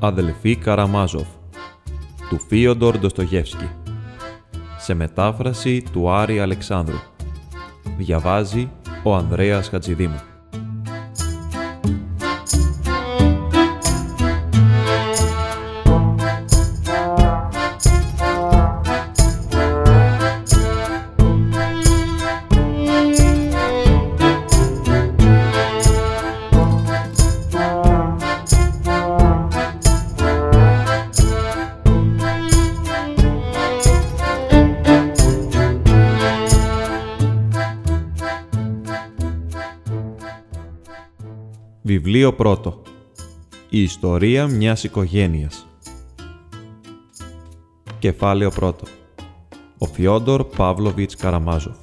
Αδελφοί Καραμάζωβ του Φίοντορ Ντοστογιέφσκι, σε μετάφραση του Άρη Αλεξάνδρου. Διαβάζει ο Ανδρέας Χατζηδήμου. Βιβλίο 1. Η ιστορία μιας οικογένειας. Κεφάλαιο 1. Ο Φιόντορ Παύλοβιτς Καραμάζοφ.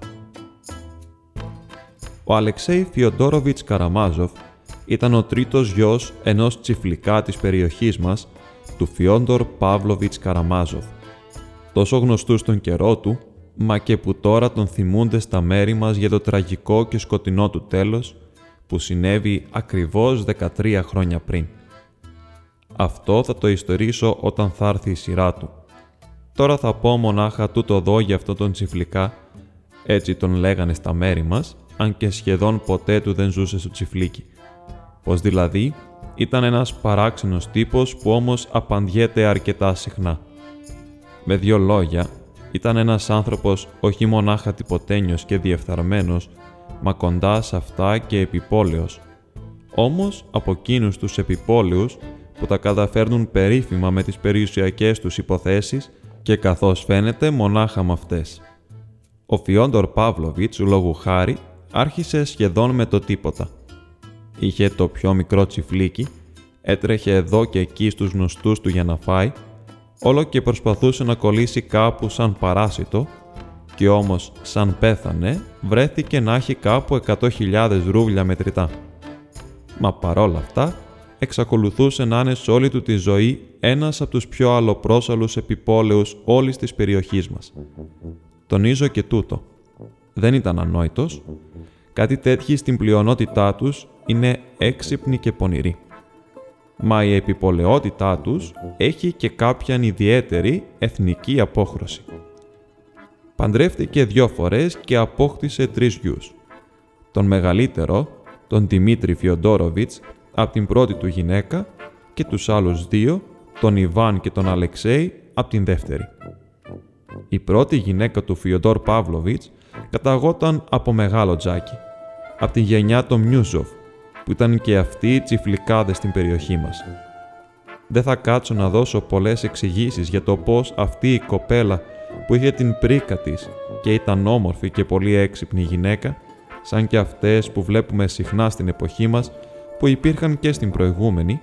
Ο Αλεξέη Φιοντόροβιτς Καραμάζοφ ήταν ο τρίτος γιος ενός τσιφλικά της περιοχής μας, του Φιόντορ Παύλοβιτς Καραμάζοφ, τόσο γνωστού στον καιρό του, μα και που τώρα τον θυμούνται στα μέρη μας για το τραγικό και σκοτεινό του τέλος, που συνέβη ακριβώς 13 χρόνια πριν. Αυτό θα το ιστορίσω όταν θα έρθει η σειρά του. Τώρα θα πω μονάχα τούτο εδώ για αυτό τον τσιφλικά, έτσι τον λέγανε στα μέρη μας, αν και σχεδόν ποτέ του δεν ζούσε στο τσιφλίκι. Πως δηλαδή ήταν ένας παράξενος τύπος που όμως απαντιέται αρκετά συχνά. Με δύο λόγια, ήταν ένας άνθρωπος όχι μονάχα τυποτένιος και διεφθαρμένος, μα κοντά σε αυτά και επιπόλαιος. Όμως, από εκείνους τους επιπόλαιους που τα καταφέρνουν περίφημα με τις περιουσιακές τους υποθέσεις και καθώς φαίνεται μονάχα με αυτές. Ο Φιόντορ Παύλοβιτς, λόγου χάρη, άρχισε σχεδόν με το τίποτα. Είχε το πιο μικρό τσιφλίκι, έτρεχε εδώ και εκεί στους γνωστούς του για να φάει, όλο και προσπαθούσε να κολλήσει κάπου σαν παράσιτο, και όμως, σαν πέθανε, βρέθηκε να έχει κάπου 100.000 ρούβλια μετρητά. Μα παρόλα αυτά, εξακολουθούσε να είναι σε όλη του τη ζωή ένας από τους πιο αλλοπρόσαλους επιπόλαιους όλης της περιοχής μας. Τονίζω και τούτο. Δεν ήταν ανόητος. Κάτι τέτοιοι στην πλειονότητά τους είναι έξυπνοι και πονηροί. Μα η επιπολαιότητά τους έχει και κάποιαν ιδιαίτερη εθνική απόχρωση. Παντρεύτηκε 2 φορές και απόκτησε 3 γιους. Τον μεγαλύτερο, τον Δημήτρη Φιοντόροβιτς, από την πρώτη του γυναίκα, και τους άλλους 2, τον Ιβάν και τον Αλεξέη, από την δεύτερη. Η πρώτη γυναίκα του Φιοντόρ Παύλοβιτς καταγόταν από μεγάλο τζάκι, από τη γενιά των Μιούσοφ, που ήταν και αυτοί οι τσιφλικάδες στην περιοχή μας. Δεν θα κάτσω να δώσω πολλές εξηγήσεις για το πώς αυτή η κοπέλα που είχε την πρίκα της και ήταν όμορφη και πολύ έξυπνη γυναίκα, σαν και αυτές που βλέπουμε συχνά στην εποχή μας, που υπήρχαν και στην προηγούμενη,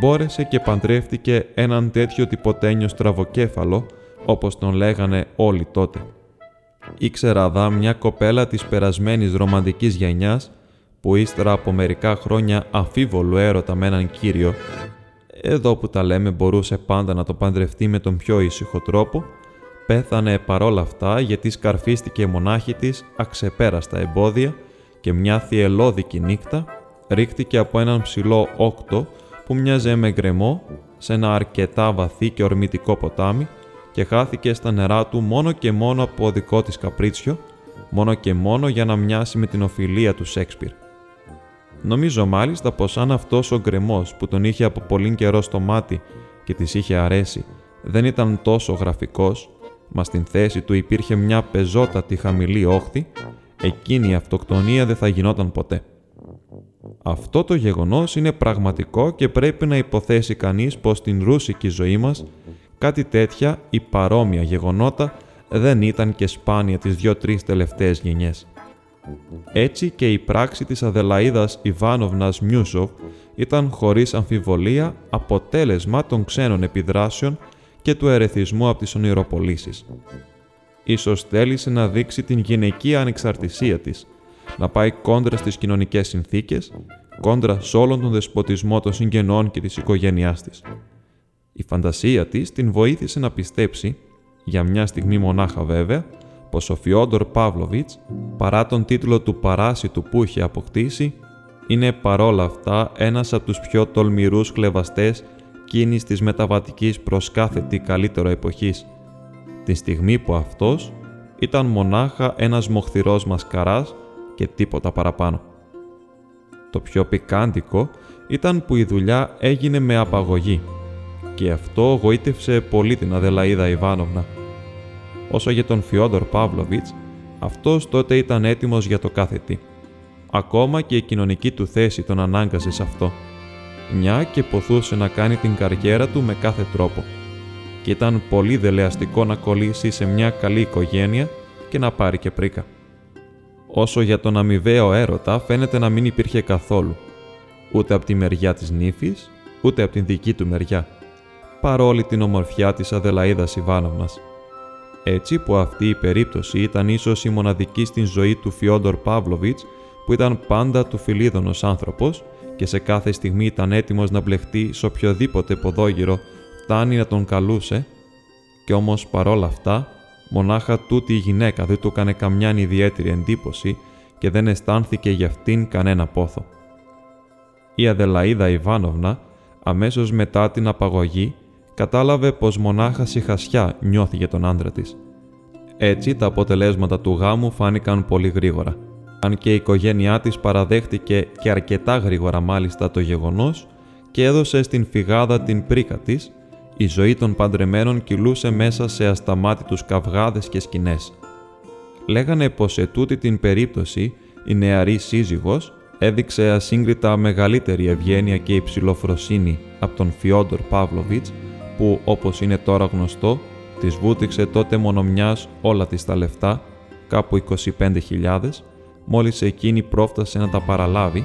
μπόρεσε και παντρεύτηκε έναν τέτοιο τυποτένιο στραβοκέφαλο, όπως τον λέγανε όλοι τότε. Ήξερα δα μια κοπέλα της περασμένης ρομαντικής γενιάς, που ύστερα από μερικά χρόνια αμφίβολου έρωτα με έναν κύριο, εδώ που τα λέμε μπορούσε πάντα να το παντρευτεί με τον πιο ήσυχο τρόπο, πέθανε παρόλα αυτά γιατί σκαρφίστηκε μονάχη της αξεπέραστα εμπόδια και μια θυελώδικη νύχτα ρίχτηκε από έναν ψηλό όκτο που μοιάζε με γκρεμό σε ένα αρκετά βαθύ και ορμητικό ποτάμι και χάθηκε στα νερά του μόνο και μόνο από δικό της καπρίτσιο, μόνο και μόνο για να μοιάσει με την Οφηλία του Σέξπιρ. Νομίζω μάλιστα πως αν αυτός ο γκρεμός που τον είχε από πολύ καιρό στο μάτι και της είχε αρέσει δεν ήταν τόσο γραφικός, μα στην θέση του υπήρχε μια πεζότατη χαμηλή όχθη, εκείνη η αυτοκτονία δεν θα γινόταν ποτέ. Αυτό το γεγονός είναι πραγματικό και πρέπει να υποθέσει κανείς πως στην ρούσικη ζωή μας κάτι τέτοια ή παρόμοια γεγονότα δεν ήταν και σπάνια τις 2-3 τελευταίες γενιές. Έτσι και η πράξη της Αδελαΐδας Ιβάνοβνας Μιούσοφ ήταν χωρίς αμφιβολία αποτέλεσμα των ξένων επιδράσεων και του ερεθισμού από τις ονειροπολίσεις. Ίσως θέλησε να δείξει την γυναική ανεξαρτησία της, να πάει κόντρα στις κοινωνικές συνθήκες, κόντρα σε όλον τον δεσποτισμό των συγγενών και της οικογένειάς της. Η φαντασία της την βοήθησε να πιστέψει, για μια στιγμή μονάχα βέβαια, πως ο Φιόντορ Παύλοβιτς, παρά τον τίτλο του παράσιτου που είχε αποκτήσει, είναι παρόλα αυτά ένας από τους πιο τολμηρούς κλεβαστές εκείνης της μεταβατικής προς κάθετη καλύτερο εποχής, τη στιγμή που αυτός ήταν μονάχα ένας μοχθηρός μασκαράς και τίποτα παραπάνω. Το πιο πικάντικο ήταν που η δουλειά έγινε με απαγωγή και αυτό γοήτευσε πολύ την Αδελαΐδα Ιβάνοβνα. Όσο για τον Φιόντορ Παύλοβιτς, αυτός τότε ήταν έτοιμος για το κάθε τι. Ακόμα και η κοινωνική του θέση τον ανάγκαζε σε αυτό, μια και ποθούσε να κάνει την καριέρα του με κάθε τρόπο. Και ήταν πολύ δελεαστικό να κολλήσει σε μια καλή οικογένεια και να πάρει και πρίκα. Όσο για τον αμοιβαίο έρωτα φαίνεται να μην υπήρχε καθόλου, ούτε από τη μεριά της νύφης, ούτε από την δική του μεριά, παρόλη την ομορφιά της Αδελαΐδας Ιβάνοβνας. Έτσι που αυτή η περίπτωση ήταν ίσως η μοναδική στην ζωή του Φιόντορ Παύλοβιτς, που ήταν πάντα του φιλίδωνος άνθρωπος και σε κάθε στιγμή ήταν έτοιμος να μπλεχτεί σε οποιοδήποτε ποδόγυρο φτάνει να τον καλούσε, και όμως παρόλα αυτά μονάχα τούτη η γυναίκα δεν του έκανε καμιά ιδιαίτερη εντύπωση και δεν αισθάνθηκε για αυτήν κανένα πόθο. Η Αδελαΐδα Ιβάνοβνα αμέσως μετά την απαγωγή κατάλαβε πως μονάχα σιχασιά νιώθει για τον άντρα της. Έτσι τα αποτελέσματα του γάμου φάνηκαν πολύ γρήγορα. Αν και η οικογένειά της παραδέχτηκε και αρκετά γρήγορα μάλιστα το γεγονός και έδωσε στην φυγάδα την πρίκα της, η ζωή των παντρεμένων κυλούσε μέσα σε ασταμάτητους καυγάδες και σκηνές. Λέγανε πως σε τούτη την περίπτωση η νεαρή σύζυγος έδειξε ασύγκριτα μεγαλύτερη ευγένεια και υψηλοφροσύνη από τον Φιόντορ Παύλοβιτς, που όπως είναι τώρα γνωστό της βούτυξε τότε μονομιάς όλα της τα λεφτά, κάπου 25.000, μόλις εκείνη πρόφτασε να τα παραλάβει,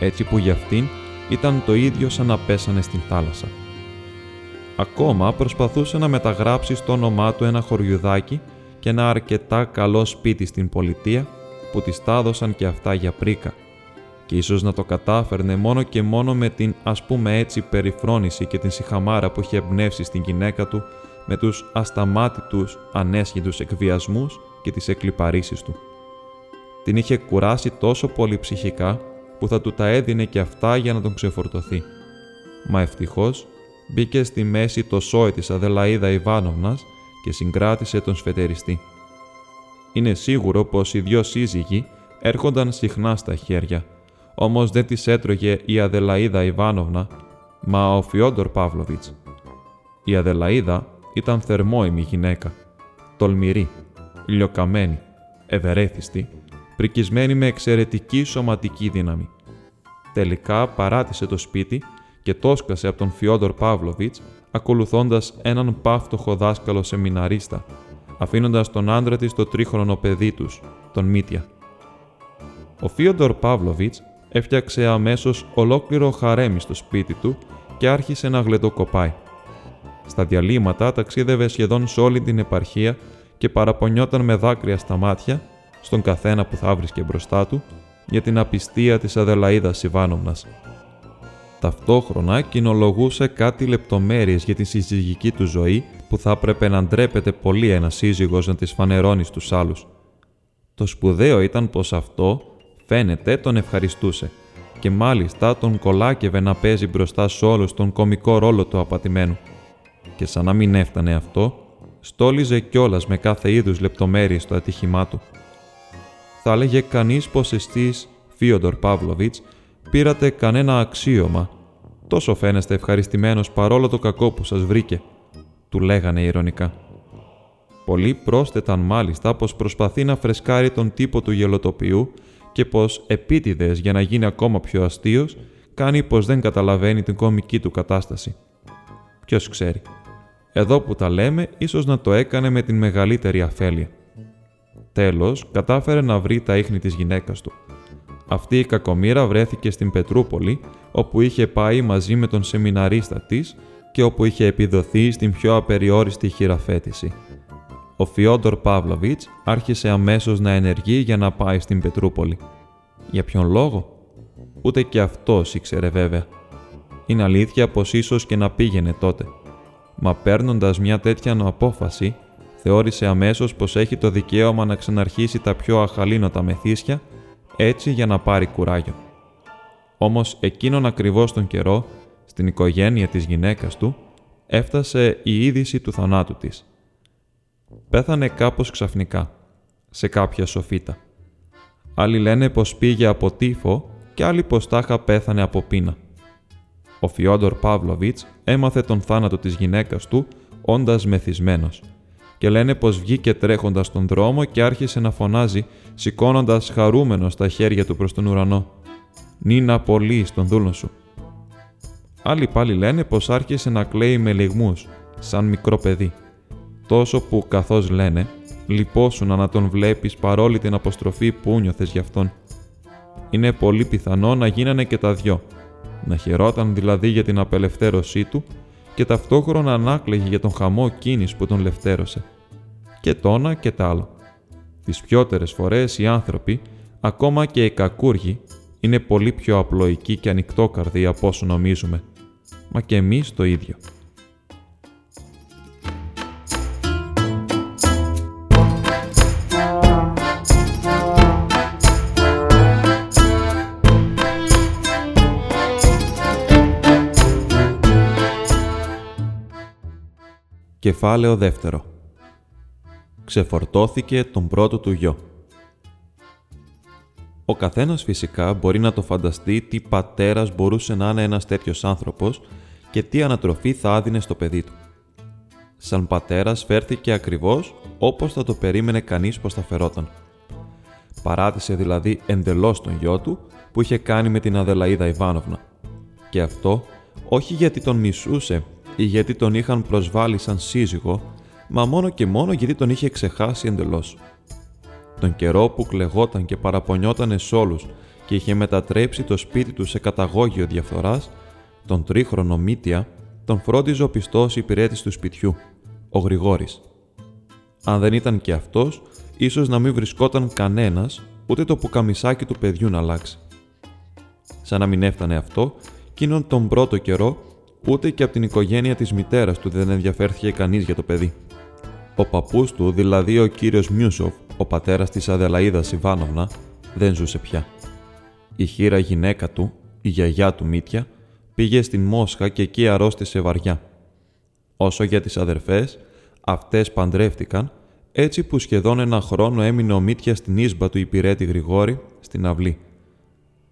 έτσι που για αυτήν ήταν το ίδιο σαν να πέσανε στην θάλασσα. Ακόμα προσπαθούσε να μεταγράψει στο όνομά του ένα χωριουδάκι και ένα αρκετά καλό σπίτι στην πολιτεία, που της τα έδωσαν και αυτά για πρίκα, και ίσως να το κατάφερνε μόνο και μόνο με την ας πούμε έτσι περιφρόνηση και την σιχαμάρα που είχε εμπνεύσει στην γυναίκα του με τους ασταμάτητους ανέσχυντους εκβιασμούς και τις εκλιπαρήσεις του. Την είχε κουράσει τόσο πολύ ψυχικά που θα του τα έδινε και αυτά για να τον ξεφορτωθεί. Μα ευτυχώς μπήκε στη μέση το σόι της Αδελαΐδα Ιβάνοβνας και συγκράτησε τον σφετεριστή. Είναι σίγουρο πως οι δυο σύζυγοι έρχονταν συχνά στα χέρια, όμως δεν της έτρωγε η Αδελαΐδα Ιβάνοβνα, μα ο Φιόντορ Παύλοβιτς. Η Αδελαΐδα ήταν θερμόημη γυναίκα, τολμηρή, λιοκαμένη, ευερέθιστη, πρικισμένη με εξαιρετική σωματική δύναμη. Τελικά παράτησε το σπίτι και τόσκασε από τον Φιόντορ Παύλοβιτς, ακολουθώντας έναν πάφτωχο δάσκαλο σεμιναρίστα, αφήνοντας τον άντρα της το τρίχρονο παιδί τους, τον Μήτια. Ο Φιόντορ Παύλοβιτς έφτιαξε αμέσως ολόκληρο χαρέμι στο σπίτι του και άρχισε να γλεντοκοπάει. Στα διαλύματα ταξίδευε σχεδόν σε όλη την επαρχία και παραπονιόταν με δάκρυα στα μάτια στον καθένα που θα βρίσκε μπροστά του για την απιστία της Αδελαΐδας Ιβάνοβνας. Ταυτόχρονα κοινολογούσε κάτι λεπτομέρειες για τη συζυγική του ζωή που θα έπρεπε να ντρέπεται πολύ ένας σύζυγος να τις φανερώνει στους άλλους. Το σπουδαίο ήταν πως αυτό φαίνεται τον ευχαριστούσε και μάλιστα τον κολάκευε να παίζει μπροστά σε όλους τον κωμικό ρόλο του απατημένου. Και σαν να μην έφτανε αυτό, στόλιζε κιόλας με κάθε είδους λεπτομέρειες το ατύχημά του. Θα έλεγε κανείς πως εσείς, Φιόντορ Παύλοβιτς, πήρατε κανένα αξίωμα. Τόσο φαίνεστε ευχαριστημένος παρόλο το κακό που σας βρήκε, του λέγανε ειρωνικά. Πολλοί πρόσθεταν μάλιστα πως προσπαθεί να φρεσκάρει τον τύπο του γελοτοποιού και πως επίτηδες για να γίνει ακόμα πιο αστείος, κάνει πως δεν καταλαβαίνει την κωμική του κατάσταση. Ποιος ξέρει. Εδώ που τα λέμε, ίσως να το έκανε με την μεγαλύτερη αφέλεια. Τέλος, κατάφερε να βρει τα ίχνη της γυναίκας του. Αυτή η κακομοίρα βρέθηκε στην Πετρούπολη, όπου είχε πάει μαζί με τον σεμιναρίστα της και όπου είχε επιδοθεί στην πιο απεριόριστη χειραφέτηση. Ο Φιόντορ Παύλοβιτς άρχισε αμέσως να ενεργεί για να πάει στην Πετρούπολη. Για ποιον λόγο? Ούτε και αυτός ήξερε βέβαια. Είναι αλήθεια πως ίσως και να πήγαινε τότε. Μα παίρνοντας μια τέτοια απόφαση, θεώρησε αμέσως πως έχει το δικαίωμα να ξαναρχίσει τα πιο αχαλήνοτα μεθύσια, έτσι για να πάρει κουράγιο. Όμως εκείνον ακριβώς τον καιρό, στην οικογένεια της γυναίκας του, έφτασε η είδηση του θανάτου της. Πέθανε κάπως ξαφνικά, σε κάποια σοφίτα. Άλλοι λένε πως πήγε από τύφο και άλλοι πως τάχα πέθανε από πείνα. Ο Φιόντορ Παύλοβιτς έμαθε τον θάνατο της γυναίκας του όντας μεθυσμένος και λένε πως βγήκε τρέχοντας στον δρόμο και άρχισε να φωνάζει σηκώνοντας χαρούμενος τα χέρια του προς τον ουρανό. «Νίνα πολύ στον δούλον σου». Άλλοι πάλι λένε πως άρχισε να κλαίει με λυγμούς, σαν μικρό παιδί. Τόσο που, καθώς λένε, λυπόσουνα να τον βλέπεις παρόλη την αποστροφή που νιώθες γι' αυτόν. Είναι πολύ πιθανό να γίνανε και τα δυο. Να χαιρόταν δηλαδή για την απελευθέρωσή του και ταυτόχρονα ανάκλαιγε για τον χαμό εκείνης που τον λευτέρωσε. Και τόνα και τ' άλλο. Τις πιότερες φορές οι άνθρωποι, ακόμα και οι κακούργοι, είναι πολύ πιο απλοϊκοί και ανοιχτόκαρδοι από όσο νομίζουμε. Μα και εμείς το ίδιο. Κεφάλαιο δεύτερο. Ξεφορτώθηκε τον πρώτο του γιο. Ο καθένας φυσικά μπορεί να το φανταστεί τι πατέρας μπορούσε να είναι ένας τέτοιος άνθρωπος και τι ανατροφή θα άδεινε στο παιδί του. Σαν πατέρας φέρθηκε ακριβώς όπως θα το περίμενε κανείς πως θα φερόταν. Παράτησε δηλαδή εντελώς τον γιο του που είχε κάνει με την Αδελαΐδα Ιβάνοβνα. Και αυτό όχι γιατί τον μισούσε ή γιατί τον είχαν προσβάλει σαν σύζυγο, μα μόνο και μόνο γιατί τον είχε ξεχάσει εντελώς. Τον καιρό που κλεγόταν και παραπονιότανε σ' όλους και είχε μετατρέψει το σπίτι του σε καταγώγιο διαφθοράς, τον τρίχρονο Μήτια τον φρόντιζε ο πιστός υπηρέτης του σπιτιού, ο Γρηγόρης. Αν δεν ήταν και αυτός, ίσως να μην βρισκόταν κανένας, ούτε το πουκαμισάκι του παιδιού να αλλάξει. Σαν να μην έφτανε αυτό, εκείνον τον πρώτο καιρό, ούτε και από την οικογένεια της μητέρας του δεν ενδιαφέρθηκε κανείς για το παιδί. Ο παππούς του, δηλαδή ο κύριος Μιούσοφ, ο πατέρας της Αδελαΐδας Ιβάνοβνα, δεν ζούσε πια. Η χήρα γυναίκα του, η γιαγιά του Μήτια, πήγε στην Μόσχα και εκεί αρρώστησε βαριά. Όσο για τις αδερφές, αυτές παντρεύτηκαν, έτσι που σχεδόν ένα χρόνο έμεινε ο Μήτια στην ίσμπα του υπηρέτη Γρηγόρη, στην αυλή.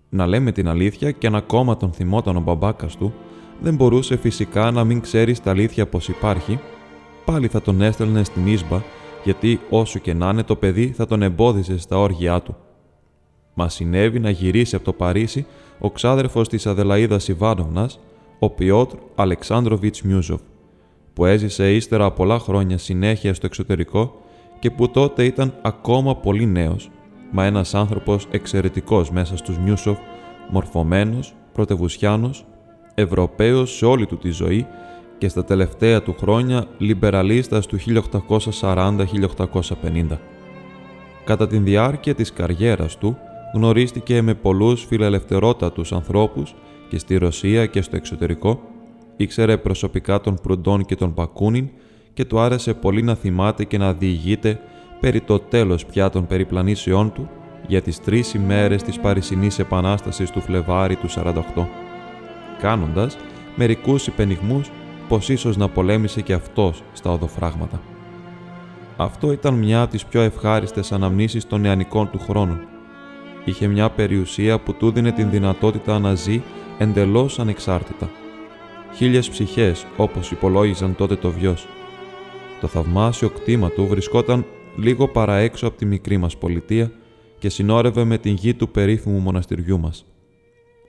Να λέμε την αλήθεια, και αν ακόμα τον θυμόταν ο μπαμπάκας του, δεν μπορούσε φυσικά να μην ξέρει στα αλήθεια πως υπάρχει, πάλι θα τον έστελνε στην ίσμπα, γιατί όσο και να είναι το παιδί θα τον εμπόδιζε στα όργια του. Μα συνέβη να γυρίσει από το Παρίσι ο ξάδερφος της Αδελαΐδας Ιβάνοβνας, ο Πιότρ Αλεξάνδροβιτς Μιούσοφ, που έζησε ύστερα από πολλά χρόνια συνέχεια στο εξωτερικό και που τότε ήταν ακόμα πολύ νέος, μα ένας άνθρωπος εξαιρετικός μέσα στους Μιούσοφ, μορφωμένος, πρωτευουσιάνος, Ευρωπαίος σε όλη του τη ζωή και στα τελευταία του χρόνια λιμπεραλίστας του 1840-1850. Κατά τη διάρκεια της καριέρας του γνωρίστηκε με πολλούς φιλελευθερότατους ανθρώπους και στη Ρωσία και στο εξωτερικό, ήξερε προσωπικά τον Προυντόν και τον Μπακούνιν και του άρεσε πολύ να θυμάται και να διηγείται περί το τέλος πια των περιπλανήσεών του για τις 3 ημέρες της Παρισινής Επανάστασης του Φλεβάρη του 48. Κάνοντας μερικούς υπενιγμούς πως ίσως να πολέμησε και αυτός στα οδοφράγματα. Αυτό ήταν μια από τις πιο ευχάριστες αναμνήσεις των νεανικών του χρόνων. Είχε μια περιουσία που του δίνε την δυνατότητα να ζει εντελώς ανεξάρτητα. 1000 ψυχές, όπως υπολόγιζαν τότε το βιός. Το θαυμάσιο κτήμα του βρισκόταν λίγο παραέξω από τη μικρή μας πολιτεία και συνόρευε με την γη του περίφημου μοναστηριού μας.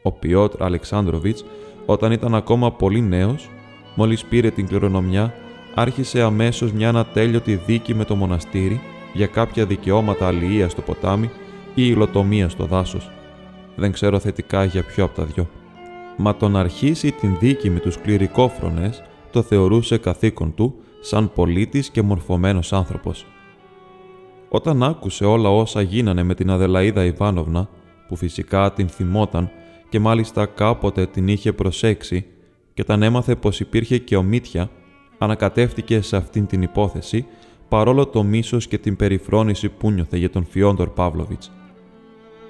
Ο Πιότρ Αλεξάνδροβιτς, όταν ήταν ακόμα πολύ νέος, μόλις πήρε την κληρονομιά, άρχισε αμέσως μια ανατέλειωτη δίκη με το μοναστήρι για κάποια δικαιώματα αλληλείας στο ποτάμι ή υλοτομία στο δάσος. Δεν ξέρω θετικά για ποιο από τα δυο. Μα το να αρχίσει την δίκη με τους κληρικόφρονες το θεωρούσε καθήκον του σαν πολίτης και μορφωμένος άνθρωπος. Όταν άκουσε όλα όσα γίνανε με την Αδελαΐδα Ιβάνοβνα, που φυσικά την θυμόταν και μάλιστα κάποτε την είχε προσέξει, και όταν έμαθε πως υπήρχε και ο Μήτια, ανακατεύτηκε σε αυτήν την υπόθεση, παρόλο το μίσος και την περιφρόνηση που νιώθε για τον Φιόντορ Παύλοβιτς.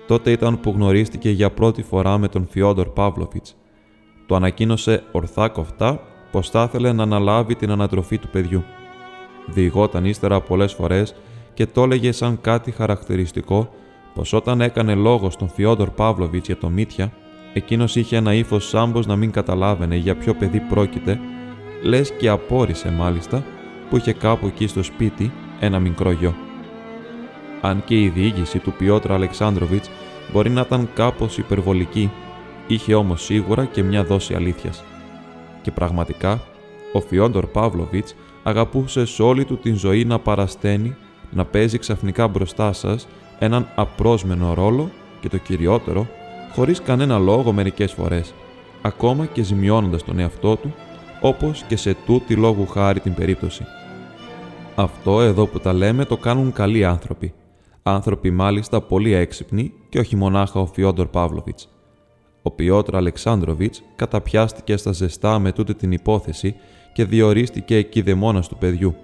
Τότε ήταν που γνωρίστηκε για πρώτη φορά με τον Φιόντορ Παύλοβιτς. του ανακοίνωσε ορθά κοφτά πως θα ήθελε να αναλάβει την ανατροφή του παιδιού. Διηγόταν ύστερα πολλές φορές και το έλεγε σαν κάτι χαρακτηριστικό πως όταν έκανε λόγο στον Φιόντορ Παύλοβιτς για το Μύτια, εκείνος είχε ένα ύφος σάμπος να μην καταλάβαινε για ποιο παιδί πρόκειται, λες και απόρρισε μάλιστα που είχε κάπου εκεί στο σπίτι ένα μικρό γιο. Αν και η διήγηση του Πιότρα Αλεξάνδροβιτς μπορεί να ήταν κάπως υπερβολική, είχε όμως σίγουρα και μια δόση αλήθειας. Και πραγματικά, ο Φιόντορ Παύλοβιτς αγαπούσε σε όλη του την ζωή να παρασταίνει, να παίζει ξαφνικά μπροστά σας έναν απρόσμενο ρόλο και το κυριότερο, χωρίς κανένα λόγο μερικές φορές, ακόμα και ζημιώνοντας τον εαυτό του, όπως και σε τούτη λόγου χάρη την περίπτωση. Αυτό εδώ που τα λέμε το κάνουν καλοί άνθρωποι. Άνθρωποι μάλιστα πολύ έξυπνοι και όχι μονάχα ο Φιόντορ Παύλοβιτς. Ο Πιότρ Αλεξάνδροβιτς καταπιάστηκε στα ζεστά με τούτη την υπόθεση και διορίστηκε εκεί δαιμόνας του παιδιού,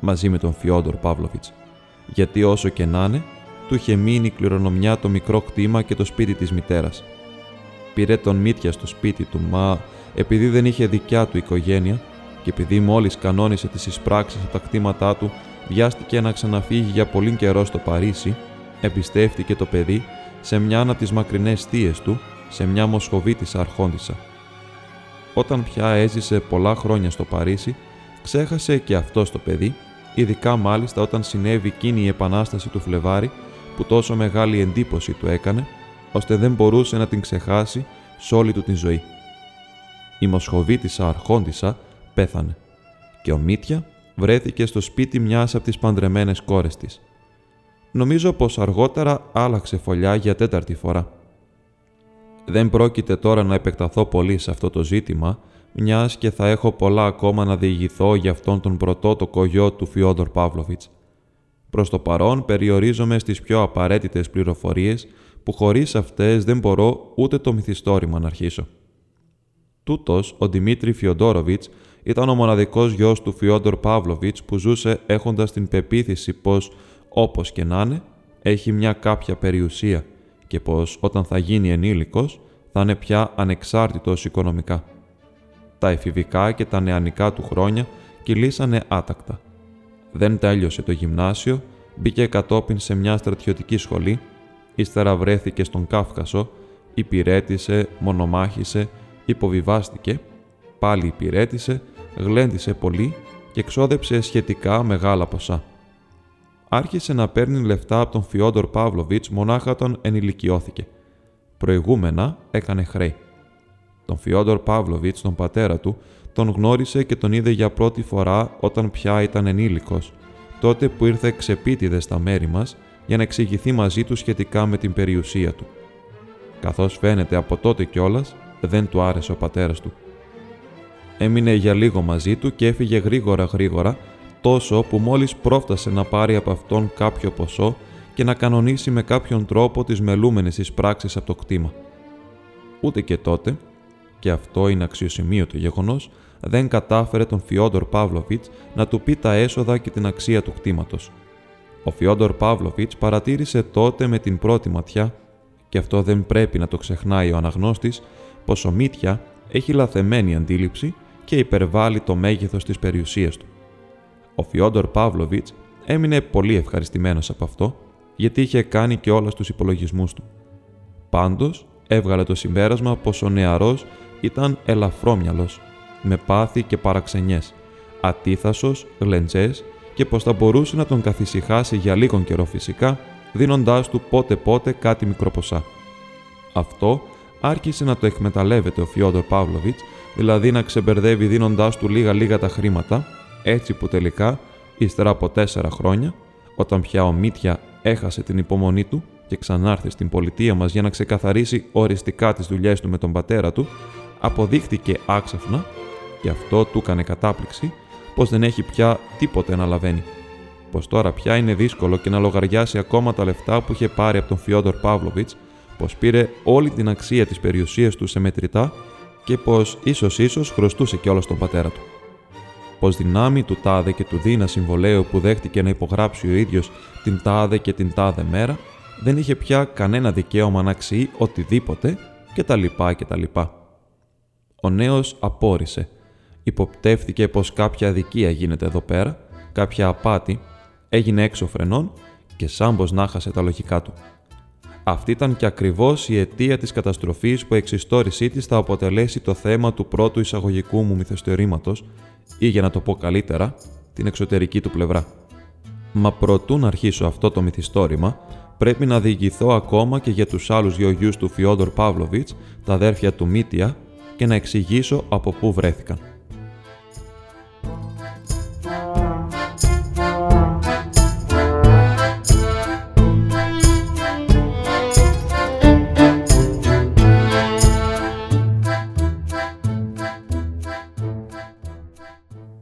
μαζί με τον Φιόντορ Παύλοβιτς. Γιατί όσο και να είναι, του είχε μείνει κληρονομιά το μικρό κτήμα και το σπίτι της μητέρας. Πήρε τον Μύτια στο σπίτι του, μα επειδή δεν είχε δικιά του οικογένεια και επειδή μόλις κανόνισε τις εισπράξεις από τα κτήματά του, βιάστηκε να ξαναφύγει για πολύ καιρό στο Παρίσι, εμπιστεύτηκε το παιδί σε μια από τις μακρινές θείες του, σε μια Μοσχοβίτισσα αρχόντισσα. Όταν πια έζησε πολλά χρόνια στο Παρίσι, ξέχασε και αυτό το παιδί, ειδικά μάλιστα όταν συνέβη εκείνη η Επανάσταση του Φλεβάρη που τόσο μεγάλη εντύπωση του έκανε, ώστε δεν μπορούσε να την ξεχάσει σε όλη του την ζωή. Η Μοσχοβίτισσα αρχόντισσα πέθανε και ο Μύτια βρέθηκε στο σπίτι μιας από τις παντρεμένες κόρες της. Νομίζω πως αργότερα άλλαξε φωλιά για τέταρτη φορά. Δεν πρόκειται τώρα να επεκταθώ πολύ σε αυτό το ζήτημα, μιας και θα έχω πολλά ακόμα να διηγηθώ για αυτόν τον πρωτότοκο γιο του Φιόντορ Παύλοβιτς. Προς το παρόν περιορίζομαι στις πιο απαραίτητες πληροφορίες που χωρίς αυτές δεν μπορώ ούτε το μυθιστόρημα να αρχίσω. Τούτος, ο Δημήτρη Φιοντόροβιτς ήταν ο μοναδικός γιος του Φιόντορ Παύλοβιτς που ζούσε έχοντας την πεποίθηση πως, όπως και να είναι, έχει μια κάποια περιουσία και πως όταν θα γίνει ενήλικος θα είναι πια ανεξάρτητος οικονομικά. Τα εφηβικά και τα νεανικά του χρόνια κυλήσανε άτακτα. Δεν τέλειωσε το γυμνάσιο, μπήκε κατόπιν σε μια στρατιωτική σχολή, ύστερα βρέθηκε στον Κάφκασο, υπηρέτησε, μονομάχησε, υποβιβάστηκε, πάλι υπηρέτησε, γλέντισε πολύ και ξόδεψε σχετικά μεγάλα ποσά. Άρχισε να παίρνει λεφτά από τον Φιόντορ Παύλοβιτς μονάχα όταν ενηλικιώθηκε. Προηγούμενα έκανε χρέη. Τον Φιόντορ Παύλοβιτς, τον πατέρα του, τον γνώρισε και τον είδε για πρώτη φορά όταν πια ήταν ενήλικος, τότε που ήρθε ξεπίτηδες στα μέρη μας για να εξηγηθεί μαζί του σχετικά με την περιουσία του. Καθώς φαίνεται από τότε κιόλας, δεν του άρεσε ο πατέρας του. Έμεινε για λίγο μαζί του και έφυγε γρήγορα, τόσο που μόλις πρόφτασε να πάρει από αυτόν κάποιο ποσό και να κανονίσει με κάποιον τρόπο τις μελούμενες εισπράξεις από το κτήμα. Ούτε και τότε, και αυτό είναι αξιοσημείωτο γεγονός, δεν κατάφερε τον Φιόντορ Παύλοβιτς να του πει τα έσοδα και την αξία του κτήματος. Ο Φιόντορ Παύλοβιτς παρατήρησε τότε με την πρώτη ματιά, και αυτό δεν πρέπει να το ξεχνάει ο αναγνώστης, πως ο Μύτια έχει λαθεμένη αντίληψη και υπερβάλλει το μέγεθος της περιουσίας του. Ο Φιόντορ Παύλοβιτς έμεινε πολύ ευχαριστημένος από αυτό, γιατί είχε κάνει και όλα στους υπολογισμούς του. Πάντως, έβγαλε το συμπέρασμα πως ο νεαρός ήταν ελαφρόμυαλος, με πάθη και παραξενιές, ατίθασος, γλεντζές και πως θα μπορούσε να τον καθησυχάσει για λίγον καιρό φυσικά, δίνοντάς του πότε-πότε κάτι μικροποσά. Αυτό άρχισε να το εκμεταλλεύεται ο Φιόντορ Παύλοβιτς, δηλαδή να ξεμπερδεύει δίνοντάς του λίγα-λίγα τα χρήματα, έτσι που τελικά, ύστερα από 4 χρόνια, όταν πια ο Μύτια έχασε την υπομονή του και ξανάρθε στην πολιτεία μας για να ξεκαθαρίσει οριστικά τις δουλειές του με τον πατέρα του, αποδείχθηκε άξαφνα, και αυτό του έκανε κατάπληξη, πως δεν έχει πια τίποτε να λαβαίνει. Πως τώρα πια είναι δύσκολο και να λογαριάσει ακόμα τα λεφτά που είχε πάρει από τον Φιόντορ Παύλοβιτς, πως πήρε όλη την αξία της περιουσίας του σε μετρητά και πως ίσως χρωστούσε κιόλας τον πατέρα του. Πως δυνάμει του τάδε και του δίνα συμβολαίου που δέχτηκε να υπογράψει ο ίδιος την τάδε και την τάδε μέρα, δεν είχε πια κανένα δικαίωμα να αξιεί οτιδήποτε κτλ. Ο νέος απόρησε. Υποπτεύθηκε πως κάποια αδικία γίνεται εδώ πέρα, κάποια απάτη, έγινε έξω φρενών και σαν πως να χάσε τα λογικά του. Αυτή ήταν και ακριβώς η αιτία της καταστροφής που εξιστόρησή της θα αποτελέσει το θέμα του πρώτου εισαγωγικού μου μυθιστορήματος ή για να το πω καλύτερα, την εξωτερική του πλευρά. Μα προτού να αρχίσω αυτό το μυθιστόρημα, πρέπει να διηγηθώ ακόμα και για τους άλλους δύο γιους του Φιόντορ Παύλοβιτς, τα αδέρφια του Μίτια, και να εξηγήσω από πού βρέθηκαν.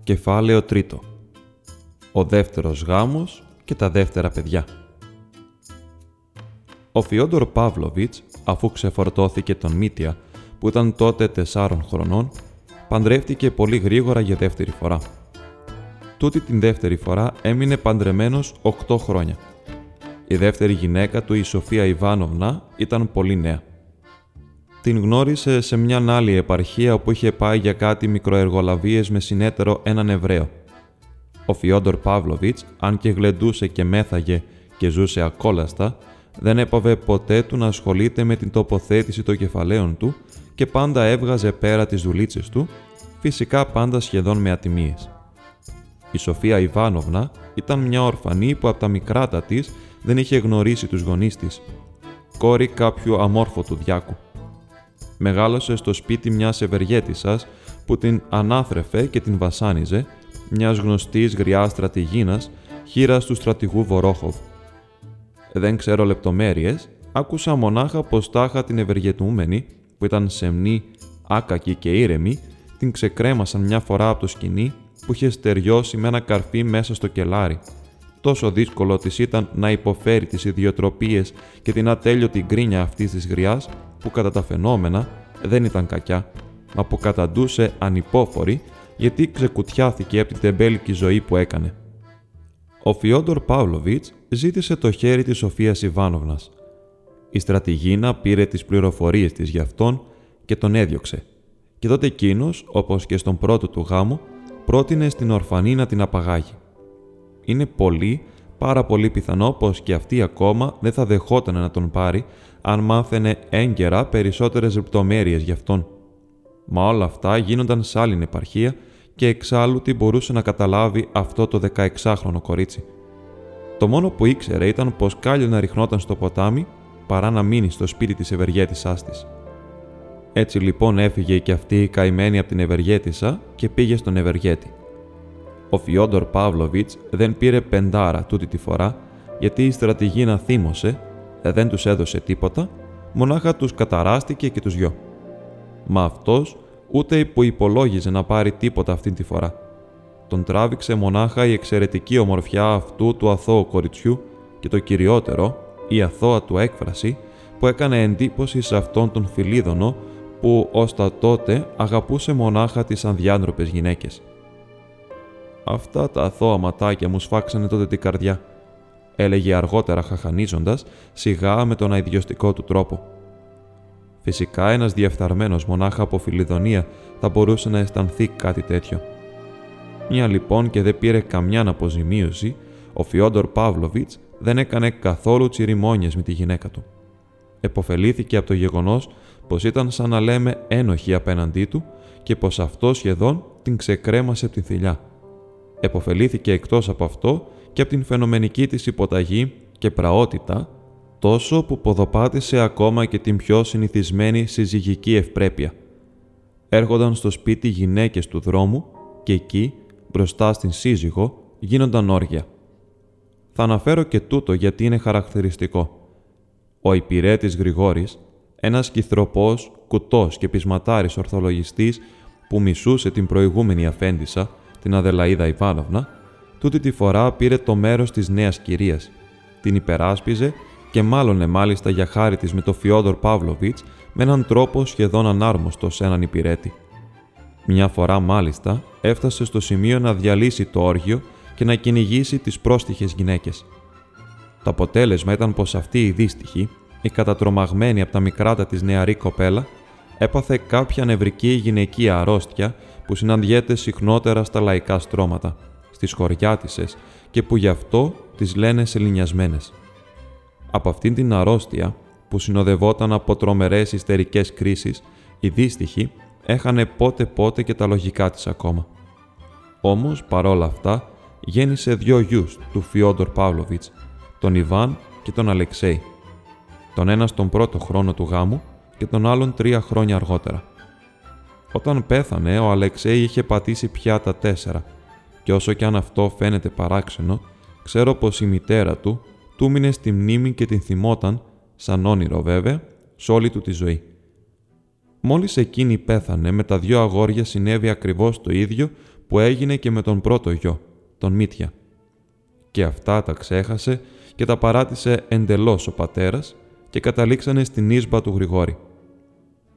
Κεφάλαιο 3. Ο δεύτερος γάμος και τα δεύτερα παιδιά. Ο Φιόντορ Παύλοβιτς, αφού ξεφορτώθηκε τον Μίτια, που ήταν τότε 4 χρονών, παντρεύτηκε πολύ γρήγορα για δεύτερη φορά. Τούτη την δεύτερη φορά έμεινε παντρεμένος 8 χρόνια. Η δεύτερη γυναίκα του, η Σοφία Ιβάνοβνα, ήταν πολύ νέα. Την γνώρισε σε μιαν άλλη επαρχία όπου είχε πάει για κάτι μικροεργολαβίες με συνέτερο έναν Εβραίο. Ο Φιόντορ Παύλοβιτς, αν και γλεντούσε και μέθαγε και ζούσε ακόλαστα, δεν έπαβε ποτέ του να ασχολείται με την τοποθέτηση των κεφαλαίων του και πάντα έβγαζε πέρα τις δουλίτσες του, φυσικά πάντα σχεδόν με ατιμίες. Η Σοφία Ιβάνοβνα ήταν μια ορφανή που από τα μικράτα της δεν είχε γνωρίσει τους γονείς της, κόρη κάποιου αμόρφωτου διάκου. Μεγάλωσε στο σπίτι μιας ευεργέτισσας που την ανάθρεφε και την βασάνιζε, μιας γνωστής γριάς στρατηγίνας, χήρας του στρατηγού Βορόχοβ. Δεν ξέρω λεπτομέρειες, άκουσα μονάχα πως τάχα την ευεργετούμενη, που ήταν σεμνή, άκακη και ήρεμη, την ξεκρέμασαν μια φορά από το σκοινί που είχε στεριώσει με ένα καρφί μέσα στο κελάρι. Τόσο δύσκολο της ήταν να υποφέρει τις ιδιοτροπίες και την ατέλειωτη γκρίνια αυτής της γριάς, που κατά τα φαινόμενα δεν ήταν κακιά, μα που καταντούσε ανυπόφορη γιατί ξεκουτιάθηκε από την τεμπέλικη ζωή που έκανε. Ο Φιόντορ Παύλοβιτς ζήτησε το χέρι της Σοφίας Ιβάνοβνας. Η στρατηγίνα πήρε τις πληροφορίες της γι' αυτόν και τον έδιωξε. Και τότε εκείνος, όπως και στον πρώτο του γάμο, πρότεινε στην ορφανή να την απαγάγει. Είναι πάρα πολύ πιθανό πως και αυτή ακόμα δεν θα δεχόταν να τον πάρει αν μάθαινε έγκαιρα περισσότερες λεπτομέρειες γι' αυτόν. Μα όλα αυτά γίνονταν σ' άλλην επαρχία και εξάλλου τι μπορούσε να καταλάβει αυτό το 16χρονο κορίτσι. Το μόνο που ήξερε ήταν πως κάλλιο να ριχνόταν στο ποτάμι παρά να μείνει στο σπίτι της ευεργέτισσάς της. Έτσι λοιπόν έφυγε και αυτή η καημένη από την ευεργέτισσα και πήγε στον ευεργέτη. Ο Φιόντορ Παύλοβιτς δεν πήρε πεντάρα τούτη τη φορά, γιατί η στρατηγίνα θύμωσε, δεν τους έδωσε τίποτα, μονάχα τους καταράστηκε και τους δυο. Μα αυτός ούτε που υπολόγιζε να πάρει τίποτα αυτή τη φορά. Τον τράβηξε μονάχα η εξαιρετική ομορφιά αυτού του αθώου κοριτσιού και το κυριότερο, η αθώα του έκφραση, που έκανε εντύπωση σε αυτόν τον Φιλίδωνο που ως τα τότε αγαπούσε μονάχα τις ανδιάντροπες γυναίκες. «Αυτά τα αθώα ματάκια μου σφάξανε τότε την καρδιά», έλεγε αργότερα χαχανίζοντας, σιγά με τον αηδιωστικό του τρόπο. Φυσικά ένας διεφθαρμένος μονάχα από Φιλιδονία θα μπορούσε να αισθανθεί κάτι τέτοιο. Μια λοιπόν και δεν πήρε καμιάν αποζημίωση, ο Φιόντορ Παύλοβιτς δεν έκανε καθόλου τσιριμόνιες με τη γυναίκα του. Εποφελήθηκε από το γεγονός πως ήταν σαν να λέμε ένοχη απέναντί του και πως αυτό σχεδόν την ξεκρέμασε από τη θηλιά. Εποφελήθηκε εκτός από αυτό και από την φαινομενική της υποταγή και πραότητα, τόσο που ποδοπάτησε ακόμα και την πιο συνηθισμένη συζυγική ευπρέπεια. Έρχονταν στο σπίτι γυναίκες του δρόμου και εκεί, μπροστά στην σύζυγο, γίνονταν όργια. Θα αναφέρω και τούτο γιατί είναι χαρακτηριστικό. Ο υπηρέτης Γρηγόρης, ένας κυθροπός, κουτός και πεισματάρης ορθολογιστής που μισούσε την προηγούμενη αφέντισσα, την Αδελαΐδα Ιβάνοβνα, τούτη τη φορά πήρε το μέρος της νέας κυρίας. Την υπεράσπιζε και μάλωνε μάλιστα για χάρη της με τον Φιόντορ Παύλοβιτς με έναν τρόπο σχεδόν ανάρμοστο σε έναν υπηρέτη. Μια φορά μάλιστα έφτασε στο σημείο να διαλύσει το όργιο και να κυνηγήσει τις πρόστιχες γυναίκες. Το αποτέλεσμα ήταν πως αυτή η δύστιχη, η κατατρομαγμένη από τα μικράτα της νεαρή κοπέλα, έπαθε κάποια νευρική γυναικεία αρρώστια που συναντιέται συχνότερα στα λαϊκά στρώματα, στις χωριάτισες και που γι' αυτό τις λένε σεληνιασμένες. Από αυτήν την αρρώστια, που συνοδευόταν από τρομερές ιστερικές κρίσεις, η δύστιχη έχανε πότε-πότε και τα λογικά της ακόμα. Όμως, παρόλα αυτά, γέννησε 2 γιους του Φιόντορ Παύλοβιτς, τον Ιβάν και τον Αλεξέη. Τον ένα στον πρώτο χρόνο του γάμου και τον άλλον 3 χρόνια αργότερα. Όταν πέθανε, ο Αλεξέη είχε πατήσει πια τα 4 και όσο κι αν αυτό φαίνεται παράξενο, ξέρω πως η μητέρα του τούμινε στη μνήμη και την θυμόταν, σαν όνειρο βέβαια, σ' όλη του τη ζωή. Μόλις εκείνη πέθανε, με τα 2 αγόρια συνέβη ακριβώς το ίδιο που έγινε και με τον πρώτο γιο, τον Μήτια. Και αυτά τα ξέχασε και τα παράτησε εντελώς ο πατέρας και καταλήξανε στην ίσμπα του Γρηγόρη.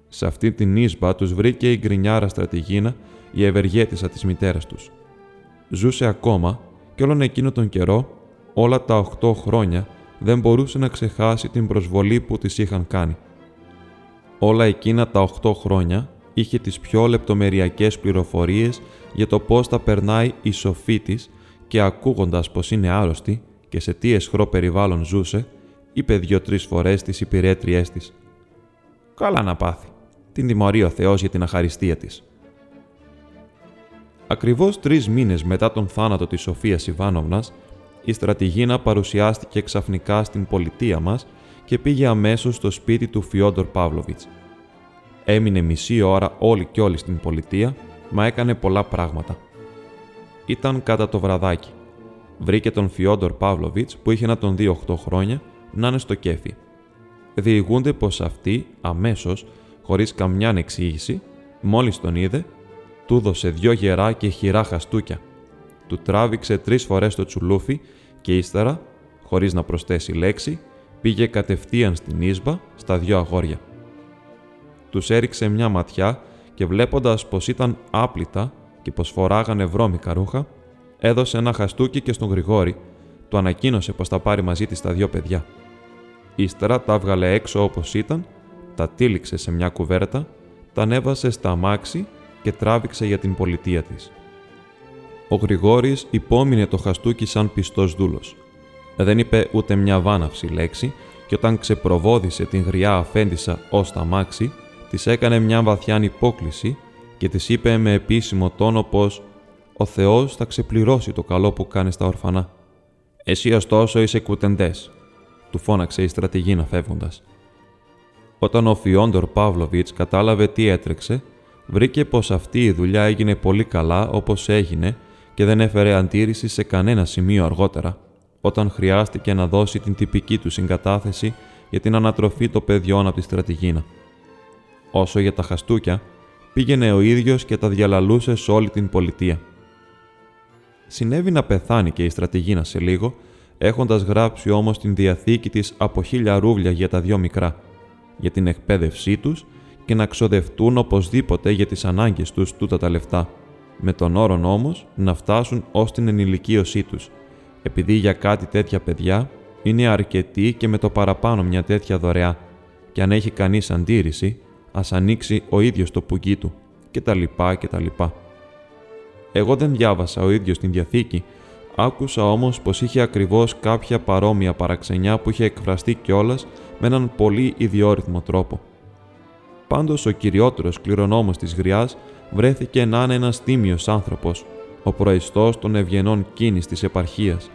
Σε αυτή την ίσμπα τους βρήκε η γκρινιάρα στρατηγίνα, η ευεργέτισσα της μητέρας τους. Ζούσε ακόμα και όλον εκείνο τον καιρό, όλα τα 8 χρόνια, δεν μπορούσε να ξεχάσει την προσβολή που της είχαν κάνει. Όλα εκείνα τα 8 χρόνια είχε τις πιο λεπτομεριακές πληροφορίες για το πώς τα περνάει η σοφή της και ακούγοντας πως είναι άρρωστη και σε τι αισχρό περιβάλλον ζούσε, είπε 2-3 φορές τις υπηρέτριές της. Καλά να πάθει. Την τιμωρεί ο Θεός για την αχαριστία της. Ακριβώς 3 μήνες μετά τον θάνατο της Σοφίας Ιβάνοβνας, η στρατηγίνα παρουσιάστηκε ξαφνικά στην πολιτεία μας και πήγε αμέσως στο σπίτι του Φιόντορ Παύλοβιτς. Έμεινε μισή ώρα όλη και όλη στην πολιτεία, μα έκανε πολλά πράγματα. Ήταν κατά το βραδάκι. Βρήκε τον Φιόντορ Παύλοβιτς, που είχε να τον δει 8 χρόνια, να είναι στο κέφι. Διηγούνται πως αυτή, αμέσως, χωρίς καμιά εξήγηση, μόλις τον είδε, του δώσε 2 γερά και χειρά χαστούκια. Του τράβηξε 3 φορές το τσουλούφι και ύστερα, χωρίς να προσθέσει λέξη, πήγε κατευθείαν στην ίσμπα στα 2 αγόρια. Τους έριξε μια ματιά και βλέποντας πως ήταν άπλυτα και πως φοράγανε βρώμικα ρούχα, έδωσε ένα χαστούκι και στον Γρηγόρη, του ανακοίνωσε πως θα πάρει μαζί της τα 2 παιδιά. Ύστερα τα βγάλε έξω όπως ήταν, τα τύλιξε σε μια κουβέρτα, τα ανέβασε στα αμάξι και τράβηξε για την πολιτεία της. Ο Γρηγόρης υπόμεινε το χαστούκι σαν πιστός δούλος. Δεν είπε ούτε μια βάναυση λέξη και όταν ξεπροβόδισε την γριά αφέντισσα ως τα αμάξι, της έκανε μια βαθιά ανυπόκληση και της είπε με επίσημο τόνο πως «Ο Θεός θα ξεπληρώσει το καλό που κάνει στα ορφανά. Εσύ ωστόσο είσαι κουτεντές», του φώναξε η στρατηγίνα φεύγοντας. Όταν ο Φιόντορ Παύλοβιτς κατάλαβε τι έτρεξε, βρήκε πως αυτή η δουλειά έγινε πολύ καλά όπως έγινε και δεν έφερε αντίρρηση σε κανένα σημείο αργότερα, όταν χρειάστηκε να δώσει την τυπική του συγκατάθεση για την ανατροφή των παιδιών από τη στρατηγίνα. Όσο για τα χαστούκια, πήγαινε ο ίδιος και τα διαλαλούσε σε όλη την πολιτεία. Συνέβη να πεθάνει και η στρατηγίνα σε λίγο, έχοντας γράψει όμως την διαθήκη της από 1000 ρούβλια για τα 2 μικρά, για την εκπαίδευσή τους και να ξοδευτούν οπωσδήποτε για τις ανάγκες τους τούτα τα λεφτά, με τον όρον όμως να φτάσουν ως την ενηλικίωσή τους, επειδή για κάτι τέτοια παιδιά είναι αρκετή και με το παραπάνω μια τέτοια δωρεά και αν έχει κανείς αντίρρηση, ας ανοίξει ο ίδιος το πουγγί του κτλ. Εγώ δεν διάβασα ο ίδιος την Διαθήκη, άκουσα όμως πως είχε ακριβώς κάποια παρόμοια παραξενιά που είχε εκφραστεί κιόλας με έναν πολύ ιδιόρυθμο τρόπο. Πάντως ο κυριότερος κληρονόμος της γριάς βρέθηκε να είναι ένας τίμιος άνθρωπος, ο προεστός των ευγενών κίνης της επαρχίας,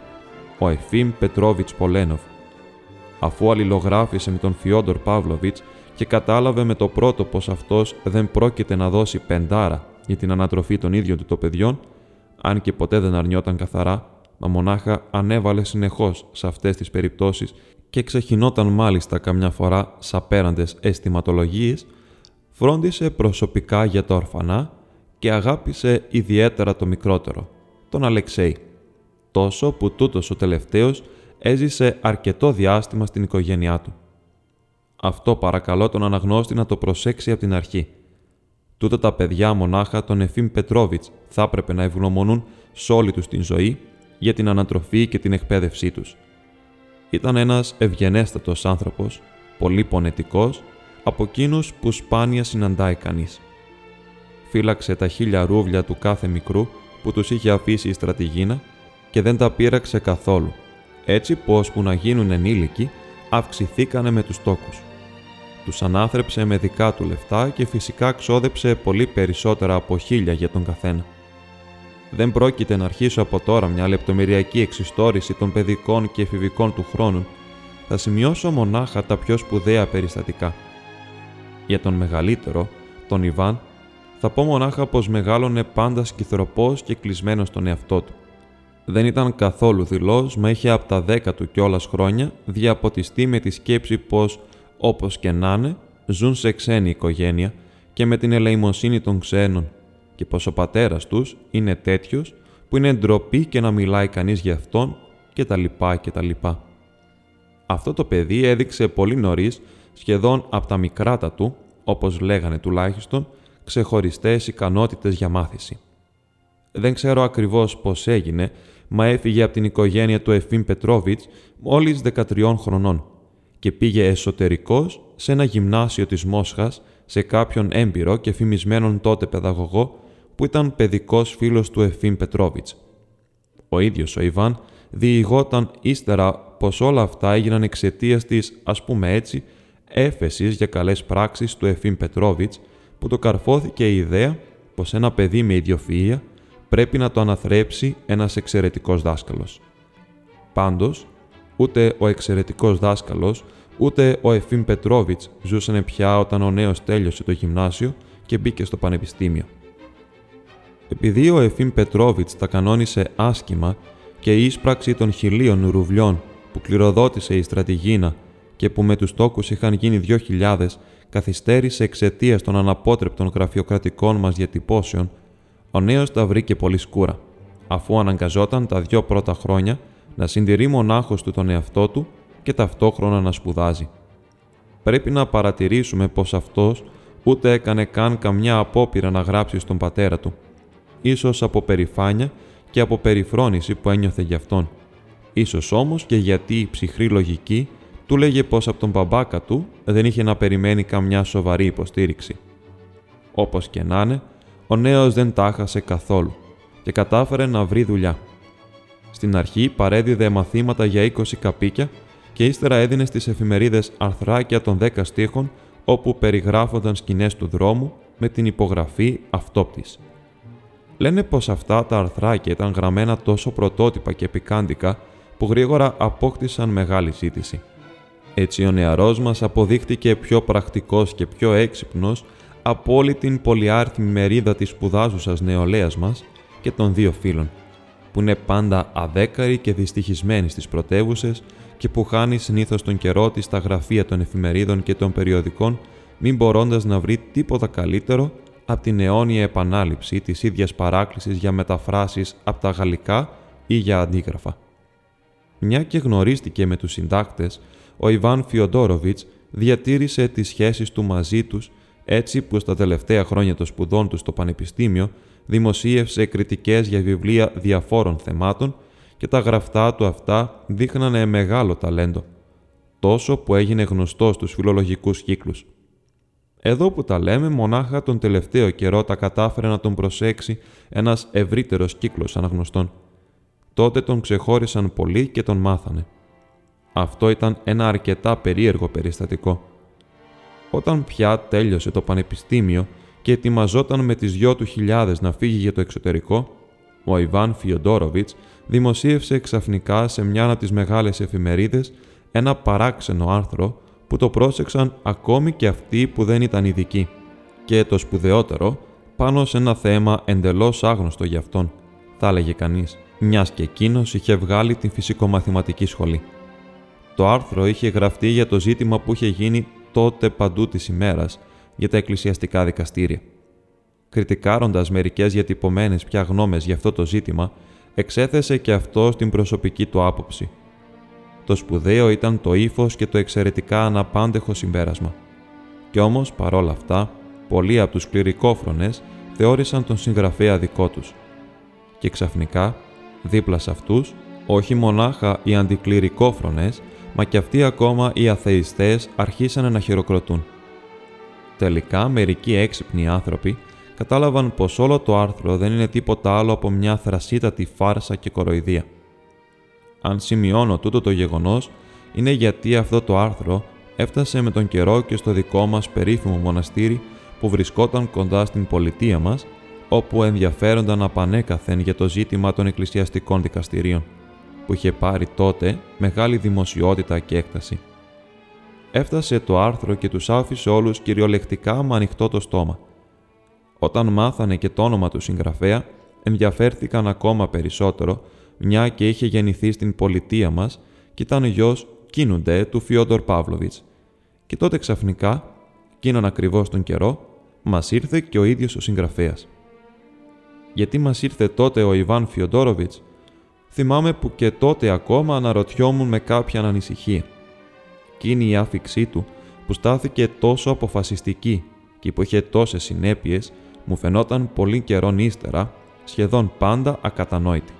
ο Εφήμ Πετρόβιτς Πολένοφ. Αφού αλληλογράφησε με τον Φιόντορ Παύλοβιτς και κατάλαβε με το πρώτο πως αυτός δεν πρόκειται να δώσει 5 για την ανατροφή των ίδιων του των παιδιών, αν και ποτέ δεν αρνιόταν καθαρά, μα μονάχα ανέβαλε συνεχώς σε αυτές τις περιπτώσεις και ξεχινόταν μάλιστα καμιά φορά σ' απέραντες αισθηματολογίες, φρόντισε προσωπικά για τα ορφανά και αγάπησε ιδιαίτερα το μικρότερο, τον Αλεξέη, τόσο που τούτος ο τελευταίος έζησε αρκετό διάστημα στην οικογένειά του. Αυτό παρακαλώ τον αναγνώστη να το προσέξει από την αρχή. Τούτα τα παιδιά μονάχα τον Εφήμ Πετρόβιτς θα έπρεπε να ευγνωμονούν σ' όλη τους την ζωή για την ανατροφή και την εκπαίδευσή τους. Ήταν ένας ευγενέστατος άνθρωπος, πολύ πονετικός από εκείνους που σπάνια συναντάει κανείς. Φύλαξε τα 1000 ρούβλια του κάθε μικρού που τους είχε αφήσει η στρατηγίνα και δεν τα πείραξε καθόλου, έτσι που ώσπου να γίνουν ενήλικοι αυξηθήκανε με τους τόκους. Τους ανάθρεψε με δικά του λεφτά και φυσικά ξόδεψε πολύ περισσότερα από 1000 για τον καθένα. Δεν πρόκειται να αρχίσω από τώρα μια λεπτομεριακή εξιστόρηση των παιδικών και εφηβικών του χρόνου, θα σημειώσω μονάχα τα πιο σπουδαία περιστατικά. Για τον μεγαλύτερο, τον Ιβάν, θα πω μονάχα πως μεγάλωνε πάντα σκυθροπός και κλεισμένος στον εαυτό του. Δεν ήταν καθόλου δειλός, μα είχε από τα 10 του κιόλας χρόνια διαποτιστεί με τη σκέψη πως, όπως και να είναι, ζουν σε ξένη οικογένεια και με την ελεημοσύνη των ξένων και πως ο πατέρας τους είναι τέτοιος που είναι ντροπή και να μιλάει κανείς για αυτόν κτλ. Αυτό το παιδί έδειξε πολύ νωρίς, σχεδόν από τα μικράτα του, όπως λέγανε τουλάχιστον, ξεχωριστές ικανότητες για μάθηση. Δεν ξέρω ακριβώς πώς έγινε, μα έφυγε από την οικογένεια του Εφήμ Πετρόβιτς μόλις 13 χρονών και πήγε εσωτερικός σε ένα γυμνάσιο της Μόσχας σε κάποιον έμπειρο και φημισμένον τότε παιδαγωγό που ήταν παιδικός φίλος του Εφήμ Πετρόβιτς. Ο ίδιος ο Ιβάν διηγόταν ύστερα πως όλα αυτά έγιναν εξαιτίας της, ας πούμε έτσι, έφεσης για καλές πράξεις του Εφήμ Πετρόβιτς που το καρφώθηκε η ιδέα πως ένα παιδί με ιδιοφυΐα πρέπει να το αναθρέψει ένας εξαιρετικός δάσκαλος. Πάντως, ούτε ο εξαιρετικός δάσκαλος, ούτε ο Εφήμ Πετρόβιτς ζούσανε πια όταν ο νέος τέλειωσε το γυμνάσιο και μπήκε στο πανεπιστήμιο. Επειδή ο Εφήμ Πετρόβιτς τα κανόνισε άσκημα και η εισπράξη των 1000 ρουβλιών που κληροδότησε η στρατηγίνα και που με τους τόκους είχαν γίνει 2000 καθυστέρησε εξαιτίας των αναπότρεπτων γραφειοκρατικών μας διατυπώσεων, ο νέος τα βρήκε πολύ σκούρα, αφού αναγκαζόταν τα 2 πρώτα χρόνια να συντηρεί μονάχος του τον εαυτό του και ταυτόχρονα να σπουδάζει. Πρέπει να παρατηρήσουμε πως αυτός ούτε έκανε καν καμιά απόπειρα να γράψει στον πατέρα του, ίσως από περηφάνεια και από περιφρόνηση που ένιωθε γι' αυτόν, ίσως όμως και γιατί η ψυχρή λογική του λέγε πως από τον μπαμπάκα του δεν είχε να περιμένει καμιά σοβαρή υποστήριξη. Όπως και να είναι, ο νέος δεν τα χάσε καθόλου και κατάφερε να βρει δουλειά. Στην αρχή παρέδιδε μαθήματα για 20 καπίκια και ύστερα έδινε στις εφημερίδες αρθράκια των 10 στίχων όπου περιγράφονταν σκηνές του δρόμου με την υπογραφή «Αυτόπτης». Λένε πως αυτά τα αρθράκια ήταν γραμμένα τόσο πρωτότυπα και πικάντικα που γρήγορα απόκτησαν μεγάλη ζήτηση. Έτσι ο νεαρός μας αποδείχτηκε πιο πρακτικός και πιο έξυπνος από όλη την πολυάριθμη μερίδα της σπουδάζουσας νεολαίας μας και των δύο φίλων, που είναι πάντα αδέκαροι και δυστυχισμένοι στις πρωτεύουσες και που χάνει συνήθως τον καιρό της στα γραφεία των εφημερίδων και των περιοδικών, μην μπορώντας να βρει τίποτα καλύτερο από την αιώνια επανάληψη της ίδιας παράκλησης για μεταφράσεις από τα γαλλικά ή για αντίγραφα. Μια και γνωρίστηκε με τους συντάκτες, ο Ιβάν Φιοντόροβιτς διατήρησε τις σχέσεις του μαζί τους, έτσι που στα τελευταία χρόνια των σπουδών του στο Πανεπιστήμιο δημοσίευσε κριτικές για βιβλία διαφόρων θεμάτων και τα γραφτά του αυτά δείχνανε μεγάλο ταλέντο, τόσο που έγινε γνωστό στους φιλολογικούς κύκλους. Εδώ που τα λέμε, μονάχα τον τελευταίο καιρό τα κατάφερε να τον προσέξει ένας ευρύτερος κύκλος αναγνωστών. Τότε τον ξεχώρισαν πολλοί και τον μάθανε. Αυτό ήταν ένα αρκετά περίεργο περιστατικό. Όταν πια τέλειωσε το πανεπιστήμιο και ετοιμαζόταν με τις 2.000 να φύγει για το εξωτερικό, ο Ιβάν Φιοντόροβιτς δημοσίευσε ξαφνικά σε μια από τις μεγάλες εφημερίδες ένα παράξενο άρθρο που το πρόσεξαν ακόμη και αυτοί που δεν ήταν ειδικοί και το σπουδαιότερο πάνω σε ένα θέμα εντελώς άγνωστο για αυτόν, θα έλεγε κανείς, μιας και εκείνος είχε βγάλει την φυσικομαθηματική σχολή. Το άρθρο είχε γραφτεί για το ζήτημα που είχε γίνει τότε παντού της ημέρας για τα εκκλησιαστικά δικαστήρια. Κριτικάροντας μερικές διατυπωμένες πια γνώμες για αυτό το ζήτημα, εξέθεσε και αυτό στην προσωπική του άποψη. Το σπουδαίο ήταν το ύφος και το εξαιρετικά αναπάντεχο συμπέρασμα. Κι όμως, παρόλα αυτά, πολλοί από τους κληρικόφρονες θεώρησαν τον συγγραφέα δικό τους. Και ξαφνικά, δίπλα σε αυτούς, όχι μονάχα οι αντικληρικόφρονες, μα και αυτοί ακόμα οι αθεϊστές αρχίσανε να χειροκροτούν. τελικά μερικοί έξυπνοι άνθρωποι κατάλαβαν πως όλο το άρθρο δεν είναι τίποτα άλλο από μια θρασίτατη φάρσα και κοροϊδία. Αν σημειώνω τούτο το γεγονός, είναι γιατί αυτό το άρθρο έφτασε με τον καιρό και στο δικό μας περίφημο μοναστήρι που βρισκόταν κοντά στην πολιτεία μας, όπου ενδιαφέρονταν απανέκαθεν για το ζήτημα των εκκλησιαστικών δικαστηρίων, που είχε πάρει τότε μεγάλη δημοσιότητα και έκταση. Έφτασε το άρθρο και τους άφησε όλους κυριολεκτικά με ανοιχτό το στόμα. Όταν μάθανε και το όνομα του συγγραφέα, ενδιαφέρθηκαν ακόμα περισσότερο, μια και είχε γεννηθεί στην πολιτεία μας και ήταν γιος κίνουντε του Φιόντορ Παύλοβιτς. Και τότε ξαφνικά, εκείνον ακριβώς τον καιρό, μας ήρθε και ο ίδιος ο συγγραφέας. Γιατί μας ήρθε τότε ο Ιβάν Φιοντόροβιτς, θυμάμαι που και τότε ακόμα αναρωτιόμουν με κάποια ανησυχία. Εκείνη η άφηξή του που στάθηκε τόσο αποφασιστική και που είχε τόσες συνέπειες, μου φαινόταν πολύ καιρόν ύστερα, σχεδόν πάντα ακατανόητη.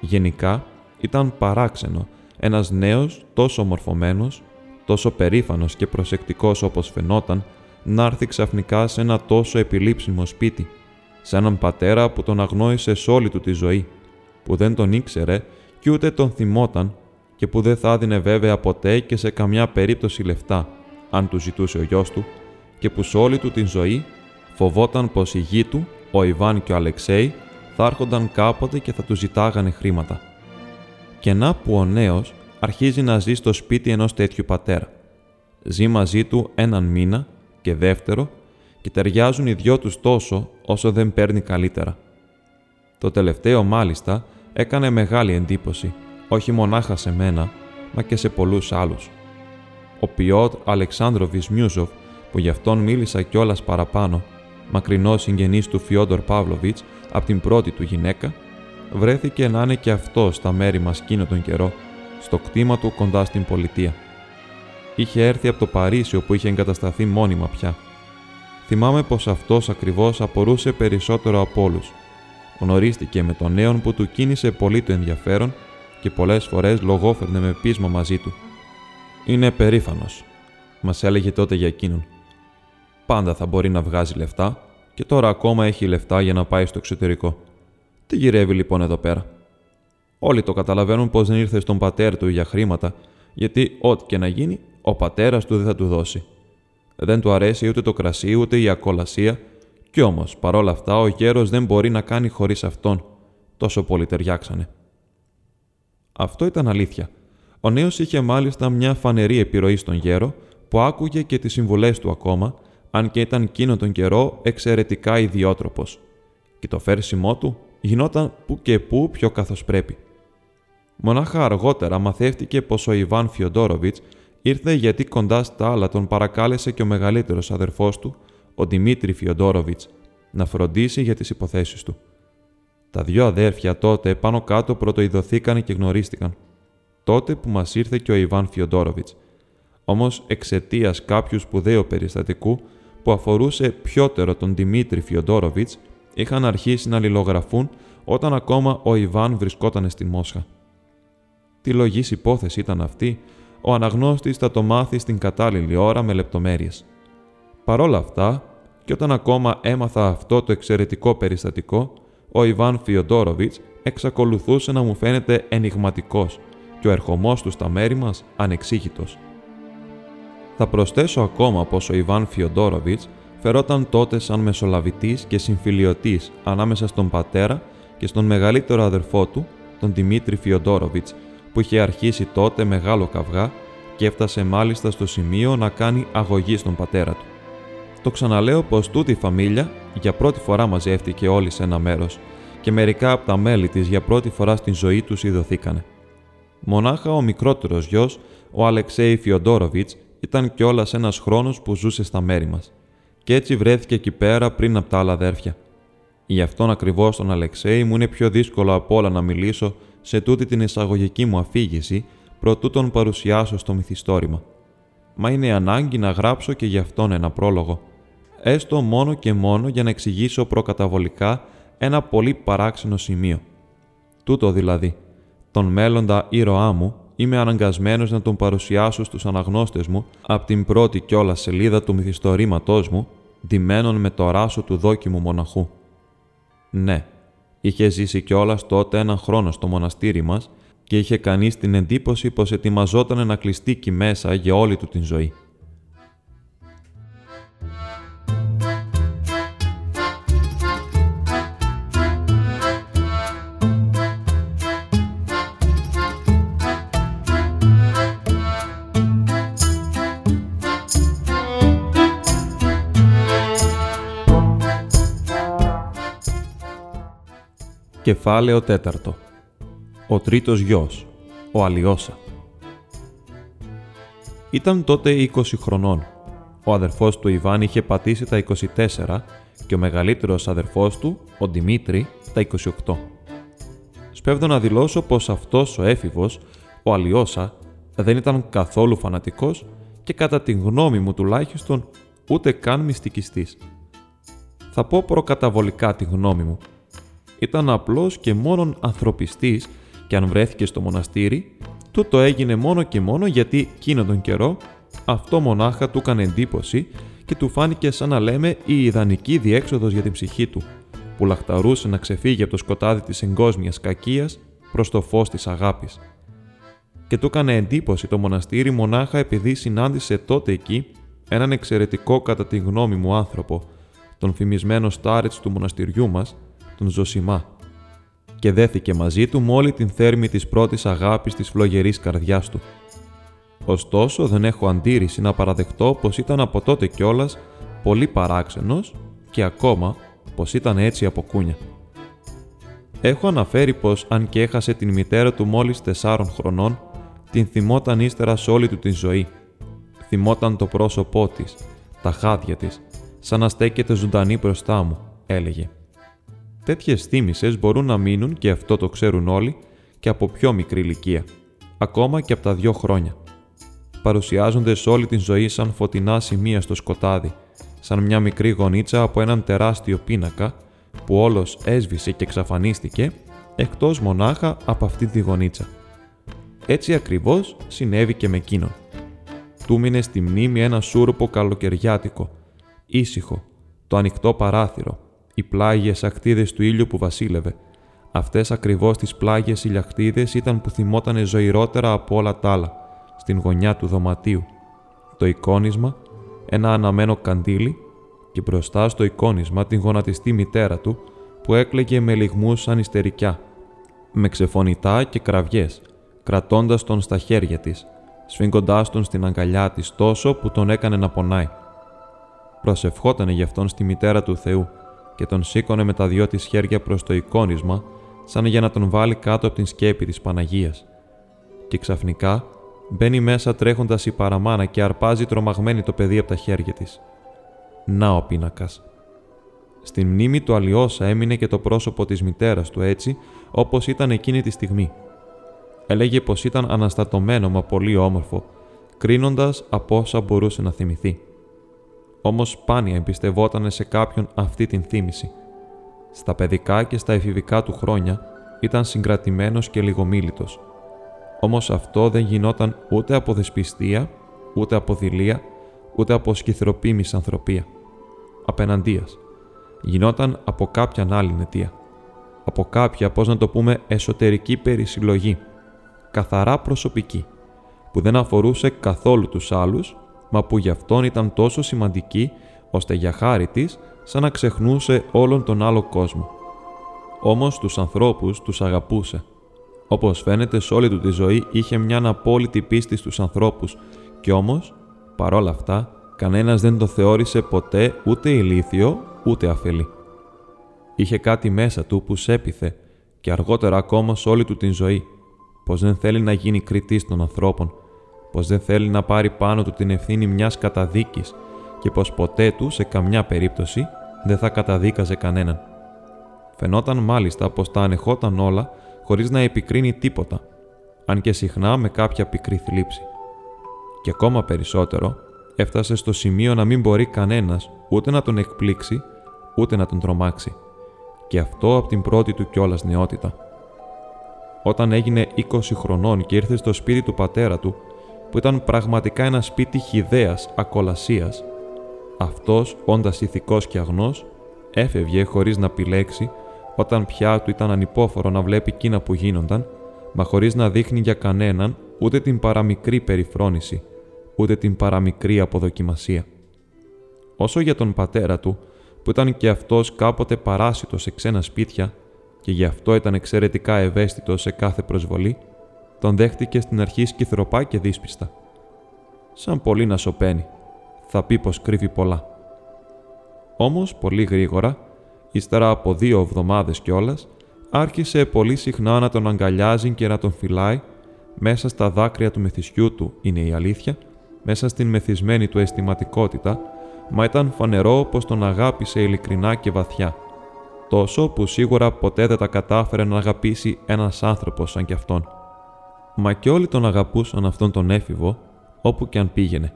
Γενικά ήταν παράξενο ένας νέος τόσο μορφωμένος, τόσο περήφανος και προσεκτικός όπως φαινόταν, να έρθει ξαφνικά σε ένα τόσο επιλείψιμο σπίτι, σε έναν πατέρα που τον αγνόησε σ' όλη του τη ζωή, που δεν τον ήξερε και ούτε τον θυμόταν και που δεν θα έδινε βέβαια ποτέ και σε καμιά περίπτωση λεφτά, αν του ζητούσε ο γιος του, και που σ' όλη του την ζωή φοβόταν πως η γη του, ο Ιβάν και ο Αλεξέη, θα έρχονταν κάποτε και θα του ζητάγανε χρήματα. Και να που ο νέος αρχίζει να ζει στο σπίτι ενός τέτοιου πατέρα. Ζει μαζί του έναν μήνα και δεύτερο και ταιριάζουν οι δυο τους τόσο όσο δεν παίρνει καλύτερα. Το τελευταίο μάλιστα έκανε μεγάλη εντύπωση, όχι μονάχα σε μένα, μα και σε πολλούς άλλους. Ο Πιότρ Αλεξάνδροβιτς Μιούσοφ, που γι' αυτόν μίλησα κιόλας παραπάνω, μακρινός συγγενής του Φιόντορ Παύλοβιτς από την πρώτη του γυναίκα, βρέθηκε να είναι και αυτό στα μέρη μας εκείνο τον καιρό, στο κτήμα του κοντά στην πολιτεία. Είχε έρθει από το Παρίσι όπου είχε εγκατασταθεί μόνιμα πια. Θυμάμαι πως αυτός ακριβώς απορούσε περισσότερο από όλους. Γνωρίστηκε με τον νέον που του κίνησε πολύ το ενδιαφέρον και πολλές φορές λογόφερνε με πείσμα μαζί του. «Είναι περήφανος», μας έλεγε τότε για εκείνον. «Πάντα θα μπορεί να βγάζει λεφτά και τώρα ακόμα έχει λεφτά για να πάει στο εξωτερικό. Τι γυρεύει λοιπόν εδώ πέρα?» Όλοι το καταλαβαίνουν πως δεν ήρθε στον πατέρα του για χρήματα, γιατί ό,τι και να γίνει, ο πατέρας του δεν θα του δώσει. Δεν του αρέσει ούτε το κρασί, ούτε η ακολασία, κι όμως παρόλα αυτά ο γέρος δεν μπορεί να κάνει χωρίς αυτόν. Τόσο πολύ ταιριάξανε. Αυτό ήταν αλήθεια. Ο νέος είχε μάλιστα μια φανερή επιρροή στον γέρο, που άκουγε και τις συμβουλές του ακόμα, αν και ήταν εκείνο τον καιρό εξαιρετικά ιδιότροπος. Και το φέρσιμό του γινόταν που και που πιο καθώς πρέπει. Μονάχα αργότερα μαθεύτηκε πως ο Ιβάν Φιοντόροβιτς ήρθε γιατί κοντά στα άλλα τον παρακάλεσε και ο μεγαλύτερος αδερφός του, ο Δημήτρη Φιοντόροβιτς, να φροντίσει για τις υποθέσεις του. Τα δυο αδέρφια τότε πάνω κάτω πρωτοειδωθήκαν και γνωρίστηκαν. Τότε που μας ήρθε και ο Ιβάν Φιοντόροβιτς. Όμως εξαιτίας κάποιου σπουδαίου περιστατικού που αφορούσε πιότερο τον Δημήτρη Φιοντόροβιτς, είχαν αρχίσει να αλληλογραφούν όταν ακόμα ο Ιβάν βρισκόταν στη Μόσχα. Τι λογής υπόθεση ήταν αυτή, ο αναγνώστης θα το μάθει στην κατάλληλη ώρα με λεπτομέρειες. Παρόλα αυτά, και όταν ακόμα έμαθα αυτό το εξαιρετικό περιστατικό, ο Ιβάν Φιοντόροβιτς εξακολουθούσε να μου φαίνεται ενιγματικός και ο ερχομός του στα μέρη μας ανεξήγητος. Θα προσθέσω ακόμα πως ο Ιβάν Φιοντόροβιτς φερόταν τότε σαν μεσολαβητής και συμφιλιωτής ανάμεσα στον πατέρα και στον μεγαλύτερο αδερφό του, τον Δημήτρη Φιοντόροβιτς, που είχε αρχίσει τότε μεγάλο καυγά και έφτασε μάλιστα στο σημείο να κάνει αγωγή στον πατέρα του. Το ξαναλέω πως τούτη η φαμίλια για πρώτη φορά μαζεύτηκε όλη σε ένα μέρος και μερικά από τα μέλη της για πρώτη φορά στην ζωή τους ειδωθήκανε. Μονάχα ο μικρότερος γιος, ο Αλεξέη Φιοντόροβιτς, ήταν κιόλας ένας χρόνος που ζούσε στα μέρη μας. Και έτσι βρέθηκε εκεί πέρα πριν από τα άλλα αδέρφια. Γι' αυτόν ακριβώς τον Αλεξέη μου είναι πιο δύσκολο απ' όλα να μιλήσω σε τούτη την εισαγωγική μου αφήγηση προτού τον παρουσιάσω στο μυθιστόρημα. Μα είναι ανάγκη να γράψω και γι' αυτόν ένα πρόλογο. Έστω μόνο και μόνο για να εξηγήσω προκαταβολικά ένα πολύ παράξενο σημείο. Τούτο δηλαδή, τον μέλλοντα ήρωά μου, είμαι αναγκασμένος να τον παρουσιάσω στους αναγνώστες μου από την πρώτη κιόλας σελίδα του μυθιστορήματός μου, ντυμένον με το ράσο του δόκιμου μοναχού. Ναι, είχε ζήσει κιόλας τότε έναν χρόνο στο μοναστήρι μας και είχε κάνει την εντύπωση πως ετοιμαζόταν να κλειστεί εκεί μέσα για όλη του την ζωή. Κεφάλαιο 4. Ο τρίτος γιος, ο Αλιόσα. Ήταν τότε 20 χρονών. Ο αδερφός του Ιβάν είχε πατήσει τα 24 και ο μεγαλύτερος αδερφός του, ο Δημήτρη, τα 28. Σπέβδω να δηλώσω πως αυτός ο έφηβος, ο Αλιόσα, δεν ήταν καθόλου φανατικός και κατά την γνώμη μου τουλάχιστον ούτε καν μυστικιστής. Θα πω προκαταβολικά τη γνώμη μου. Ήταν απλός και μόνον ανθρωπιστής και αν βρέθηκε στο μοναστήρι, τούτο έγινε μόνο και μόνο γιατί εκείνον τον καιρό αυτό μονάχα του έκανε εντύπωση και του φάνηκε σαν να λέμε η ιδανική διέξοδος για την ψυχή του, που λαχταρούσε να ξεφύγει από το σκοτάδι της εγκόσμιας κακίας προς το φως της αγάπης. Και του έκανε εντύπωση το μοναστήρι μονάχα επειδή συνάντησε τότε εκεί έναν εξαιρετικό κατά τη γνώμη μου άνθρωπο, τον φημισμένο στάριτς του μοναστηριού μας, τον Ζωσιμά, και δέθηκε μαζί του με όλη την θέρμη της πρώτης αγάπης της φλογερής καρδιάς του. Ωστόσο, δεν έχω αντίρρηση να παραδεχτώ πως ήταν από τότε κιόλας πολύ παράξενος και ακόμα πως ήταν έτσι από κούνια. Έχω αναφέρει πως αν και έχασε την μητέρα του μόλις 4 χρονών, την θυμόταν ύστερα σε όλη του την ζωή. Θυμόταν το πρόσωπό της, τα χάδια της, σαν να στέκεται ζωντανή μπροστά μου, έλεγε. Τέτοιες θύμησες μπορούν να μείνουν και αυτό το ξέρουν όλοι και από πιο μικρή ηλικία, ακόμα και από τα 2 χρόνια. Παρουσιάζονται σε όλη την ζωή σαν φωτεινά σημεία στο σκοτάδι, σαν μια μικρή γωνίτσα από έναν τεράστιο πίνακα που όλος έσβησε και εξαφανίστηκε, εκτός μονάχα από αυτή τη γωνίτσα. Έτσι ακριβώς συνέβη και με εκείνον. Του μείνε στη μνήμη ένα σούρπο καλοκαιριάτικο, ήσυχο, το ανοιχτό παράθυρο, οι πλάγιες ακτίδες του ήλιου που βασίλευε. Αυτές ακριβώς τις πλάγιες ηλιακτίδες ήταν που θυμότανε ζωηρότερα από όλα τα άλλα, στην γωνιά του δωματίου. Το εικόνισμα, ένα αναμένο καντήλι και μπροστά στο εικόνισμα την γονατιστή μητέρα του που έκλαιγε με λυγμούς σαν ιστερικιά, με ξεφωνητά και κραυγές, κρατώντας τον στα χέρια της, σφίγγοντάς τον στην αγκαλιά της τόσο που τον έκανε να πονάει. Προσευχότανε γι' αυτόν στη μητέρα του Θεού και τον σήκωνε με τα 2 της χέρια προς το εικόνισμα, σαν για να τον βάλει κάτω από την σκέπη της Παναγίας. Και ξαφνικά μπαίνει μέσα τρέχοντας η παραμάνα και αρπάζει τρομαγμένη το παιδί από τα χέρια της. Να ο πίνακας. Στη μνήμη του Αλιόσα έμεινε και το πρόσωπο της μητέρας του έτσι, όπως ήταν εκείνη τη στιγμή. Έλεγε πως ήταν αναστατωμένο μα πολύ όμορφο, κρίνοντας από όσα μπορούσε να θυμηθεί. Όμως σπάνια εμπιστευότανε σε κάποιον αυτή την θύμηση. Στα παιδικά και στα εφηβικά του χρόνια ήταν συγκρατημένος και λιγομίλητος. Όμως αυτό δεν γινόταν ούτε από δεσπιστία, ούτε από δειλία, ούτε από σκυθροπή μισανθρωπία. Απέναντίας. Γινόταν από κάποιαν άλλην αιτία. Από κάποια, πώς να το πούμε, εσωτερική περισυλλογή. Καθαρά προσωπική, που δεν αφορούσε καθόλου τους άλλους, μα που γι' αυτόν ήταν τόσο σημαντική, ώστε για χάρη της, σαν να ξεχνούσε όλον τον άλλο κόσμο. Όμως τους ανθρώπους τους αγαπούσε. Όπως φαίνεται, σε όλη του τη ζωή είχε μια απόλυτη πίστη στους ανθρώπους και όμως, παρόλα αυτά, κανένας δεν το θεώρησε ποτέ ούτε ηλίθιο, ούτε αφελή. Είχε κάτι μέσα του που σέπιθε και αργότερα ακόμα σε όλη του την ζωή, πως δεν θέλει να γίνει κριτής των ανθρώπων, πως δεν θέλει να πάρει πάνω του την ευθύνη μιας καταδίκης και πως ποτέ του, σε καμιά περίπτωση, δεν θα καταδίκαζε κανέναν. Φαινόταν μάλιστα πως τα ανεχόταν όλα χωρίς να επικρίνει τίποτα, αν και συχνά με κάποια πικρή θλίψη. Και ακόμα περισσότερο, έφτασε στο σημείο να μην μπορεί κανένας ούτε να τον εκπλήξει, ούτε να τον τρομάξει. Και αυτό από την πρώτη του κιόλας νεότητα. όταν έγινε 20 χρονών και ήρθε στο σπίτι του πατέρα του, που ήταν πραγματικά ένα σπίτι χυδαίας ακολασίας. Αυτός, όντας ηθικός και αγνός, έφευγε χωρίς να επιλέξει, όταν πια του ήταν ανυπόφορο να βλέπει εκείνα που γίνονταν, μα χωρίς να δείχνει για κανέναν ούτε την παραμικρή περιφρόνηση, ούτε την παραμικρή αποδοκιμασία. Όσο για τον πατέρα του, που ήταν και αυτός κάποτε παράσιτος σε ξένα σπίτια, και γι' αυτό ήταν εξαιρετικά ευαίσθητος σε κάθε προσβολή, τον δέχτηκε στην αρχή σκυθροπά και δύσπιστα. Σαν πολύ να σωπαίνει, θα πει πως κρύβει πολλά. Όμως πολύ γρήγορα, ύστερα από 2 εβδομάδες κιόλας, άρχισε πολύ συχνά να τον αγκαλιάζει και να τον φυλάει, μέσα στα δάκρυα του μεθυσιού του, είναι η αλήθεια, μέσα στην μεθυσμένη του αισθηματικότητα, μα ήταν φανερό πως τον αγάπησε ειλικρινά και βαθιά, τόσο που σίγουρα ποτέ δεν τα κατάφερε να αγαπήσει ένας άνθρωπος σαν κι αυτόν. Μα και όλοι τον αγαπούσαν αυτόν τον έφηβο, όπου και αν πήγαινε.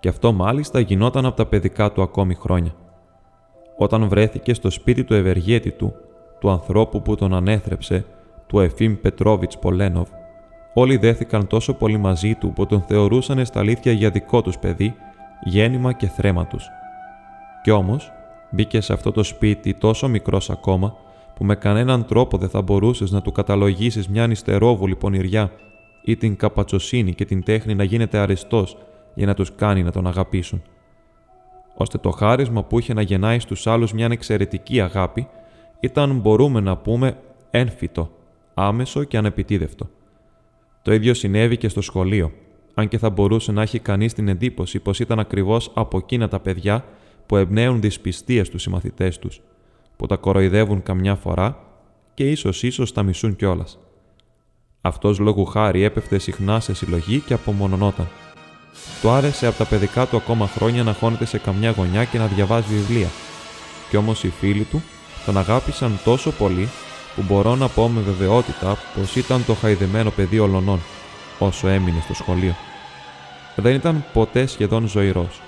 Και αυτό μάλιστα γινόταν από τα παιδικά του ακόμη χρόνια. Όταν βρέθηκε στο σπίτι του ευεργέτη του, του ανθρώπου που τον ανέθρεψε, του Εφήμ Πετρόβιτς Πολένοφ, όλοι δέθηκαν τόσο πολύ μαζί του που τον θεωρούσαν στα αλήθεια για δικό τους παιδί, γέννημα και θρέμα τους. Κι όμως, μπήκε σε αυτό το σπίτι τόσο μικρός ακόμα, που με κανέναν τρόπο δεν θα μπορούσες να του καταλογίσεις μια νυστερόβουλη πονηριά ή την καπατσοσύνη και την τέχνη να γίνεται αριστός για να τους κάνει να τον αγαπήσουν. Ώστε το χάρισμα που είχε να γεννάει στους άλλους μιαν εξαιρετική αγάπη ήταν, μπορούμε να πούμε, έμφυτο, άμεσο και ανεπιτίδευτο. Το ίδιο συνέβη και στο σχολείο, αν και θα μπορούσε να έχει κανείς την εντύπωση πως ήταν ακριβώς από εκείνα τα παιδιά που εμπνέουν δυσπιστία στους συμμαθητές τους, που τα κοροϊδεύουν καμιά φορά και ίσως τα μισούν κιόλας. Αυτός λόγου χάρη έπεφτε συχνά σε συλλογή και απομονωνόταν. Του άρεσε από τα παιδικά του ακόμα χρόνια να χώνεται σε καμιά γωνιά και να διαβάζει βιβλία. Κι όμως οι φίλοι του τον αγάπησαν τόσο πολύ που μπορώ να πω με βεβαιότητα πως ήταν το χαϊδεμένο παιδί ολονών, όσο έμεινε στο σχολείο. Δεν ήταν ποτέ σχεδόν ζωηρός,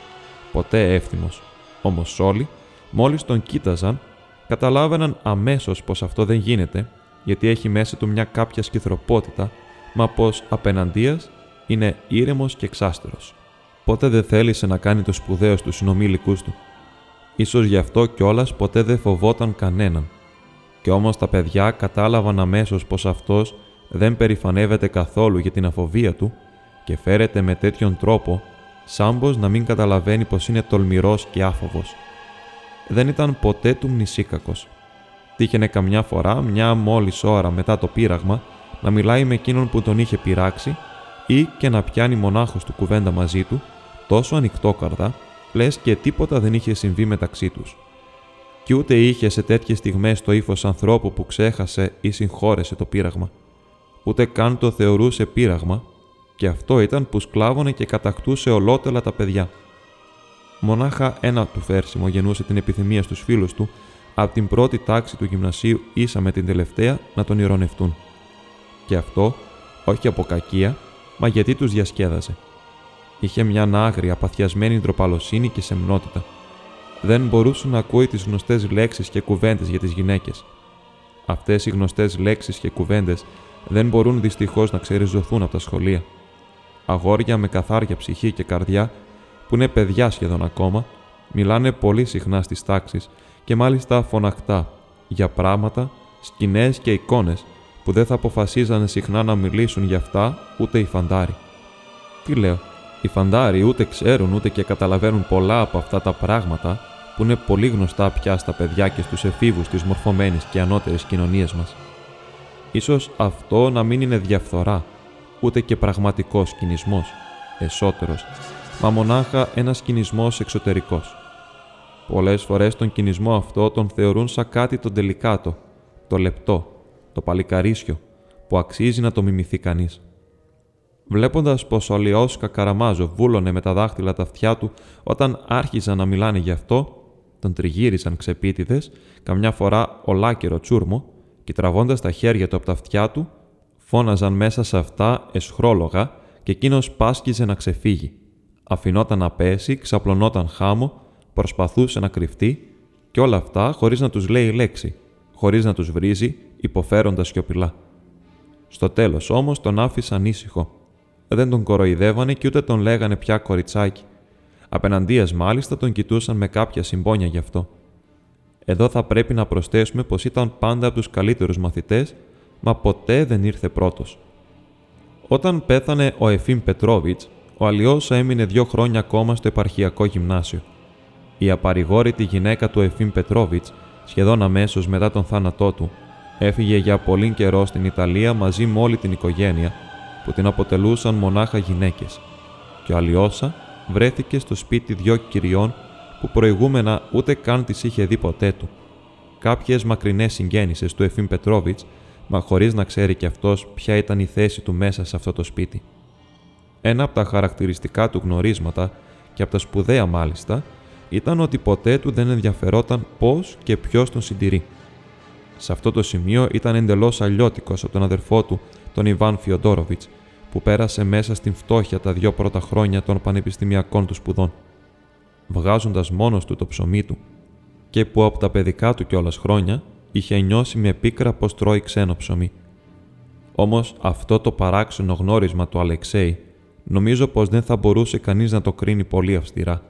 ποτέ εύθυμος, όμως όλοι, μόλις τον κοίταζαν, καταλάβαιναν αμέσως πως αυτό δεν γίνεται, γιατί έχει μέσα του μια κάποια σκυθροπότητα, μα πως απέναντίας είναι ήρεμος και εξάστερος. Ποτέ δεν θέλησε να κάνει το σπουδαίο στους συνομήλικούς του. Ίσως γι' αυτό κιόλας ποτέ δεν φοβόταν κανέναν. Κι όμως τα παιδιά κατάλαβαν αμέσως πως αυτός δεν περηφανεύεται καθόλου για την αφοβία του και φέρεται με τέτοιον τρόπο, σαν πως να μην καταλαβαίνει πως είναι τολμηρός και άφοβος. Δεν ήταν ποτέ του μνησίκακος. Τύχαινε καμιά φορά, μια μόλις ώρα μετά το πείραγμα, να μιλάει με εκείνον που τον είχε πειράξει ή και να πιάνει μονάχος του κουβέντα μαζί του, τόσο ανοιχτόκαρδα, λες και τίποτα δεν είχε συμβεί μεταξύ τους. Κι ούτε είχε σε τέτοιες στιγμές το ύφος ανθρώπου που ξέχασε ή συγχώρεσε το πείραγμα. Ούτε καν το θεωρούσε πείραγμα, και αυτό ήταν που σκλάβωνε και κατακτούσε ολότελα τα παιδιά. Μονάχα ένα του φέρσιμο γεννούσε την επιθυμία στους φίλους του, από την πρώτη τάξη του γυμνασίου ίσα με την τελευταία, να τον ηρωνευτούν. Και αυτό, όχι από κακία, μα γιατί τους διασκέδαζε. Είχε μιαν άγρια, παθιασμένη ντροπαλοσύνη και σεμνότητα. Δεν μπορούσε να ακούει τις γνωστές λέξεις και κουβέντες για τις γυναίκες. Αυτές οι γνωστές λέξεις και κουβέντες δεν μπορούν δυστυχώς να ξεριζωθούν από τα σχολεία. Αγόρια με καθάρια ψυχή και καρδιά, που είναι παιδιά σχεδόν ακόμα, μιλάνε πολύ συχνά στις τάξεις και μάλιστα φωναχτά για πράγματα, σκηνές και εικόνες που δεν θα αποφασίζανε συχνά να μιλήσουν για αυτά ούτε οι φαντάροι. Τι λέω, οι φαντάροι ούτε ξέρουν ούτε και καταλαβαίνουν πολλά από αυτά τα πράγματα που είναι πολύ γνωστά πια στα παιδιά και στους εφήβους της μορφωμένης και ανώτερης κοινωνίας μας. Ίσως αυτό να μην είναι διαφθορά, ούτε και πραγματικός κινησμός, εσωτερικός, μα μονάχα ένας κινησμός εξωτερικός. Πολλές φορές τον κινησμό αυτό τον θεωρούν σαν κάτι το τελικάτο, το λεπτό, το παλικαρίσιο, που αξίζει να το μιμηθεί κανείς. Βλέποντας πως ο Αλιόσα Καραμάζοφ βούλωνε με τα δάχτυλα τα αυτιά του όταν άρχιζαν να μιλάνε γι' αυτό, τον τριγύριζαν ξεπίτηδες, καμιά φορά ολάκερο τσούρμο, και τραβώντας τα χέρια του από τα αυτιά του, φώναζαν μέσα σε αυτά εσχρόλογα και εκείνος πάσκιζε να ξεφύγει. Αφινόταν να πέσει, ξαπλωνόταν χάμο, προσπαθούσε να κρυφτεί και όλα αυτά χωρίς να τους λέει λέξη, χωρίς να τους βρίζει, υποφέροντας σιωπηλά. Στο τέλος όμως τον άφησαν ήσυχο. Δεν τον κοροϊδεύανε και ούτε τον λέγανε πια κοριτσάκι. Απεναντίας μάλιστα τον κοιτούσαν με κάποια συμπόνια γι' αυτό. Εδώ θα πρέπει να προσθέσουμε πως ήταν πάντα από τους καλύτερους μαθητές, μα ποτέ δεν ήρθε πρώτος. Όταν πέθανε ο Εφήμ Πετρόβιτς, ο Αλιόσα έμεινε 2 χρόνια ακόμα στο επαρχιακό γυμνάσιο. Η απαρηγόρητη γυναίκα του Εφήμ Πετρόβιτς, σχεδόν αμέσως μετά τον θάνατό του, έφυγε για πολύ καιρό στην Ιταλία μαζί με όλη την οικογένεια, που την αποτελούσαν μονάχα γυναίκες. Και ο Αλιόσα βρέθηκε στο σπίτι 2 κυριών που προηγούμενα ούτε καν τις είχε δει ποτέ του. Κάποιες μακρινές συγγένισσες του Εφήμ Πετρόβιτς, μα χωρίς να ξέρει κι αυτός ποια ήταν η θέση του μέσα σε αυτό το σπίτι. Ένα από τα χαρακτηριστικά του γνωρίσματα και από τα σπουδαία μάλιστα ήταν ότι ποτέ του δεν ενδιαφερόταν πώς και ποιος τον συντηρεί. Σε αυτό το σημείο ήταν εντελώς αλλιώτικος από τον αδερφό του, τον Ιβάν Φιοντόροβιτς, που πέρασε μέσα στην φτώχεια τα 2 πρώτα χρόνια των πανεπιστημιακών του σπουδών, βγάζοντας μόνος του το ψωμί του, και που από τα παιδικά του κιόλας χρόνια είχε νιώσει με πίκρα πως τρώει ξένο ψωμί. Όμως αυτό το παράξενο γνώρισμα του Αλεξέη νομίζω πως δεν θα μπορούσε κανείς να το κρίνει πολύ αυστηρά.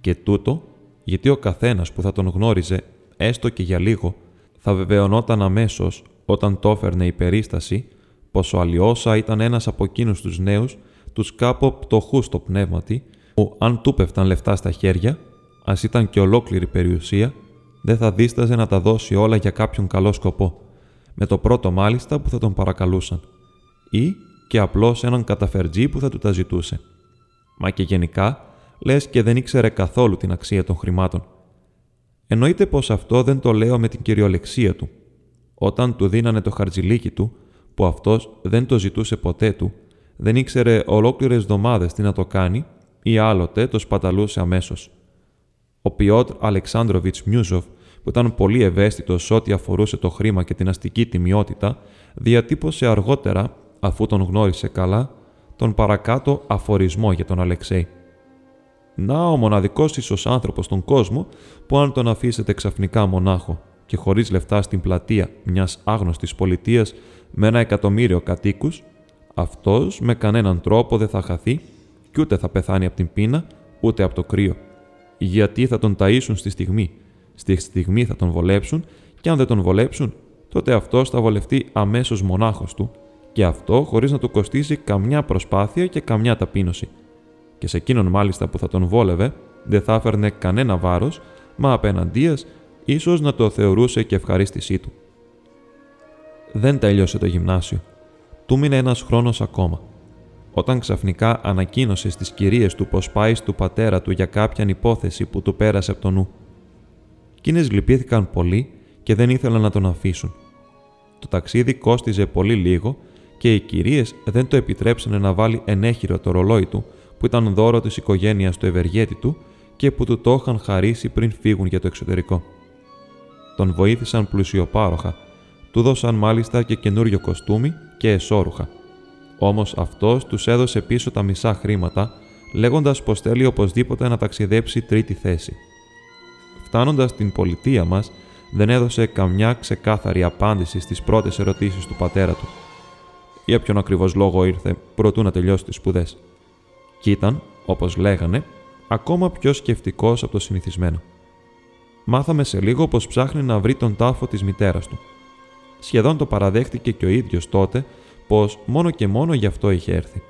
Και τούτο γιατί ο καθένας που θα τον γνώριζε, έστω και για λίγο, θα βεβαιωνόταν αμέσως όταν το έφερνε η περίσταση πως ο Αλιόσα ήταν ένας από εκείνους τους νέους, τους κάπου πτωχούς στο πνεύματι, που αν του πέφταν λεφτά στα χέρια, ας ήταν και ολόκληρη περιουσία, δεν θα δίσταζε να τα δώσει όλα για κάποιον καλό σκοπό, με το πρώτο μάλιστα που θα τον παρακαλούσαν, ή και απλώς έναν καταφερτζή που θα του τα ζητούσε. Μα και γενικά, λες και δεν ήξερε καθόλου την αξία των χρημάτων. Εννοείται πως αυτό δεν το λέω με την κυριολεξία του. Όταν του δίνανε το χαρτζιλίκι του, που αυτός δεν το ζητούσε ποτέ του, δεν ήξερε ολόκληρες εβδομάδες τι να το κάνει, ή άλλοτε το σπαταλούσε αμέσως. Ο Πιότρ Αλεξάνδροβιτς Μιούσοφ, που ήταν πολύ ευαίσθητος ό,τι αφορούσε το χρήμα και την αστική τιμιότητα, διατύπωσε αργότερα, αφού τον γνώρισε καλά, τον παρακάτω αφορισμό για τον Αλεξέη. «Να ο μοναδικός ίσως άνθρωπος στον κόσμο που αν τον αφήσετε ξαφνικά μονάχο και χωρίς λεφτά στην πλατεία μιας άγνωστης πολιτείας με 1 εκατομμύριο κατοίκους, αυτός με κανέναν τρόπο δεν θα χαθεί και ούτε θα πεθάνει από την πείνα ούτε από το κρύο. Γιατί θα τον ταΐσουν στη στιγμή. Στη στιγμή θα τον βολέψουν και αν δεν τον βολέψουν, τότε αυτός θα βολευτεί αμέσως μονάχος του και αυτό χωρίς να του κοστίσει καμιά προσπάθεια και καμιά ταπείνωση. Και σε εκείνον μάλιστα που θα τον βόλευε, δεν θα έφερνε κανένα βάρος, μα απέναντίας ίσως να το θεωρούσε και ευχαρίστησή του». Δεν τέλειωσε το γυμνάσιο. Του μείνε 1 χρόνος ακόμα. Όταν ξαφνικά ανακοίνωσε στις κυρίες του πως πάει στου πατέρα του για κάποιαν υπόθεση που του πέρασε από το νου. Εκείνες λυπήθηκαν πολύ και δεν ήθελαν να τον αφήσουν. Το ταξίδι κόστιζε πολύ λίγο και οι κυρίες δεν το επιτρέψανε να βάλει ενέχειρο το ρολόι του, που ήταν δώρο της οικογένειας του ευεργέτη του και που του το είχαν χαρίσει πριν φύγουν για το εξωτερικό. Τον βοήθησαν πλουσιοπάροχα, του δώσαν μάλιστα και καινούριο κοστούμι και εσώρουχα. Όμως αυτός τους έδωσε πίσω τα μισά χρήματα, λέγοντας πως θέλει οπωσδήποτε να ταξιδέψει 3η θέση. Φτάνοντας στην πολιτεία μας, δεν έδωσε καμιά ξεκάθαρη απάντηση στις πρώτες ερωτήσεις του πατέρα του. Για ποιον ακριβώς λόγο ήρθε προτού να τελειώσει τις σπουδές. Κι ήταν, όπως λέγανε, ακόμα πιο σκεφτικός από το συνηθισμένο. Μάθαμε σε λίγο πως ψάχνει να βρει τον τάφο της μητέρας του. Σχεδόν το παραδέχτηκε και ο ίδιος τότε πως μόνο και μόνο γι' αυτό είχε έρθει.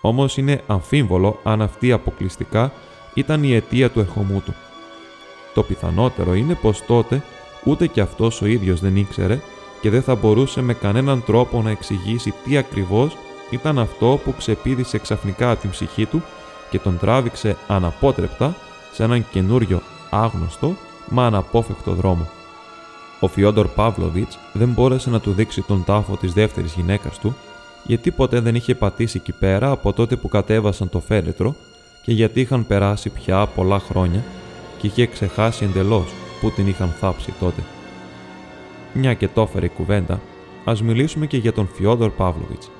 Όμως είναι αμφίβολο αν αυτή αποκλειστικά ήταν η αιτία του ερχομού του. Το πιθανότερο είναι πως τότε ούτε κι αυτός ο ίδιος δεν ήξερε και δεν θα μπορούσε με κανέναν τρόπο να εξηγήσει τι ακριβώς ήταν αυτό που ξεπήδησε ξαφνικά από την ψυχή του και τον τράβηξε αναπότρεπτα σε έναν καινούριο άγνωστο μα αναπόφευκτο δρόμο. Ο Φιόντορ Παύλοβιτς δεν μπόρεσε να του δείξει τον τάφο της δεύτερης γυναίκας του, γιατί ποτέ δεν είχε πατήσει εκεί πέρα από τότε που κατέβασαν το φέρετρο και γιατί είχαν περάσει πια πολλά χρόνια και είχε ξεχάσει εντελώς που την είχαν θάψει τότε. Μια και το έφερε η κουβέντα, ας μιλήσουμε και για τον Φιόντορ Παύλοβιτς.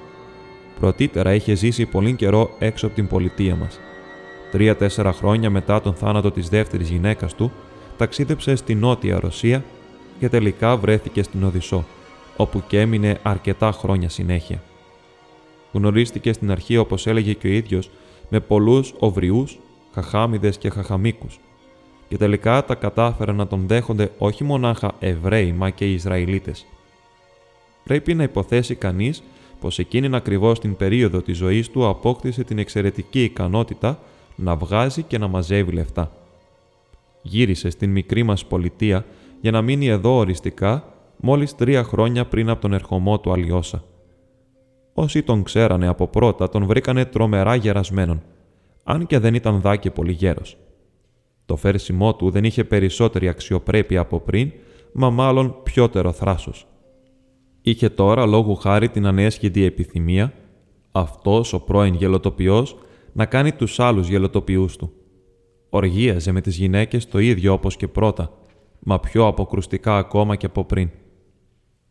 Πρωτύτερα είχε ζήσει πολύ καιρό έξω από την πολιτεία μας. 3-4 χρόνια μετά τον θάνατο της δεύτερης γυναίκας του, ταξίδεψε στη Νότια Ρωσία και τελικά βρέθηκε στην Οδησσό, όπου και έμεινε αρκετά χρόνια συνέχεια. Γνωρίστηκε στην αρχή, όπως έλεγε και ο ίδιος, με πολλούς οβριούς, χαχάμιδες και χαχαμίκους, και τελικά τα κατάφεραν να τον δέχονται όχι μονάχα Εβραίοι, μα και Ισραηλίτες. Πρέπει να υποθέσει κανείς πως εκείνη ακριβώς την περίοδο της ζωής του απόκτησε την εξαιρετική ικανότητα να βγάζει και να μαζεύει λεφτά. Γύρισε στην μικρή μας πολιτεία για να μείνει εδώ οριστικά μόλις 3 χρόνια πριν από τον ερχομό του Αλιόσα. Όσοι τον ξέρανε από πρώτα τον βρήκανε τρομερά γερασμένον, αν και δεν ήταν δάκε πολύ γέρος. Το φέρσιμό του δεν είχε περισσότερη αξιοπρέπεια από πριν, μα μάλλον πιότερο θράσος. Είχε τώρα λόγου χάρη την ανέσχυτη επιθυμία, αυτός ο πρώην γελοτοποιός, να κάνει τους άλλους γελοτοποιούς του. Οργίαζε με τις γυναίκες το ίδιο όπως και πρώτα, μα πιο αποκρουστικά ακόμα και από πριν.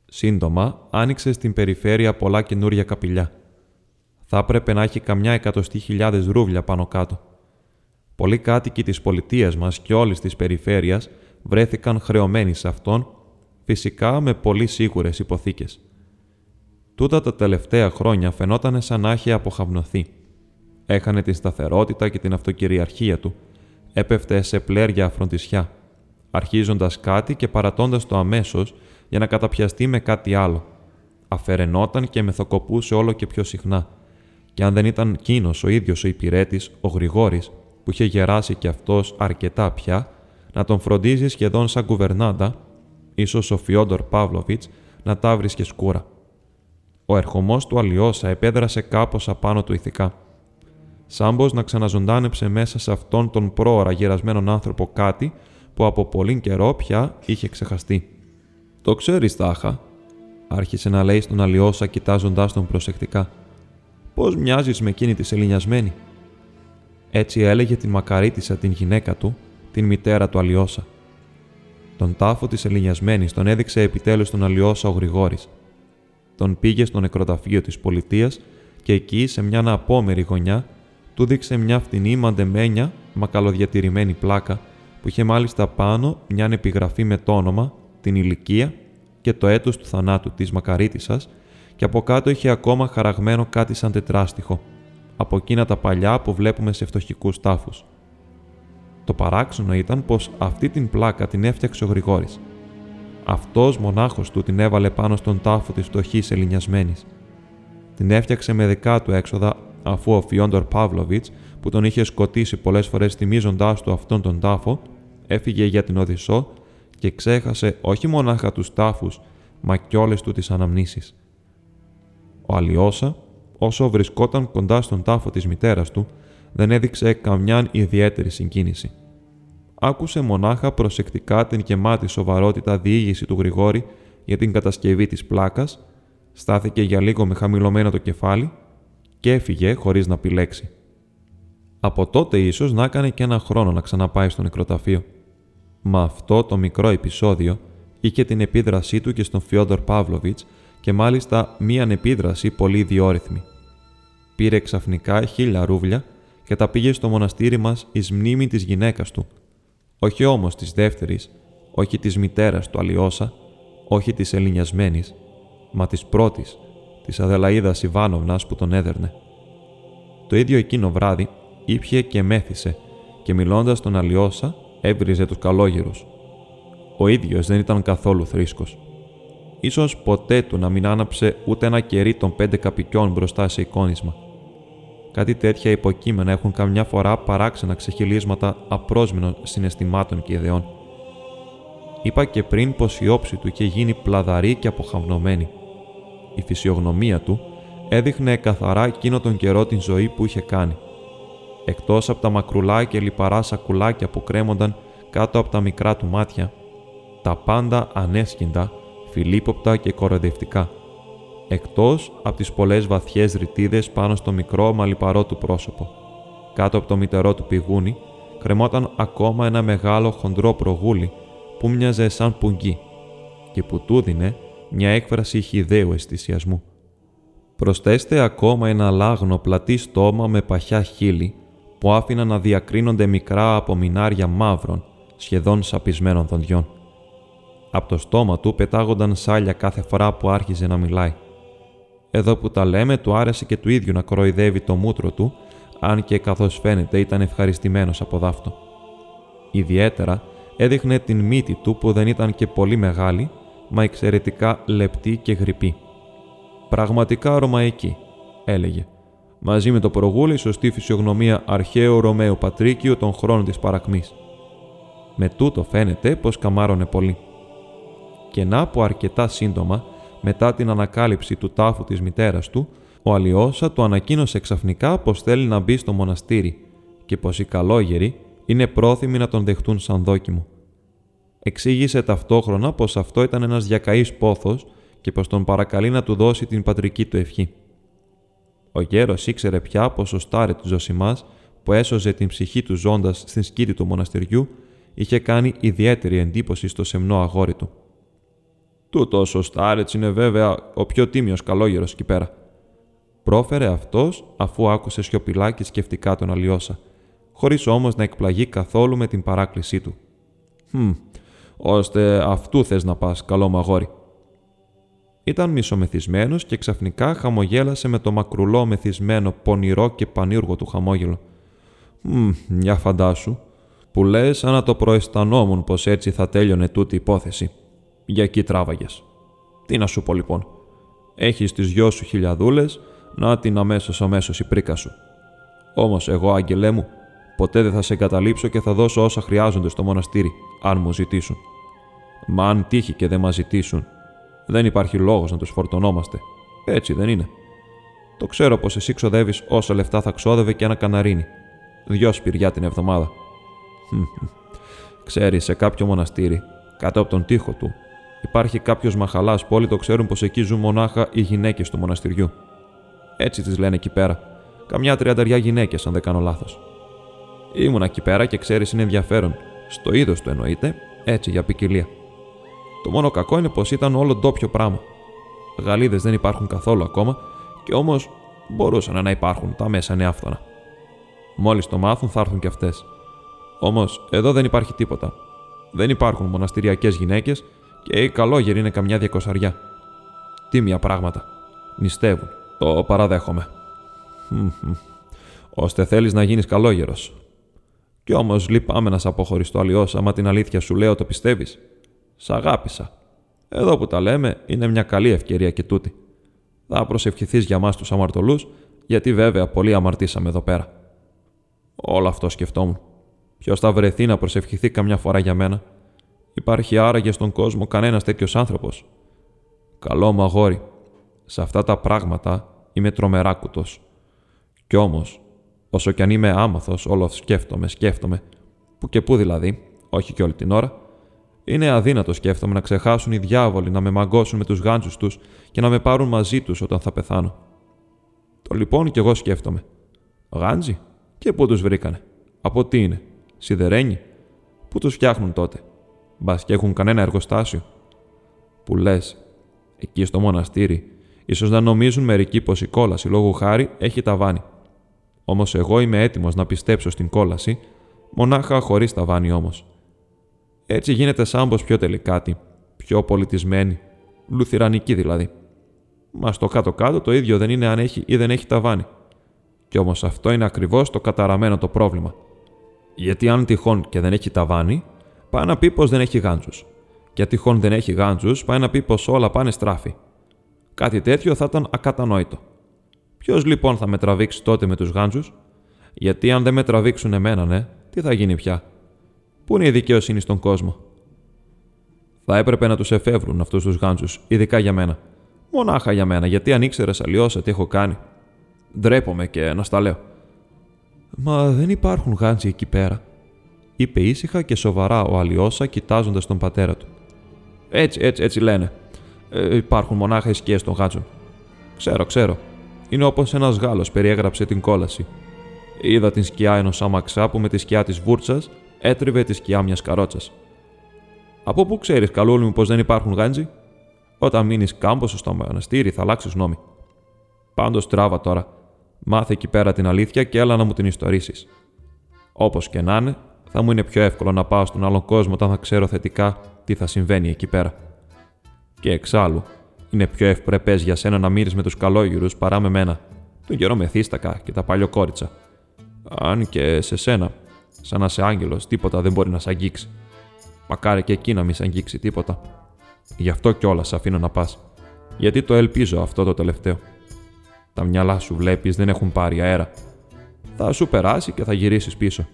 Σύντομα άνοιξε στην περιφέρεια πολλά καινούρια καπηλιά. Θα έπρεπε να έχει καμιά 100.000 ρούβλια πάνω κάτω. Πολλοί κάτοικοι της πολιτείας μας και όλης της περιφέρειας βρέθηκαν χρεωμένοι σε αυτόν, φυσικά με πολύ σίγουρες υποθήκες. Τούτα τα τελευταία χρόνια φαινόταν σαν να είχε αποχαυνοθεί. Έχανε τη σταθερότητα και την αυτοκυριαρχία του. Έπεφτε σε πλέρια αφροντισιά, αρχίζοντας κάτι και παρατώντας το αμέσως για να καταπιαστεί με κάτι άλλο. Αφαιρενόταν και μεθοκοπούσε όλο και πιο συχνά. Και αν δεν ήταν εκείνος ο ίδιος ο υπηρέτης, ο Γρηγόρης, που είχε γεράσει κι αυτός αρκετά πια, να τον φροντίζει σχεδόν σαν κουβερνάντα, ίσως ο Φιόντορ Παύλοβιτς να τα βρίσκε σκούρα. Ο ερχομός του Αλιόσα επέδρασε κάπως απάνω του ηθικά. Σάμπος να ξαναζωντάνεψε μέσα σε αυτόν τον πρόωρα γερασμένον άνθρωπο κάτι που από πολύ καιρό πια είχε ξεχαστεί. «Το ξέρεις, Τάχα», άρχισε να λέει στον Αλιόσα κοιτάζοντάς τον προσεκτικά. «Πώς μοιάζεις με εκείνη τη σεληνιασμένη». Έτσι έλεγε την μακαρίτησα την γυναίκα του, την μητέρα του Αλιόσα. Τον τάφο της σεληνιασμένης τον έδειξε επιτέλους τον Αλιόσα ο Γρηγόρης. Τον πήγε στο νεκροταφείο της πολιτείας και εκεί, σε μια απόμερη γωνιά, του δείξε μια φτηνή μαντεμένια μα καλοδιατηρημένη πλάκα που είχε μάλιστα πάνω μια επιγραφή με το όνομα, την ηλικία και το έτος του θανάτου της μακαρίτισσας και από κάτω είχε ακόμα χαραγμένο κάτι σαν τετράστιχο, από εκείνα τα παλιά που βλέπουμε σε φτωχικούς τάφους. Το παράξενο ήταν πως αυτή την πλάκα την έφτιαξε ο Γρηγόρης. Αυτός μονάχος του την έβαλε πάνω στον τάφο της φτωχής εληνιασμένης. Την έφτιαξε με δικά του έξοδα, αφού ο Φιόντορ Παύλοβιτς, που τον είχε σκοτήσει πολλές φορές θυμίζοντάς του αυτόν τον τάφο, έφυγε για την Οδησσό και ξέχασε όχι μονάχα τους τάφους, μα κι όλες του τις αναμνήσεις. Ο Αλιόσα, όσο βρισκόταν κοντά στον τάφο της μητέρας του, δεν έδειξε καμιά ιδιαίτερη συγκίνηση. Άκουσε μονάχα προσεκτικά την γεμάτη σοβαρότητα διήγηση του Γρηγόρη για την κατασκευή της πλάκας, στάθηκε για λίγο με χαμηλωμένο το κεφάλι και έφυγε χωρίς να επιλέξει. Από τότε ίσως να έκανε και 1 χρόνο να ξαναπάει στο νεκροταφείο. Μα αυτό το μικρό επεισόδιο είχε την επίδρασή του και στον Φιόντορ Παύλοβιτς και μάλιστα μία επίδραση πολύ διόρυθμη. Πήρε ξαφνικά 1000 ρούβλια και τα πήγε στο μοναστήρι μας εις μνήμη της γυναίκας του. Όχι όμως της δεύτερης, όχι της μητέρας του Αλιόσα, όχι της σεληνιασμένης, μα της πρώτης, της Αδελαΐδας Ιβάνοβνας που τον έδερνε. Το ίδιο εκείνο βράδυ ήπιε και μέθησε και μιλώντας τον Αλιόσα έβριζε τους καλόγερους. Ο ίδιος δεν ήταν καθόλου θρήσκος. Ίσως ποτέ του να μην άναψε ούτε 1 κερί των 5 καπικιών μπροστά σε εικόνισμα. Κάτι τέτοια υποκείμενα έχουν καμιά φορά παράξενα ξεχυλίσματα απρόσμενων συναισθημάτων και ιδεών. Είπα και πριν πως η όψη του είχε γίνει πλαδαρή και αποχαυνομένη. Η φυσιογνωμία του έδειχνε καθαρά εκείνο τον καιρό την ζωή που είχε κάνει. Εκτός από τα μακρουλά και λιπαρά σακουλάκια που κρέμονταν κάτω από τα μικρά του μάτια, τα πάντα ανέσκυντα, φιλίποπτα και κοροϊδευτικά, εκτός από τις πολλές βαθιές ρητίδες πάνω στο μικρό μα λιπαρό του πρόσωπο. Κάτω από το μυτερό του πηγούνι κρεμόταν ακόμα 1 μεγάλο χοντρό προγούλι που μοιάζε σαν πουγγί και που του δίνε μια έκφραση χυδαίου αισθησιασμού. Προσθέστε ακόμα 1 λάγνο πλατή στόμα με παχιά χείλη που άφηναν να διακρίνονται μικρά απομεινάρια μαύρων, σχεδόν σαπισμένων δοντιών. Από το στόμα του πετάγονταν σάλια κάθε φορά που άρχιζε να μιλάει. Εδώ που τα λέμε, του άρεσε και του ίδιου να κοροϊδεύει το μούτρο του, αν και καθώς φαίνεται ήταν ευχαριστημένος από δάφτο. Ιδιαίτερα έδειχνε την μύτη του που δεν ήταν και πολύ μεγάλη, μα εξαιρετικά λεπτή και γρυπή. «Πραγματικά ρωμαϊκή», έλεγε. «Μαζί με το προγούλι, σωστή φυσιογνωμία αρχαίο Ρωμαίο Πατρίκιο των χρόνων της παρακμής». Με τούτο φαίνεται πως καμάρωνε πολύ. Και να που αρκετά σύντομα, μετά την ανακάλυψη του τάφου της μητέρας του, ο Αλιόσα του ανακοίνωσε ξαφνικά πως θέλει να μπει στο μοναστήρι και πως οι καλόγεροι είναι πρόθυμοι να τον δεχτούν σαν δόκιμο. Εξήγησε ταυτόχρονα πως αυτό ήταν ένας διακαής πόθος και πως τον παρακαλεί να του δώσει την πατρική του ευχή. Ο γέρος ήξερε πια πως ο στάρε του Ζωσιμάς, που έσωζε την ψυχή του ζώντας στην σκήτη του μοναστηριού, είχε κάνει ιδιαίτερη εντύπωση στο σεμνό αγόρι του. «Τούτος ο στάρετς είναι βέβαια ο πιο τίμιος καλόγερος εκεί πέρα», πρόφερε αυτός αφού άκουσε σιωπηλά και σκεφτικά τον Αλιόσα, χωρίς όμως να εκπλαγεί καθόλου με την παράκλησή του. «Ώστε αυτού θες να πας, καλό μου αγόρι». Ήταν μισομεθυσμένος και ξαφνικά χαμογέλασε με το μακρουλό μεθυσμένο, πονηρό και πανύργο του χαμόγελο. «Μια φαντάσου, που λες σαν να το προαισθανόμουν πως έτσι θα τέλειωνε τούτη υπόθεση. Για εκεί τράβαγες. Τι να σου πω λοιπόν. Έχεις τις δυο σου χιλιαδούλες, να την αμέσως η πρίκα σου. Όμως εγώ, άγγελέ μου, ποτέ δεν θα σε εγκαταλείψω και θα δώσω όσα χρειάζονται στο μοναστήρι, αν μου ζητήσουν. Μα αν τύχει και δεν μας ζητήσουν, δεν υπάρχει λόγος να τους φορτωνόμαστε. Έτσι δεν είναι? Το ξέρω πως εσύ ξοδεύεις όσα λεφτά θα ξόδευε και ένα καναρίνι. 2 σπηριά την εβδομάδα. Ξέρεις, σε κάποιο μοναστήρι, κάτω από τον τοίχο του, υπάρχει κάποιος μαχαλάς που όλοι το ξέρουν πως εκεί ζουν μονάχα οι γυναίκες του μοναστηριού. Έτσι τις λένε εκεί πέρα. Καμιά 30 γυναίκες, αν δεν κάνω λάθος. Ήμουν εκεί πέρα και ξέρεις, είναι ενδιαφέρον. Στο είδος του εννοείται, έτσι για ποικιλία. Το μόνο κακό είναι πως ήταν όλο ντόπιο πράγμα. Γαλίδες δεν υπάρχουν καθόλου ακόμα, και όμως μπορούσαν να υπάρχουν τα μέσα νεάφθωνα. Μόλις το μάθουν, θα έρθουν κι αυτές. Όμως εδώ δεν υπάρχει τίποτα. Δεν υπάρχουν μοναστηριακές γυναίκες και οι καλόγεροι είναι καμιά 200. Τίμια πράγματα. Νηστεύουν. Το παραδέχομαι. Ώστε θέλεις να γίνεις καλόγερος. Κι όμως λυπάμαι να σ' αποχωριστώ, Αλιόσα, μα την αλήθεια σου λέω, το πιστεύεις? Σ' αγάπησα. Εδώ που τα λέμε, είναι μια καλή ευκαιρία και τούτη. Θα προσευχηθείς για μας τους αμαρτωλούς, γιατί βέβαια πολύ αμαρτήσαμε εδώ πέρα. Όλο αυτό σκεφτόμουν. Ποιος θα βρεθεί να προσευχηθεί καμιά φορά για μένα? Υπάρχει άραγε στον κόσμο κανένας τέτοιος άνθρωπος? Καλό μου αγόρι, σε αυτά τα πράγματα είμαι τρομερά κουτός. Κι όμως, όσο κι αν είμαι άμαθος, όλο σκέφτομαι, που και που δηλαδή, όχι και όλη την ώρα, είναι αδύνατο, σκέφτομαι, να ξεχάσουν οι διάβολοι να με μαγκώσουν με τους γάντζους τους και να με πάρουν μαζί τους όταν θα πεθάνω. Το λοιπόν κι εγώ σκέφτομαι. Γάντζοι? Και πού τους βρήκανε? Από τι είναι? Σιδερένι? Πού τους φτιάχνουν τότε? Μπας και έχουν κανένα εργοστάσιο? Που λες, εκεί στο μοναστήρι, ίσως να νομίζουν μερικοί πως η κόλαση λόγου χάρη έχει ταβάνι. Όμως εγώ είμαι έτοιμος να πιστέψω στην κόλαση, μονάχα χωρίς ταβάνι όμως. Έτσι γίνεται σαν πως πιο τελικάτη, πιο πολιτισμένη, λουθυρανική δηλαδή. Μα στο κάτω-κάτω το ίδιο δεν είναι αν έχει ή δεν έχει ταβάνι. Κι όμως αυτό είναι ακριβώς το καταραμένο το πρόβλημα. Γιατί αν τυχόν και δεν έχει ταβάνι, πάει να πει πως δεν έχει γάντζους. Και αν τυχόν δεν έχει γάντζους, πάει να πει πως όλα πάνε στράφη. Κάτι τέτοιο θα ήταν ακατανόητο. Ποιος λοιπόν θα με τραβήξει τότε με τους γάντζους? Γιατί αν δεν με τραβήξουν εμένα, ναι, τι θα γίνει πια? Πού είναι η δικαιοσύνη στον κόσμο? Θα έπρεπε να τους εφεύρουν αυτούς τους γάντζους, ειδικά για μένα. Μονάχα για μένα, γιατί αν ήξερες, Αλιόσα, τι έχω κάνει. Ντρέπομαι και να στα λέω. «Μα δεν υπάρχουν γάντζοι εκεί πέρα», είπε ήσυχα και σοβαρά ο Αλιόσα, κοιτάζοντας τον πατέρα του. Έτσι λένε. Υπάρχουν μονάχα οι σκιές των γάντζων. Ξέρω. Είναι όπως ένας Γάλλος περιέγραψε την κόλαση. Είδα την σκιά ενός άμαξα που με τη σκιά της βούρτσας έτριβε τη σκιά μιας καρότσας. Από πού ξέρεις, καλούλη μου, πως δεν υπάρχουν γάντζοι? Όταν μείνεις κάμπος στο μοναστήρι, θα αλλάξεις νόμοι. Πάντως τράβα τώρα. Μάθε εκεί πέρα την αλήθεια και έλα να μου την ιστορήσεις. Όπως και να είναι, θα μου είναι πιο εύκολο να πάω στον άλλον κόσμο όταν θα ξέρω θετικά τι θα συμβαίνει εκεί πέρα. Και εξάλλου, είναι πιο ευπρεπές για σένα να μύρεις με τους καλόγυρους παρά με μένα, τον καιρό μεθύστακα και τα παλιοκόριτσα. Αν και σε σένα, σαν να είσαι άγγελος, τίποτα δεν μπορεί να σ' αγγίξει. Μακάρι και εκεί να μη σ' αγγίξει τίποτα. Γι' αυτό κιόλας σ' αφήνω να πας. Γιατί το ελπίζω αυτό το τελευταίο. Τα μυαλά σου βλέπεις δεν έχουν πάρει αέρα. Θα σου περάσει και θα γυρίσεις πίσω.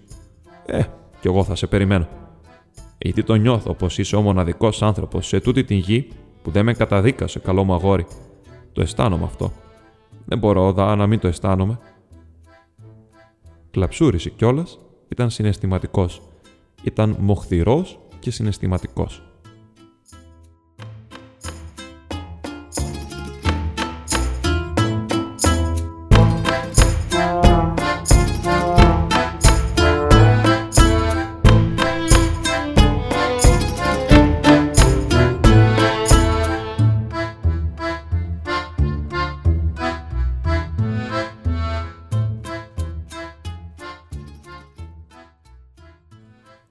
Κι εγώ θα σε περιμένω. Γιατί το νιώθω πως είσαι ο μοναδικός άνθρωπος σε τούτη την γη που δεν με καταδίκασε, καλό μου αγόρι. Το αισθάνομαι αυτό. Δεν μπορώ να μην το αισθάνομαι. Κλαψούρισε κιόλας, ήταν συναισθηματικός. Ήταν μοχθηρός και συναισθηματικός.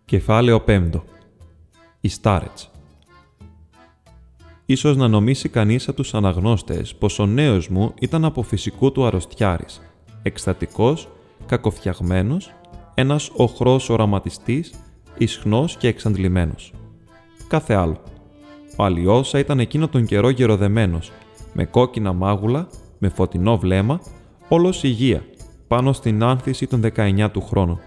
Κεφάλαιο 5. Οι Στάρετς. Ίσως να νομίσει κανείς από τους αναγνώστες πως ο νέος μου ήταν από φυσικού του αρρωστιάρης, εκστατικός, κακοφτιαγμένος, ένας οχρός οραματιστής, ισχνός και εξαντλημένος. Κάθε άλλο. Ο Αλιόσα ήταν εκείνο τον καιρό γεροδεμένος, με κόκκινα μάγουλα, με φωτεινό βλέμμα, όλος υγεία, πάνω στην άνθηση των 19 του χρόνου.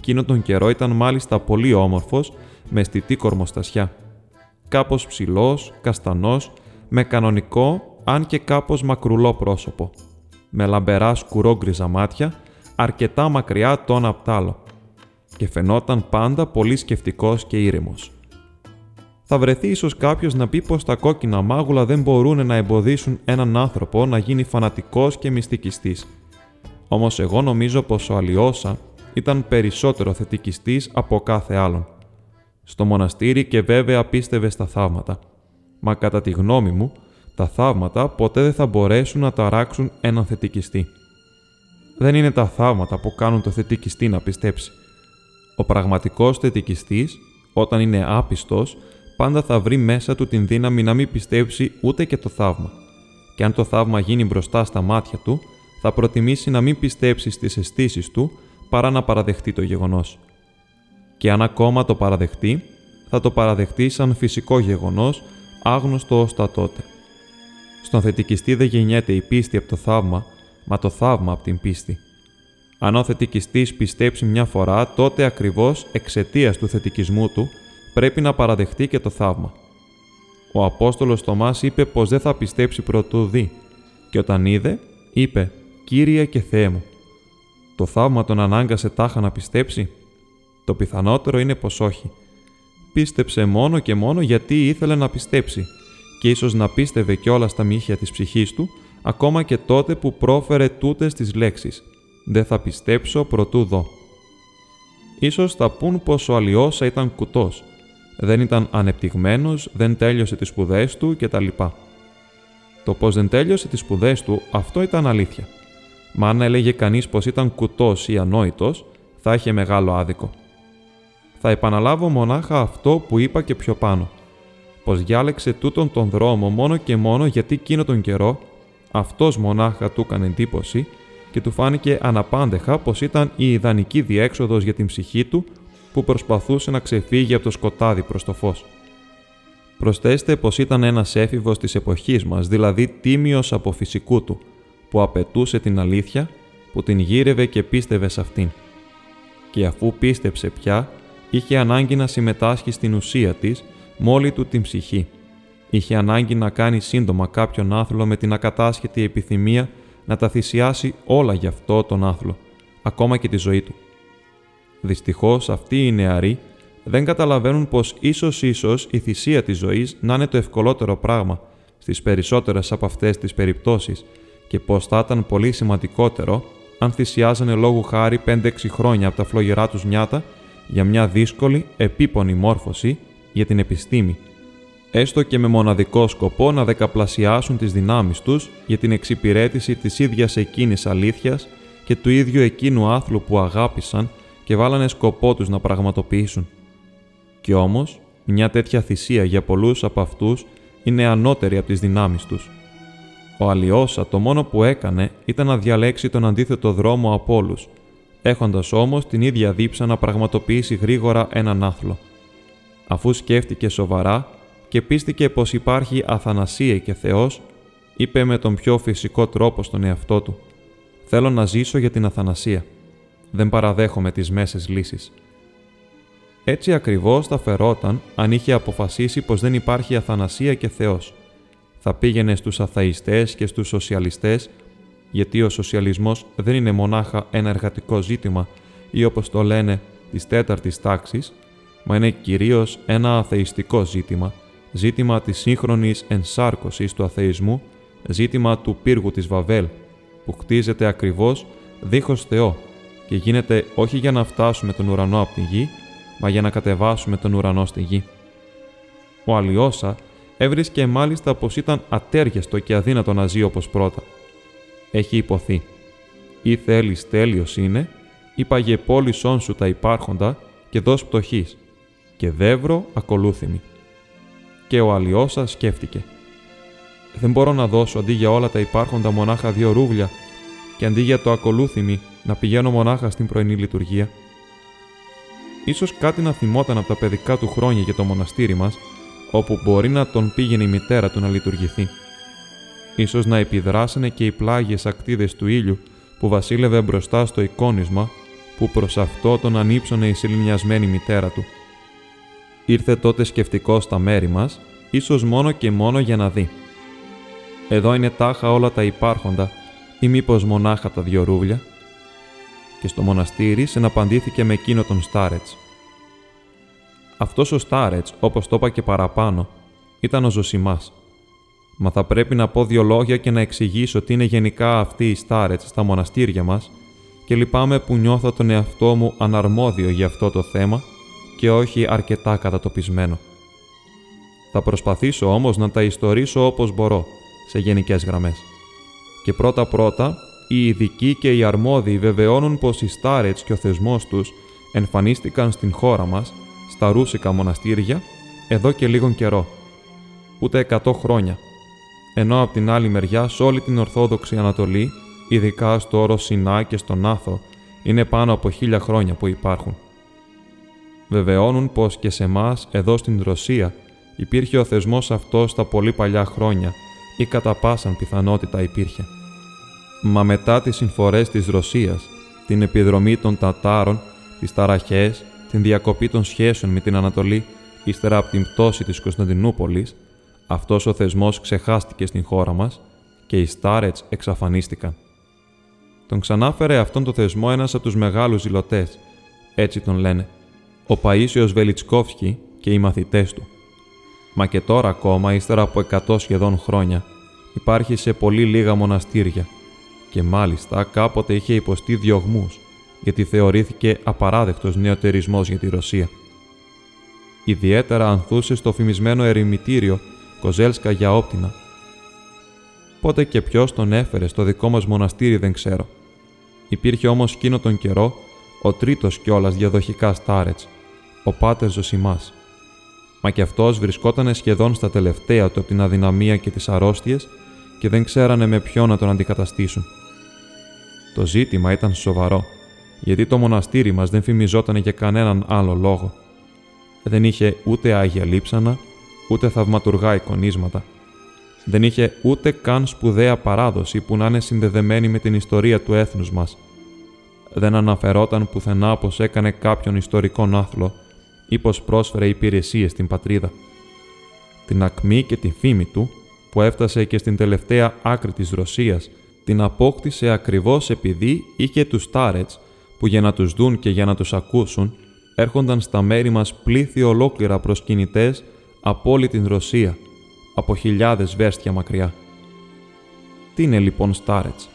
Εκείνο τον καιρό ήταν μάλιστα πολύ όμορφος, με αισθητή κορμοστασιά. Κάπως ψηλός, καστανός, με κανονικό, αν και κάπως μακρουλό πρόσωπο. Με λαμπερά σκουρόγκριζα μάτια, αρκετά μακριά το ένα απ' τ' άλλο. Και φαινόταν πάντα πολύ σκεφτικός και ήρεμος. Θα βρεθεί ίσως κάποιος να πει πως τα κόκκινα μάγουλα δεν μπορούν να εμποδίσουν έναν άνθρωπο να γίνει φανατικός και μυστικιστής. Όμως εγώ νομίζω πως ο Αλιόσα ήταν περισσότερο θετικιστής από κάθε άλλον. Στο μοναστήρι και βέβαια πίστευε στα θαύματα. Μα κατά τη γνώμη μου, τα θαύματα ποτέ δεν θα μπορέσουν να ταράξουν έναν θετικιστή. Δεν είναι τα θαύματα που κάνουν το θετικιστή να πιστέψει. Ο πραγματικός θετικιστής, όταν είναι άπιστος, πάντα θα βρει μέσα του την δύναμη να μην πιστέψει ούτε και το θαύμα. Και αν το θαύμα γίνει μπροστά στα μάτια του, θα προτιμήσει να μην πιστέψει στις αισθήσεις του, παρά να παραδεχτεί το γεγονός. Και αν ακόμα το παραδεχτεί, θα το παραδεχτεί σαν φυσικό γεγονός, άγνωστο ως τα τότε. Στον θετικιστή δεν γεννιέται η πίστη από το θαύμα, μα το θαύμα από την πίστη. Αν ο θετικιστής πιστέψει μια φορά, τότε ακριβώς εξαιτίας του θετικισμού του, πρέπει να παραδεχτεί και το θαύμα. Ο Απόστολος Θωμάς είπε πως δεν θα πιστέψει προτού δει, και όταν είδε, είπε «Κύριε και Θεέ μου». Το θαύμα τον ανάγκασε τάχα να πιστέψει. Το πιθανότερο είναι πως όχι. Πίστεψε μόνο και μόνο γιατί ήθελε να πιστέψει και ίσως να πίστευε κιόλας στα μύχια της ψυχής του, ακόμα και τότε που πρόφερε τούτες τις λέξεις «Δεν θα πιστέψω προτού δω». Ίσως θα πούν πως ο Αλιόσα ήταν κουτός. Δεν ήταν ανεπτυγμένος, δεν τέλειωσε τις σπουδές του κτλ. Το πως δεν τέλειωσε τις σπουδές του, αυτό ήταν αλήθεια. Μα αν έλεγε κανείς πως ήταν κουτός ή ανόητος, θα είχε μεγάλο άδικο. Θα επαναλάβω μονάχα αυτό που είπα και πιο πάνω, πως διάλεξε τούτον τον δρόμο μόνο και μόνο γιατί εκείνο τον καιρό, αυτός μονάχα του έκανε εντύπωση και του φάνηκε αναπάντεχα πως ήταν η ιδανική διέξοδος για την ψυχή του που προσπαθούσε να ξεφύγει από το σκοτάδι προς το φως. Προσθέστε πως ήταν ένας έφηβος της εποχής μας, δηλαδή τίμιος από φυσικού του, που απαιτούσε την αλήθεια, που την γύρευε και πίστευε σε αυτήν. Και αφού πίστεψε πια, είχε ανάγκη να συμμετάσχει στην ουσία της, μόλι του την ψυχή. Είχε ανάγκη να κάνει σύντομα κάποιον άθλο με την ακατάσχετη επιθυμία να τα θυσιάσει όλα γι' αυτό τον άθλο, ακόμα και τη ζωή του. Δυστυχώς αυτοί οι νεαροί δεν καταλαβαίνουν πως ίσως η θυσία της ζωής να είναι το ευκολότερο πράγμα στις περισσότερες από αυτές τις περιπτώσεις, και πως θα ήταν πολύ σημαντικότερο αν θυσιάζανε λόγου χάρη 5-6 χρόνια από τα φλογερά τους νιάτα για μια δύσκολη, επίπονη μόρφωση για την επιστήμη, έστω και με μοναδικό σκοπό να δεκαπλασιάσουν τις δυνάμεις τους για την εξυπηρέτηση της ίδιας εκείνης αλήθειας και του ίδιου εκείνου άθλου που αγάπησαν και βάλανε σκοπό τους να πραγματοποιήσουν. Κι όμως, Μια τέτοια θυσία για πολλούς από αυτούς είναι ανώτερη από τις δυνάμεις τους. Ο Αλιόσα το μόνο που έκανε ήταν να διαλέξει τον αντίθετο δρόμο από όλους, έχοντας όμως την ίδια δίψα να πραγματοποιήσει γρήγορα έναν άθλο. Αφού σκέφτηκε σοβαρά και πίστηκε πως υπάρχει αθανασία και Θεός, είπε με τον πιο φυσικό τρόπο στον εαυτό του «Θέλω να ζήσω για την αθανασία. Δεν παραδέχομαι τις μέσες λύσεις». Έτσι ακριβώς θα φερόταν αν είχε αποφασίσει πως δεν υπάρχει αθανασία και Θεός. Θα πήγαινε στους αθαιστές και στους σοσιαλιστές, γιατί ο σοσιαλισμός δεν είναι μονάχα ένα εργατικό ζήτημα ή όπως το λένε της τέταρτης τάξης, μα είναι κυρίως ένα αθεϊστικό ζήτημα, ζήτημα της σύγχρονης ενσάρκωσης του αθεϊσμού, ζήτημα του πύργου της Βαβέλ, που χτίζεται ακριβώς δίχως Θεό και γίνεται όχι για να φτάσουμε τον ουρανό από τη γη, μα για να κατεβάσουμε τον ουρανό στη γη. Ο Αλιόσα έβρισκε μάλιστα πως ήταν ατέργεστο και αδύνατο να ζει όπως πρώτα. Έχει υποθεί. Ή θέλεις τέλειος είναι, ή παγεπόλησόν σου τα υπάρχοντα και δώσ' πτωχής, και δεύρο ακολούθημη. Και ο Αλιόσα σκέφτηκε. Δεν μπορώ να δώσω αντί για όλα τα υπάρχοντα μονάχα 2 ρούβλια και αντί για το ακολούθημη να πηγαίνω μονάχα στην πρωινή λειτουργία. Ίσως κάτι να θυμόταν από τα παιδικά του χρόνια για το μοναστήρι μας, όπου μπορεί να τον πήγαινε η μητέρα του να λειτουργηθεί. Ίσως να επιδράσανε και οι πλάγιες ακτίδες του ήλιου που βασίλευε μπροστά στο εικόνισμα, που προς αυτό τον ανύψωνε η σεληνιασμένη μητέρα του. Ήρθε τότε σκεφτικός στα μέρη μας, ίσως μόνο και μόνο για να δει. Εδώ είναι τάχα όλα τα υπάρχοντα, ή μήπως μονάχα τα 2 ρούβλια. Και στο μοναστήρι συναπαντήθηκε με εκείνο τον Στάρετς. Αυτός ο Στάρετς, όπως το είπα και παραπάνω, ήταν ο Ζωσιμάς. Μα θα πρέπει να πω 2 λόγια και να εξηγήσω τι είναι γενικά αυτή η Στάρετς στα μοναστήρια μας και λυπάμαι που νιώθω τον εαυτό μου αναρμόδιο για αυτό το θέμα και όχι αρκετά κατατοπισμένο. Θα προσπαθήσω όμως να τα ιστορίσω όπως μπορώ, σε γενικές γραμμές. Και πρώτα-πρώτα, οι ειδικοί και οι αρμόδιοι βεβαιώνουν πως οι Στάρετς και ο θεσμός τους εμφανίστηκαν στην χώρα μας, στα ρούσικα μοναστήρια, εδώ και λίγον καιρό, ούτε 100 χρόνια, ενώ από την άλλη μεριά σε όλη την Ορθόδοξη Ανατολή, ειδικά στο Όρο Σινά και στον Άθο, είναι πάνω από 1000 χρόνια που υπάρχουν. Βεβαιώνουν πως και σε εμάς, εδώ στην Ρωσία, υπήρχε ο θεσμός αυτός στα πολύ παλιά χρόνια ή κατά πάσαν πιθανότητα υπήρχε. Μα μετά τις συμφορές της Ρωσίας, την επιδρομή των Τατάρων, τις ταραχές, την διακοπή των σχέσεων με την Ανατολή, ύστερα από την πτώση της Κωνσταντινούπολης, αυτός ο θεσμός ξεχάστηκε στην χώρα μας και οι Στάρετς εξαφανίστηκαν. Τον ξανάφερε αυτόν τον θεσμό ένας από τους μεγάλους ζηλωτές, έτσι τον λένε, ο Παΐσιος Βελιτσκόφη και οι μαθητές του. Μα και τώρα ακόμα, ύστερα από 100 σχεδόν χρόνια, υπάρχει σε πολύ λίγα μοναστήρια. Και μάλιστα κάποτε είχε υποστεί διωγμούς, γιατί θεωρήθηκε απαράδεκτος νεοτερισμός για τη Ρωσία. Ιδιαίτερα ανθούσε στο φημισμένο ερημητήριο Κοζέλσκα για Όπτινα. Πότε και ποιος τον έφερε στο δικό μας μοναστήρι δεν ξέρω. Υπήρχε όμως εκείνο τον καιρό ο τρίτος κιόλας διαδοχικά Στάρετς, ο πάτερ Ζωσιμάς. Μα κι αυτός βρισκότανε σχεδόν στα τελευταία του από την αδυναμία και τις αρρώστιες και δεν ξέρανε με ποιο να τον αντικαταστήσουν. Το ζήτημα ήταν σοβαρό, γιατί το μοναστήρι μας δεν φημιζόταν για κανέναν άλλο λόγο. Δεν είχε ούτε άγια λείψανα, ούτε θαυματουργά εικονίσματα. Δεν είχε ούτε καν σπουδαία παράδοση που να είναι συνδεδεμένη με την ιστορία του έθνους μας. Δεν αναφερόταν πουθενά πως έκανε κάποιον ιστορικόν άθλο ή πως πρόσφερε υπηρεσίες στην πατρίδα. Την ακμή και τη φήμη του, που έφτασε και στην τελευταία άκρη της Ρωσίας, την απόκτησε ακριβώς επειδή είχε τους Στάρετς, που για να τους δουν και για να τους ακούσουν, έρχονταν στα μέρη μας πλήθη ολόκληρα προσκυνητές από όλη την Ρωσία, από 1000 βέρστια μακριά. Τι είναι λοιπόν Στάρετς?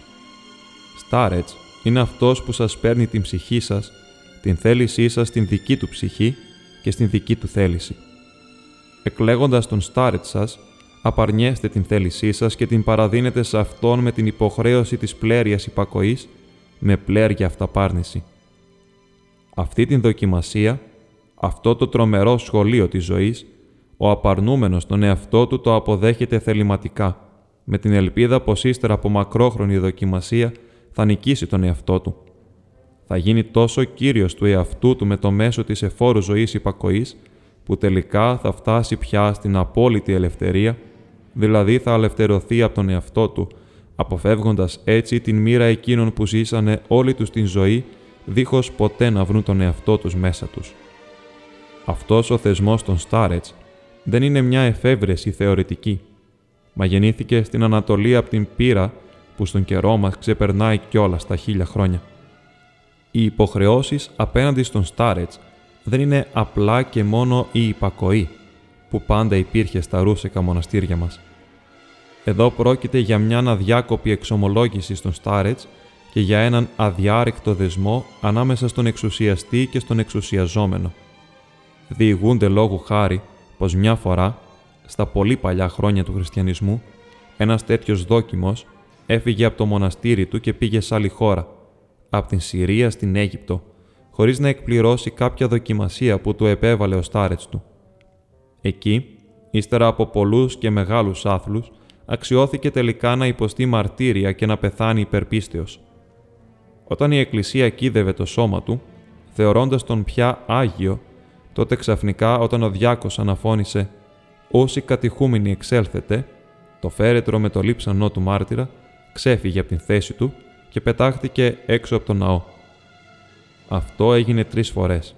Στάρετς είναι αυτός που σας παίρνει την ψυχή σας, την θέλησή σας στην δική του ψυχή και στην δική του θέληση. Εκλέγοντας τον Στάρετς σας, απαρνιέστε την θέλησή σας και την παραδίνετε σε αυτόν με την υποχρέωση της πλέρειας υπακοής, με πλέρια αυταπάρνηση. Αυτή την δοκιμασία, αυτό το τρομερό σχολείο της ζωής, ο απαρνούμενος τον εαυτό του το αποδέχεται θεληματικά, με την ελπίδα πως ύστερα από μακρόχρονη δοκιμασία θα νικήσει τον εαυτό του. Θα γίνει τόσο κύριος του εαυτού του με το μέσο της εφόρου ζωής υπακοής, που τελικά θα φτάσει πια στην απόλυτη ελευθερία, δηλαδή θα αλευθερωθεί από τον εαυτό του, αποφεύγοντας έτσι την μοίρα εκείνων που ζήσανε όλη τους την ζωή, δίχως ποτέ να βρουν τον εαυτό τους μέσα τους. Αυτός ο θεσμός των Στάρετς δεν είναι μια εφεύρεση θεωρητική, μα γεννήθηκε στην Ανατολή από την πείρα που στον καιρό μας ξεπερνάει κιόλας τα 1000 χρόνια. Οι υποχρεώσεις απέναντι στον Στάρετς δεν είναι απλά και μόνο η υπακοή που πάντα υπήρχε στα ρούσικα μοναστήρια μας. Εδώ πρόκειται για μια αδιάκοπη εξομολόγηση στον Στάρετς και για έναν αδιάρρηκτο δεσμό ανάμεσα στον εξουσιαστή και στον εξουσιαζόμενο. Διηγούνται λόγου χάρη πως μια φορά, στα πολύ παλιά χρόνια του χριστιανισμού, ένας τέτοιος δόκιμος έφυγε από το μοναστήρι του και πήγε σε άλλη χώρα, από την Συρία στην Αίγυπτο, χωρίς να εκπληρώσει κάποια δοκιμασία που του επέβαλε ο Στάρετς του. Εκεί, ύστερα από πολλούς και μεγάλους άθλους, αξιώθηκε τελικά να υποστεί μαρτύρια και να πεθάνει υπερπίστεως. Όταν η Εκκλησία κίδευε το σώμα του, θεωρώντας τον πια Άγιο, τότε ξαφνικά όταν ο διάκος αναφώνησε «Όσοι κατηχούμενοι εξέλθετε», το φέρετρο με το λείψανό του μάρτυρα ξέφυγε από την θέση του και πετάχτηκε έξω από τον ναό. Αυτό έγινε 3 φορές,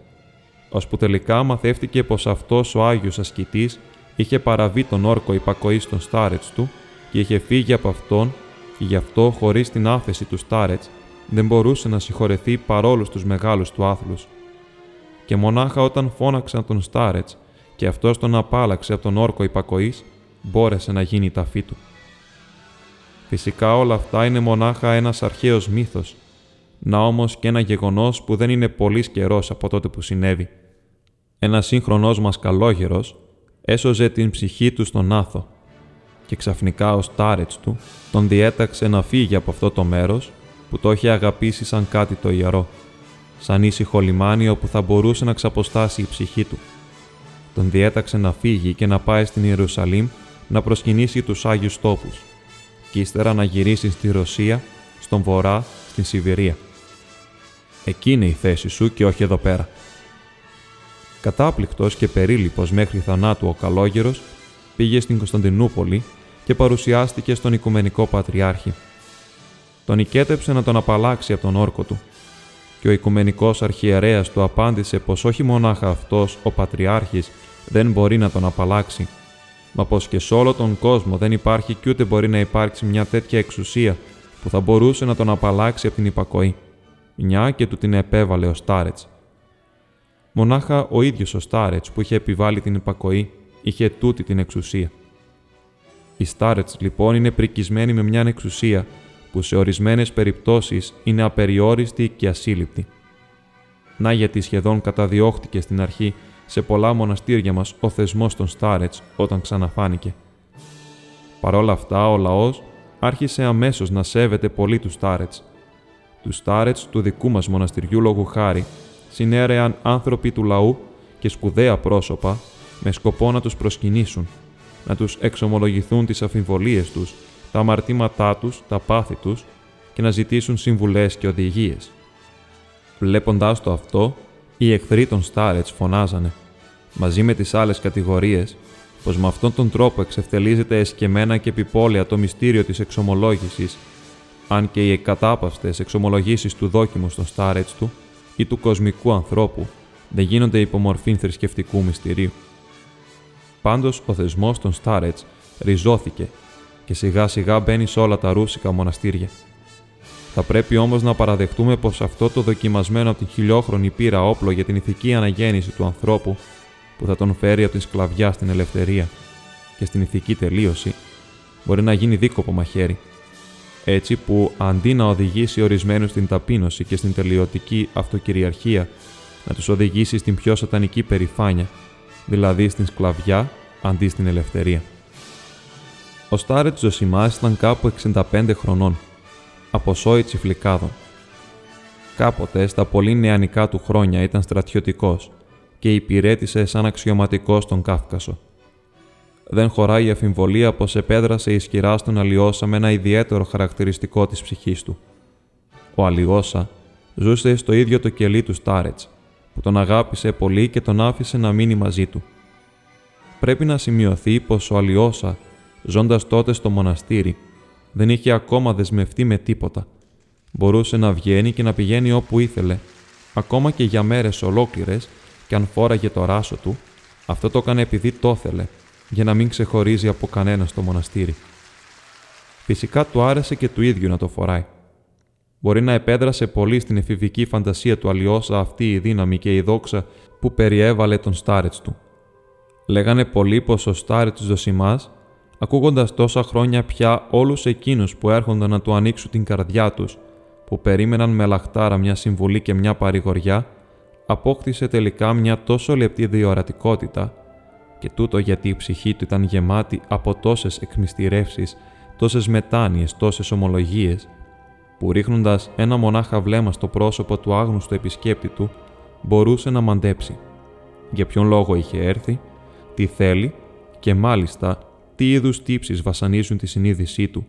ώσπου τελικά μαθεύτηκε πως αυτός ο Άγιος ασκητής είχε παραβεί τον όρκο υπακοής των Στάρετς του και είχε φύγει από αυτόν και γι' αυτό χωρίς την άφεση του Στάρετς δεν μπορούσε να συγχωρεθεί παρόλους τους μεγάλους του άθλους. Και μονάχα όταν φώναξαν τον Στάρετς και αυτός τον απάλαξε από τον όρκο υπακοής, μπόρεσε να γίνει η ταφή του. Φυσικά όλα αυτά είναι μονάχα ένας αρχαίος μύθος, να όμως και ένα γεγονός που δεν είναι πολύς καιρός από τότε που συνέβη. Ένας σύγχρονος μασκαλόγερος έσωζε την ψυχή του στον Άθο και ξαφνικά ο Στάρετς του τον διέταξε να φύγει από αυτό το μέρος που το είχε αγαπήσει σαν κάτι το ιερό, σαν ήσυχο λιμάνι όπου θα μπορούσε να ξαποστάσει η ψυχή του. Τον διέταξε να φύγει και να πάει στην Ιερουσαλήμ να προσκυνήσει τους Άγιους Τόπους και ύστερα να γυρίσει στη Ρωσία, στον Βορρά, στην Σιβηρία. Εκεί είναι η θέση σου και όχι εδώ πέρα. Κατάπληκτος και περίληπος μέχρι θανάτου ο καλόγερος πήγε στην Κωνσταντινούπολη και παρουσιάστηκε στον Οικουμενικό Πατριάρχη. Τον οικέτεψε να τον απαλλάξει από τον όρκο του και ο Οικουμενικός Αρχιερέας του απάντησε πως όχι μονάχα αυτός ο Πατριάρχης δεν μπορεί να τον απαλλάξει, μα πως και σε όλο τον κόσμο δεν υπάρχει κι ούτε μπορεί να υπάρξει μια τέτοια εξουσία που θα μπορούσε να τον απαλλάξει από την υπακοή, μια και του την επέβαλε ο Στάρετς. Μονάχα ο ίδιος ο Στάρετς που είχε επιβάλει την υπακοή είχε τούτη την εξουσία. Οι Στάρετς λοιπόν είναι πρικισμένοι με μια εξουσία που σε ορισμένες περιπτώσεις είναι απεριόριστη και ασύλληπτη. Να γιατί σχεδόν καταδιώχτηκε στην αρχή σε πολλά μοναστήρια μας ο θεσμός των Στάρετς όταν ξαναφάνηκε. Παρ' όλα αυτά ο λαός άρχισε αμέσως να σέβεται πολύ τους Στάρετς. Τους Στάρετς του δικού μας μοναστηριού λόγου χάρη συνέρεαν άνθρωποι του λαού και σπουδαία πρόσωπα με σκοπό να τους προσκυνήσουν, να τους εξομολογηθούν τις αμφιβολίες τους, τα αμαρτήματά τους, τα πάθη τους και να ζητήσουν συμβουλές και οδηγίες. Βλέποντας το αυτό, οι εχθροί των Στάρετς φωνάζανε, μαζί με τις άλλες κατηγορίες, πως με αυτόν τον τρόπο εξευτελίζεται εσκεμμένα και επιπόλαια το μυστήριο της εξομολόγησης, αν και οι εκατάπαυστες εξομολογήσεις του δόκιμου στον Στάρετς του ή του κοσμικού ανθρώπου δεν γίνονται υπομορφήν θρησκευτικού μυστηρίου. Πάντως ο θεσμός των Στάρετς ριζώθηκε και σιγά σιγά μπαίνει σε όλα τα ρούσικα μοναστήρια. Θα πρέπει όμως να παραδεχτούμε πως αυτό το δοκιμασμένο από την χιλιόχρονη πείρα όπλο για την ηθική αναγέννηση του ανθρώπου που θα τον φέρει από την σκλαβιά στην ελευθερία και στην ηθική τελείωση μπορεί να γίνει δίκοπο μαχαίρι. Έτσι που αντί να οδηγήσει ορισμένους στην ταπείνωση και στην τελειωτική αυτοκυριαρχία να τους οδηγήσει στην πιο σατανική περηφάνεια, δηλαδή στην σκλαβιά αντί στην ελευθερία. Ο Στάρετς Ζωσιμάς ήταν κάπου 65 χρονών, από σόι τσιφλικάδων. Κάποτε, στα πολύ νεανικά του χρόνια, ήταν στρατιωτικός και υπηρέτησε σαν αξιωματικός στον Κάφκασο. Δεν χωράει η αμφιβολία πως επέδρασε ισχυρά στον Αλιόσα με ένα ιδιαίτερο χαρακτηριστικό της ψυχής του. Ο Αλιόσα ζούσε στο ίδιο το κελί του Στάρετς, που τον αγάπησε πολύ και τον άφησε να μείνει μαζί του. Πρέπει να σημειωθεί πως ο Αλιόσα, ζώντας τότε στο μοναστήρι, δεν είχε ακόμα δεσμευτεί με τίποτα. Μπορούσε να βγαίνει και να πηγαίνει όπου ήθελε, ακόμα και για μέρες ολόκληρες, και αν φόραγε το ράσο του, αυτό το έκανε επειδή το θέλε, για να μην ξεχωρίζει από κανένα στο μοναστήρι. Φυσικά του άρεσε και του ίδιου να το φοράει. Μπορεί να επέδρασε πολύ στην εφηβική φαντασία του Αλιόσα αυτή η δύναμη και η δόξα που περιέβαλε τον Στάρετς του. Λέγανε πολλοί πως ο Στάρετς Ζωσιμάς, ακούγοντας τόσα χρόνια πια όλους εκείνους που έρχονταν να του ανοίξουν την καρδιά τους, που περίμεναν με λαχτάρα μια συμβουλή και μια παρηγοριά, απόκτησε τελικά μια τόσο λεπτή διορατικότητα, και τούτο γιατί η ψυχή του ήταν γεμάτη από τόσες εκμυστηρεύσεις, τόσες μετάνοιες, τόσες ομολογίες, που ρίχνοντας ένα μονάχα βλέμμα στο πρόσωπο του άγνωστου επισκέπτη του, μπορούσε να μαντέψει για ποιον λόγο είχε έρθει, τι θέλει και μάλιστα τι είδους τύψεις βασανίζουν τη συνείδησή του,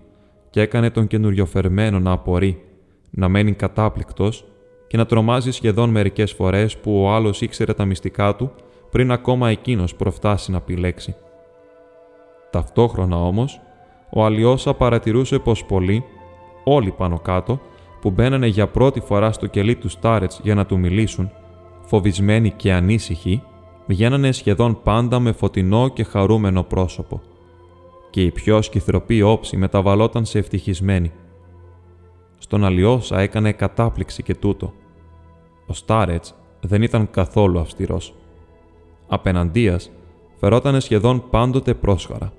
και έκανε τον καινουριοφερμένο να απορεί, να μένει κατάπληκτος και να τρομάζει σχεδόν μερικές φορές που ο άλλος ήξερε τα μυστικά του πριν ακόμα εκείνος προφτάσει να επιλέξει. Ταυτόχρονα όμως, ο Αλιόσα παρατηρούσε πως πολλοί, όλοι πάνω κάτω, που μπαίνανε για πρώτη φορά στο κελί του Στάρετς για να του μιλήσουν, φοβισμένοι και ανήσυχοι, βγαίνανε σχεδόν πάντα με φωτεινό και χαρούμενο πρόσωπο, και η πιο σκυθροπή όψη μεταβαλόταν σε ευτυχισμένη. Στον Αλιόσα έκανε κατάπληξη και τούτο. Ο Στάρετς δεν ήταν καθόλου αυστηρός. Απέναντίας φερότανε σχεδόν πάντοτε πρόσχαρα.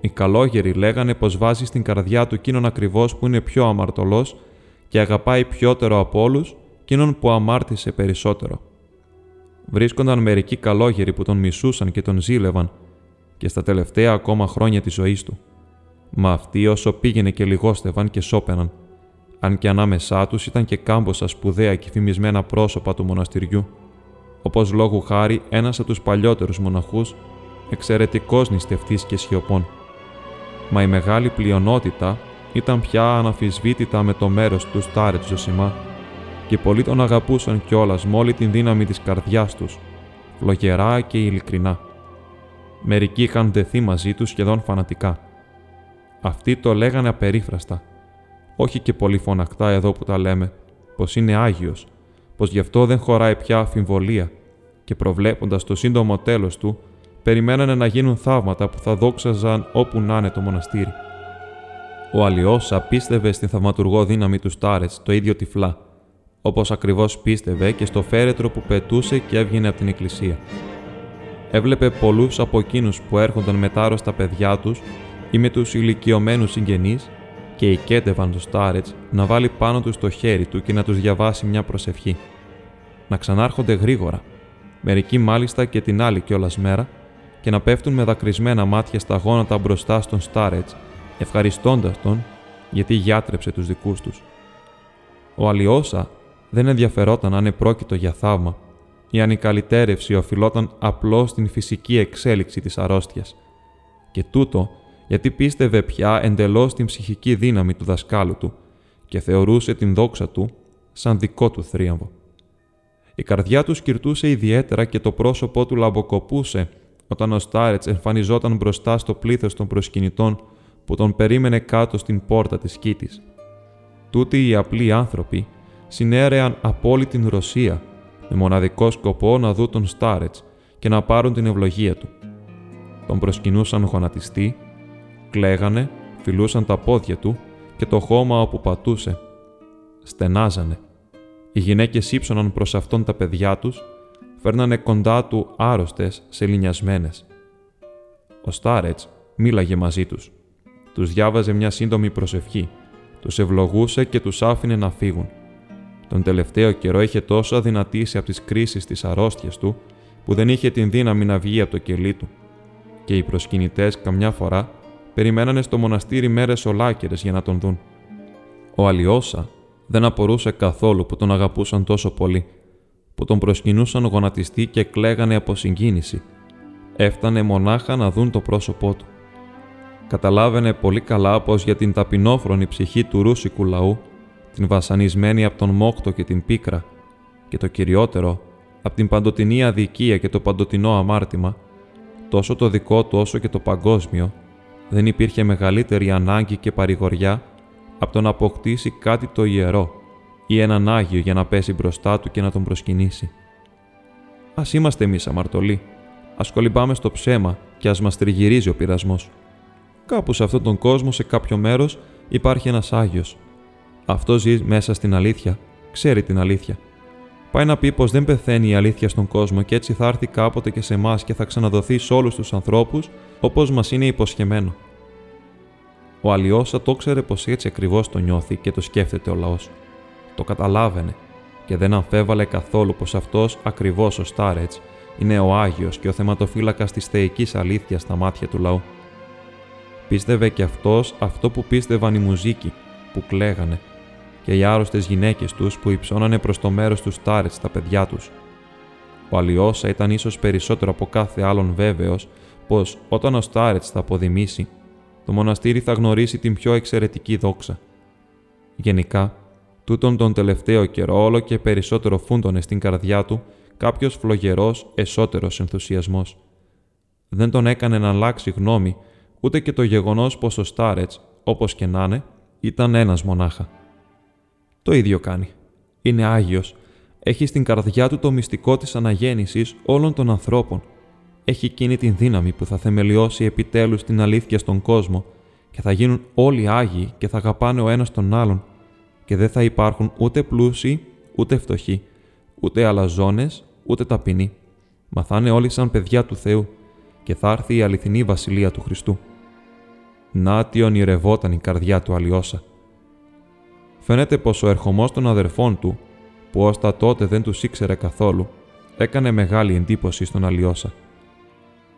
Οι καλόγεροι λέγανε πως βάζει στην καρδιά του εκείνον ακριβώς που είναι πιο αμαρτωλός και αγαπάει πιότερο από όλους εκείνον που αμάρτησε περισσότερο. Βρίσκονταν μερικοί καλόγεροι που τον μισούσαν και τον ζήλευαν και στα τελευταία ακόμα χρόνια της ζωής του. Μα αυτοί όσο πήγαινε και λιγόστευαν και σώπαιναν, αν και ανάμεσά τους ήταν και κάμποσα σπουδαία και φημισμένα πρόσωπα του μοναστηριού, όπως λόγου χάρη ένας από τους παλιότερους μοναχούς, εξαιρετικός νηστευτής και σιωπών. Μα η μεγάλη πλειονότητα ήταν πια αναφυσβήτητα με το μέρος του Στάρετς Ζωσιμά και πολλοί τον αγαπούσαν κιόλας με όλη την δύναμη της καρδιάς τους, φλογερά και ειλικρινά. Μερικοί είχαν δεθεί μαζί τους σχεδόν φανατικά. Αυτοί το λέγανε απερίφραστα, όχι και πολύ φωνακτά εδώ που τα λέμε, πως είναι Άγιος, πως γι' αυτό δεν χωράει πια αμφιβολία και προβλέποντας το σύντομο τέλος του, περιμένανε να γίνουν θαύματα που θα δόξαζαν όπου να είναι το μοναστήρι. Ο Αλιόσα πίστευε στην θαυματουργό δύναμη του Στάρετς το ίδιο τυφλά, όπως ακριβώς πίστευε και στο φέρετρο που πετούσε και έβγαινε από την εκκλησία. Έβλεπε πολλούς από εκείνους που έρχονταν με τα άρρωστα παιδιά τους ή με τους ηλικιωμένους συγγενείς και οικέτευαν τον Στάρετς να βάλει πάνω τους το χέρι του και να τους διαβάσει μια προσευχή. Να ξανάρχονται γρήγορα, μερικοί μάλιστα και την άλλη κιόλας μέρα, και να πέφτουν με δακρυσμένα μάτια στα γόνατα μπροστά στον Στάρετς, ευχαριστώντας τον γιατί γιάτρεψε τους δικούς τους. Ο Αλιόσα δεν ενδιαφερόταν αν επρόκειτο για θαύμα, ή αν η καλυτέρευση οφειλόταν απλώς στην φυσική εξέλιξη της αρρώστιας. Και τούτο γιατί πίστευε πια εντελώς την ψυχική δύναμη του δασκάλου του και θεωρούσε την δόξα του σαν δικό του θρίαμβο. Η καρδιά του σκυρτούσε ιδιαίτερα και το πρόσωπό του λαμποκοπούσε όταν ο Στάρετς εμφανιζόταν μπροστά στο πλήθος των προσκυνητών που τον περίμενε κάτω στην πόρτα της Κήτης. Τούτοι οι απλοί άνθρωποι συνέρεαν από όλη την Ρωσία με μοναδικό σκοπό να δουν τον Στάρετς και να πάρουν την ευλογία του. Τον προσκυνούσαν γονατιστή, κλαίγανε, φιλούσαν τα πόδια του και το χώμα όπου πατούσε. Στενάζανε. Οι γυναίκες ύψωναν προς αυτόν τα παιδιά τους, φέρνανε κοντά του άρρωστες, σεληνιασμένες. Ο Στάρετς μίλαγε μαζί τους. Τους διάβαζε μια σύντομη προσευχή, τους ευλογούσε και τους άφηνε να φύγουν. Τον τελευταίο καιρό είχε τόσο αδυνατήσει από τις κρίσεις της αρρώστιας του, που δεν είχε την δύναμη να βγει από το κελί του. Και οι προσκυνητές καμιά φορά περιμένανε στο μοναστήρι μέρες ολάκερες για να τον δουν. Ο Αλιόσα δεν απορούσε καθόλου που τον αγαπούσαν τόσο πολύ, που τον προσκυνούσαν γονατιστή και κλαίγανε από συγκίνηση. Έφτανε μονάχα να δουν το πρόσωπό του. Καταλάβαινε πολύ καλά πως για την ταπεινόφρονη ψυχή του ρούσικου λαού, την βασανισμένη από τον μόχτο και την πίκρα, και το κυριότερο, από την παντοτινή αδικία και το παντοτινό αμάρτημα, τόσο το δικό του όσο και το παγκόσμιο, δεν υπήρχε μεγαλύτερη ανάγκη και παρηγοριά από το να αποκτήσει κάτι το ιερό ή έναν Άγιο για να πέσει μπροστά του και να τον προσκυνήσει. Ας είμαστε εμείς αμαρτωλοί, ας κολυμπάμε στο ψέμα και ας μας τριγυρίζει ο πειρασμός. Κάπου σε αυτόν τον κόσμο, σε κάποιο μέρος, υπάρχει ένας Άγιος. Αυτός ζει μέσα στην αλήθεια, ξέρει την αλήθεια. Πάει να πει πως δεν πεθαίνει η αλήθεια στον κόσμο και έτσι θα έρθει κάποτε και σε εμάς και θα ξαναδοθεί σε όλους τους ανθρώπους όπως μας είναι υποσχεμένο. Ο Αλιόσα το ξέρε πως έτσι ακριβώς το νιώθει και το σκέφτεται ο λαός. Το καταλάβαινε και δεν αμφέβαλε καθόλου πως αυτός ακριβώς ο Στάρετς είναι ο Άγιος και ο θεματοφύλακας της θεϊκής αλήθειας στα μάτια του λαού. Πίστευε και αυτός αυτό που πίστευαν οι μουζίκοι που κλαίγανε και οι άρρωστες γυναίκες τους που υψώνανε προς το μέρος του Στάρετς τα παιδιά τους. Ο Αλιόσα ήταν ίσως περισσότερο από κάθε άλλον βέβαιος πως όταν ο Στάρετς θα αποδημήσει, το μοναστήρι θα γνωρίσει την πιο εξαιρετική δόξα. Γενικά, τούτον τον τελευταίο καιρό όλο και περισσότερο φούντωνε στην καρδιά του κάποιος φλογερός εσωτερικός ενθουσιασμός. Δεν τον έκανε να αλλάξει γνώμη ούτε και το γεγονός πως ο Στάρετς, όπως και να είναι, ήταν ένας μονάχα. Το ίδιο κάνει. Είναι Άγιος. Έχει στην καρδιά του το μυστικό της αναγέννησης όλων των ανθρώπων. Έχει εκείνη την δύναμη που θα θεμελιώσει επιτέλους την αλήθεια στον κόσμο και θα γίνουν όλοι Άγιοι και θα αγαπάνε ο ένας τον άλλον και δεν θα υπάρχουν ούτε πλούσιοι, ούτε φτωχοί, ούτε αλαζόνες, ούτε ταπεινοί. Μα θα είναι όλοι σαν παιδιά του Θεού και θα έρθει η αληθινή βασιλεία του Χριστού. Να τι ονειρευόταν η καρδιά του Αλιόσα. Φαίνεται πως ο ερχομός των αδερφών του, που ως τα τότε δεν τους ήξερε καθόλου, έκανε μεγάλη εντύπωση στον Αλιόσα.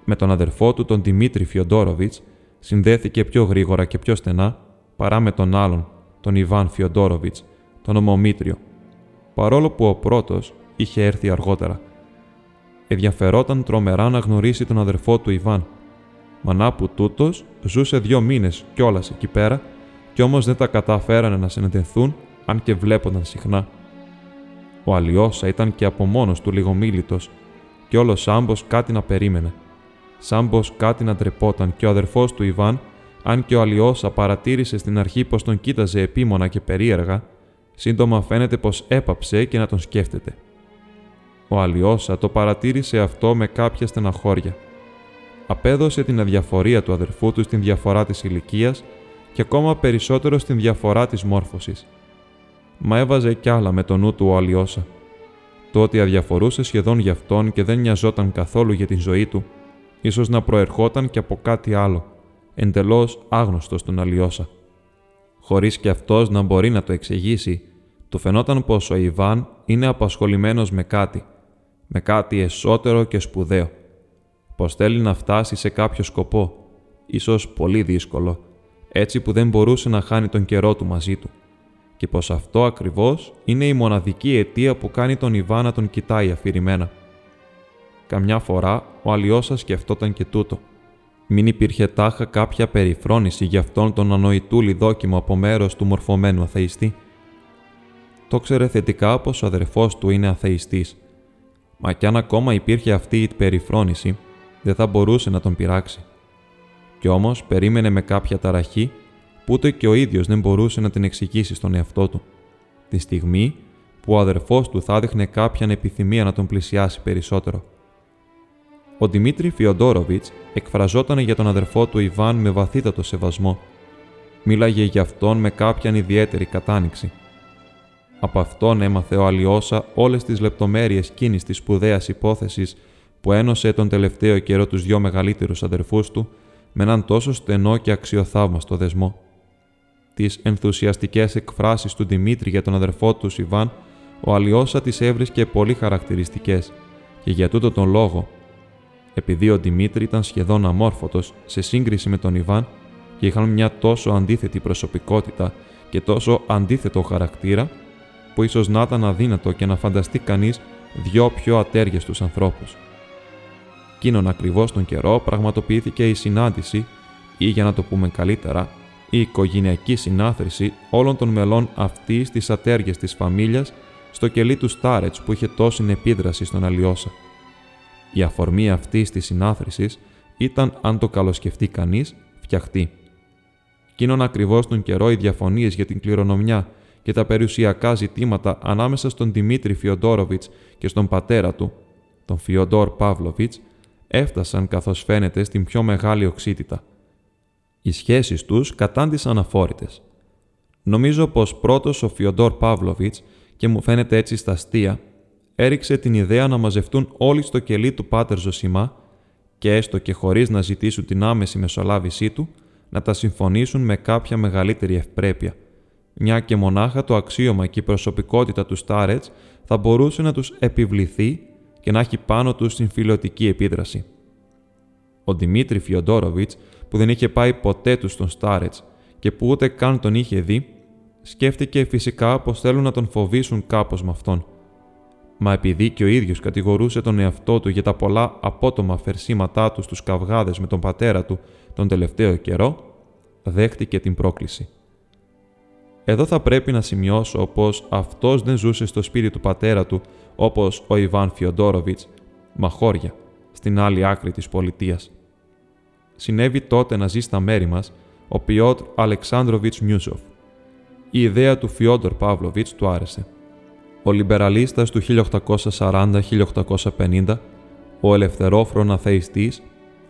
Με τον αδερφό του, τον Δημήτρη Φιοντόροβιτς, συνδέθηκε πιο γρήγορα και πιο στενά παρά με τον άλλον, τον Ιβάν Φιοντόροβιτς, τον Ομομήτριο, παρόλο που ο πρώτος είχε έρθει αργότερα. Ενδιαφερόταν τρομερά να γνωρίσει τον αδερφό του Ιβάν, μα να που τούτος ζούσε 2 μήνες κιόλας εκεί πέρα, κι όμως δεν τα καταφέρανε να συναντηθούν, αν και βλέπονταν συχνά. Ο Αλιόσα ήταν και από μόνος του λιγομίλητος, κι όλο σαν πως κάτι να περίμενε. Σαν πως κάτι να ντρεπόταν και ο αδερφός του Ιβάν, αν και ο Αλιόσα παρατήρησε στην αρχή πως τον κοίταζε επίμονα και περίεργα, σύντομα φαίνεται πως έπαψε και να τον σκέφτεται. Ο Αλιόσα το παρατήρησε αυτό με κάποια στεναχώρια. Απέδωσε την αδιαφορία του αδερφού του στην διαφορά της ηλικίας και ακόμα περισσότερο στην διαφορά της μόρφωσης. Μα έβαζε κι άλλα με το νου του ο Αλιόσα. Το ότι αδιαφορούσε σχεδόν γι' αυτόν και δεν νοιαζόταν καθόλου για την ζωή του, ίσως να προερχόταν και από κάτι άλλο, εντελώς άγνωστο στον Αλιόσα. Χωρίς κι αυτός να μπορεί να το εξηγήσει, του φαινόταν πως ο Ιβάν είναι απασχολημένος με κάτι εσωτερικό και σπουδαίο, πως θέλει να φτάσει σε κάποιο σκοπό, ίσως πολύ δύσκολο, έτσι που δεν μπορούσε να χάνει τον καιρό του μαζί του, και πως αυτό ακριβώς είναι η μοναδική αιτία που κάνει τον Ιβάν να τον κοιτάει αφηρημένα. Καμιά φορά ο Αλιόσα σκεφτόταν και τούτο. Μην υπήρχε τάχα κάποια περιφρόνηση για αυτόν τον ανοητούλη δόκιμο από μέρος του μορφωμένου αθεϊστή. Το ξέρε θετικά πως ο αδερφός του είναι αθεϊστής, μα κι αν ακόμα υπήρχε αυτή η περιφρόνηση, δεν θα μπορούσε να τον πειράξει. Κι όμως περίμενε με κάποια ταραχή που ούτε και ο ίδιος δεν μπορούσε να την εξηγήσει στον εαυτό του, τη στιγμή που ο αδερφός του θα δείχνε κάποια επιθυμία να τον πλησιάσει περισσότερο. Ο Δημήτρη Φιοντόροβιτς εκφραζόταν για τον αδερφό του Ιβάν με βαθύτατο σεβασμό. Μίλαγε για αυτόν με κάποιαν ιδιαίτερη κατάνοιξη. Από αυτόν έμαθε ο Αλιόσα όλες τις λεπτομέρειες εκείνης της σπουδαίας υπόθεσης που ένωσε τον τελευταίο καιρό τους 2 μεγαλύτερους αδερφούς του με έναν τόσο στενό και αξιοθαύμαστο δεσμό. Τις ενθουσιαστικές εκφράσεις του Δημήτρη για τον αδερφό του Ιβάν, ο Αλιόσα τις έβρισκε πολύ χαρακτηριστικές και για τούτο τον λόγο, επειδή ο Δημήτρη ήταν σχεδόν αμόρφωτος σε σύγκριση με τον Ιβάν και είχαν μια τόσο αντίθετη προσωπικότητα και τόσο αντίθετο χαρακτήρα, που ίσως να ήταν αδύνατο και να φανταστεί κανείς δυο πιο ατέριαστους ανθρώπους. Εκείνον ακριβώς τον καιρό πραγματοποιήθηκε η συνάντηση, ή για να το πούμε καλύτερα, η οικογενειακή συνάθρηση όλων των μελών αυτής της ατέριαστης φαμίλιας στο κελί του Στάρετς που είχε τόση επίδραση στον Αλιόσα. Η αφορμή αυτής της συνάθρησης ήταν, αν το καλοσκεφτεί κανείς, φτιαχτή. Εκείνον ακριβώς τον καιρό οι διαφωνίες για την κληρονομιά και τα περιουσιακά ζητήματα ανάμεσα στον Δημήτρη Φιοντόροβιτς και στον πατέρα του, τον Φιόντορ Παύλοβιτς, έφτασαν καθώς φαίνεται στην πιο μεγάλη οξύτητα. Οι σχέσεις τους κατάντησαν αφόρητες. Νομίζω πως πρώτος ο Φιόντορ Παύλοβιτς, και μου φαίνεται έτσι στα αστεία, έριξε την ιδέα να μαζευτούν όλοι στο κελί του πάτερ Ζωσιμά και έστω και χωρίς να ζητήσουν την άμεση μεσολάβησή του, να τα συμφωνήσουν με κάποια μεγαλύτερη ευπρέπεια, μια και μονάχα το αξίωμα και η προσωπικότητα του Στάρετς θα μπορούσε να τους επιβληθεί και να έχει πάνω τους συμφιλωτική επίδραση. Ο Δημήτρη Φιοντόροβιτς, που δεν είχε πάει ποτέ του στον Στάρετς και που ούτε καν τον είχε δει, σκέφτηκε φυσικά πως θέλουν να τον φοβήσουν κάπως με αυτόν. Μα επειδή και ο ίδιος κατηγορούσε τον εαυτό του για τα πολλά απότομα φερσίματά του στους καυγάδες με τον πατέρα του τον τελευταίο καιρό, δέχτηκε την πρόκληση. Εδώ θα πρέπει να σημειώσω πως αυτός δεν ζούσε στο σπίτι του πατέρα του όπως ο Ιβάν Φιοντόροβιτς, μα χώρια, στην άλλη άκρη της πολιτείας. Συνέβη τότε να ζει στα μέρη μας ο Πιότρ Αλεξάνδροβιτς Μιούσοφ. Η ιδέα του Φιόντορ Παύλοβιτς του άρεσε. Ο λιμπεραλίστας του 1840-1850, ο ελευθερόφρον αθεϊστής,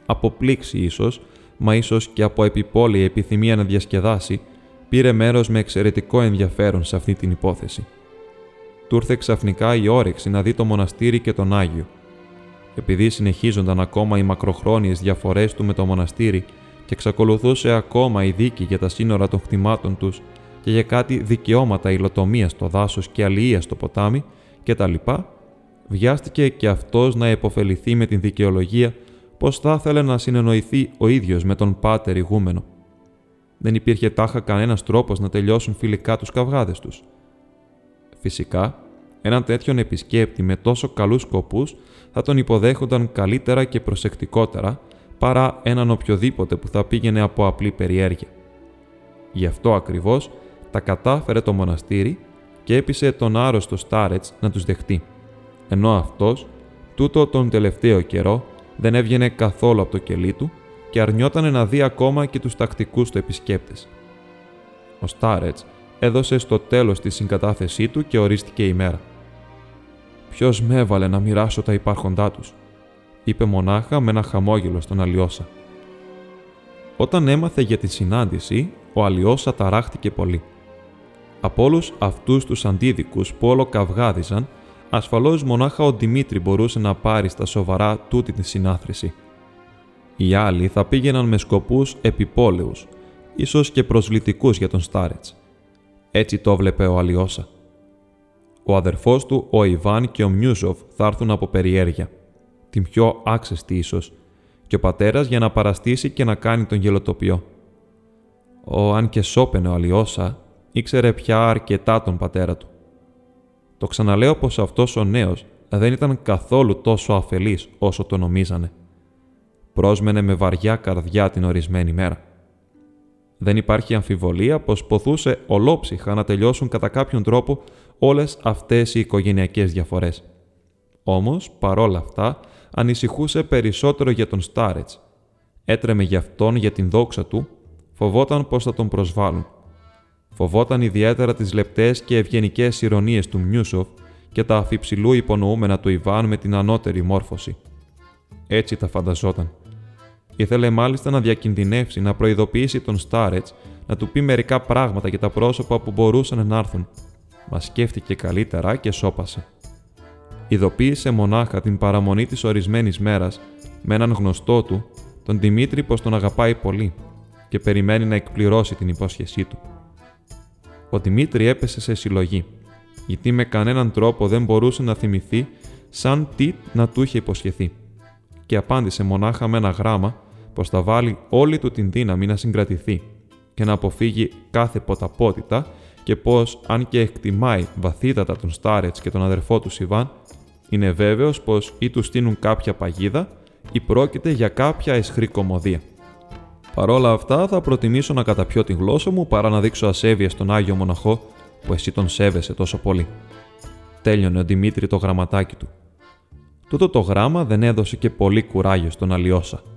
από πλήξη ίσως, μα ίσως και από επιπόλαιη επιθυμία να διασκεδάσει, πήρε μέρος με εξαιρετικό ενδιαφέρον σε αυτή την υπόθεση. Του ήρθε ξαφνικά η όρεξη να δει το μοναστήρι και τον Άγιο. Επειδή συνεχίζονταν ακόμα οι μακροχρόνιες διαφορές του με το μοναστήρι και εξακολουθούσε ακόμα η δίκη για τα σύνορα των κτημάτων τους και για κάτι δικαιώματα υλοτομίας στο δάσος και αλληλείας στο ποτάμι κτλ., βιάστηκε και αυτός να επωφεληθεί με την δικαιολογία πως θα ήθελε να συνεννοηθεί ο ίδιος με τον πάτερ ηγούμενο. Δεν υπήρχε τάχα κανένας τρόπος να τελειώσουν φιλικά τους καυγάδες τους. Φυσικά, έναν τέτοιον επισκέπτη με τόσο καλούς σκοπούς θα τον υποδέχονταν καλύτερα και προσεκτικότερα παρά έναν οποιοδήποτε που θα πήγαινε από απλή περιέργεια. Γι' αυτό ακριβώς τα κατάφερε το μοναστήρι και έπεισε τον άρρωστο Στάρετς να τους δεχτεί, ενώ αυτός, τούτο τον τελευταίο καιρό, δεν έβγαινε καθόλου από το κελί του και αρνιότανε να δει ακόμα και τους τακτικούς του επισκέπτες. Ο Στάρετς έδωσε στο τέλος τη συγκατάθεσή του και ορίστηκε η μέρα. «Ποιος με έβαλε να μοιράσω τα υπάρχοντά τους», είπε μονάχα με ένα χαμόγελο στον Αλιόσα. Όταν έμαθε για τη συνάντηση, ο Αλιόσα ταράχτηκε πολύ. Από όλους αυτούς τους αντίδικους που όλο καυγάδιζαν, ασφαλώς μονάχα ο Δημήτρη μπορούσε να πάρει στα σοβαρά τούτη τη συνάθρηση. Οι άλλοι θα πήγαιναν με σκοπούς επιπόλαιους, ίσως και προσβλητικούς για τον Στάρετς. Έτσι το βλέπε ο Αλιόσα. Ο αδερφός του, ο Ιβάν και ο Μιούσοφ θα έρθουν από περιέργεια, την πιο άξεστη ίσως, και ο πατέρας για να παραστήσει και να κάνει τον γελοτοπιό. Αν και σώπαινε ο Αλιόσα, ήξερε πια αρκετά τον πατέρα του. Το ξαναλέω πως αυτός ο νέος δεν ήταν καθόλου τόσο αφελής όσο το νομίζανε. Πρόσμενε με βαριά καρδιά την ορισμένη μέρα. Δεν υπάρχει αμφιβολία πως ποθούσε ολόψυχα να τελειώσουν κατά κάποιον τρόπο όλες αυτές οι οικογενειακές διαφορές. Όμως, παρόλα αυτά, ανησυχούσε περισσότερο για τον Στάρετς. Έτρεμε γι' αυτόν για την δόξα του, φοβόταν πως θα τον προσβάλλουν. Φοβόταν ιδιαίτερα τις λεπτές και ευγενικές ηρωνίες του Μιούσοφ και τα αφιψηλού υπονοούμενα του Ιβάν με την ανώτερη μόρφωση. Έτσι τα φανταζόταν. Ήθελε μάλιστα να διακινδυνεύσει, να προειδοποιήσει τον Στάρετς, να του πει μερικά πράγματα για τα πρόσωπα που μπορούσαν να έρθουν. Μα σκέφτηκε καλύτερα και σώπασε. Ειδοποίησε μονάχα την παραμονή της ορισμένης μέρας με έναν γνωστό του, τον Δημήτρη, πως τον αγαπάει πολύ και περιμένει να εκπληρώσει την υπόσχεσή του. Ο Δημήτρη έπεσε σε συλλογή, γιατί με κανέναν τρόπο δεν μπορούσε να θυμηθεί σαν τι να του είχε υποσχεθεί, και απάντησε μονάχα με ένα γράμμα πως θα βάλει όλη του την δύναμη να συγκρατηθεί και να αποφύγει κάθε ποταπότητα και πως, αν και εκτιμάει βαθύτατα τον Στάρετς και τον αδερφό του Ιβάν, Είναι βέβαιος πως ή του στείνουν κάποια παγίδα ή πρόκειται για κάποια αισχρή κωμωδία. Παρ' όλα αυτά, θα προτιμήσω να καταπιώ τη γλώσσα μου παρά να δείξω ασέβεια στον Άγιο Μοναχό που εσύ τον σέβεσαι τόσο πολύ. Τέλειωνε ο Δημήτρη το γραμματάκι του. Τούτο το γράμμα δεν έδωσε και πολύ κουράγιο στον Αλιόσα.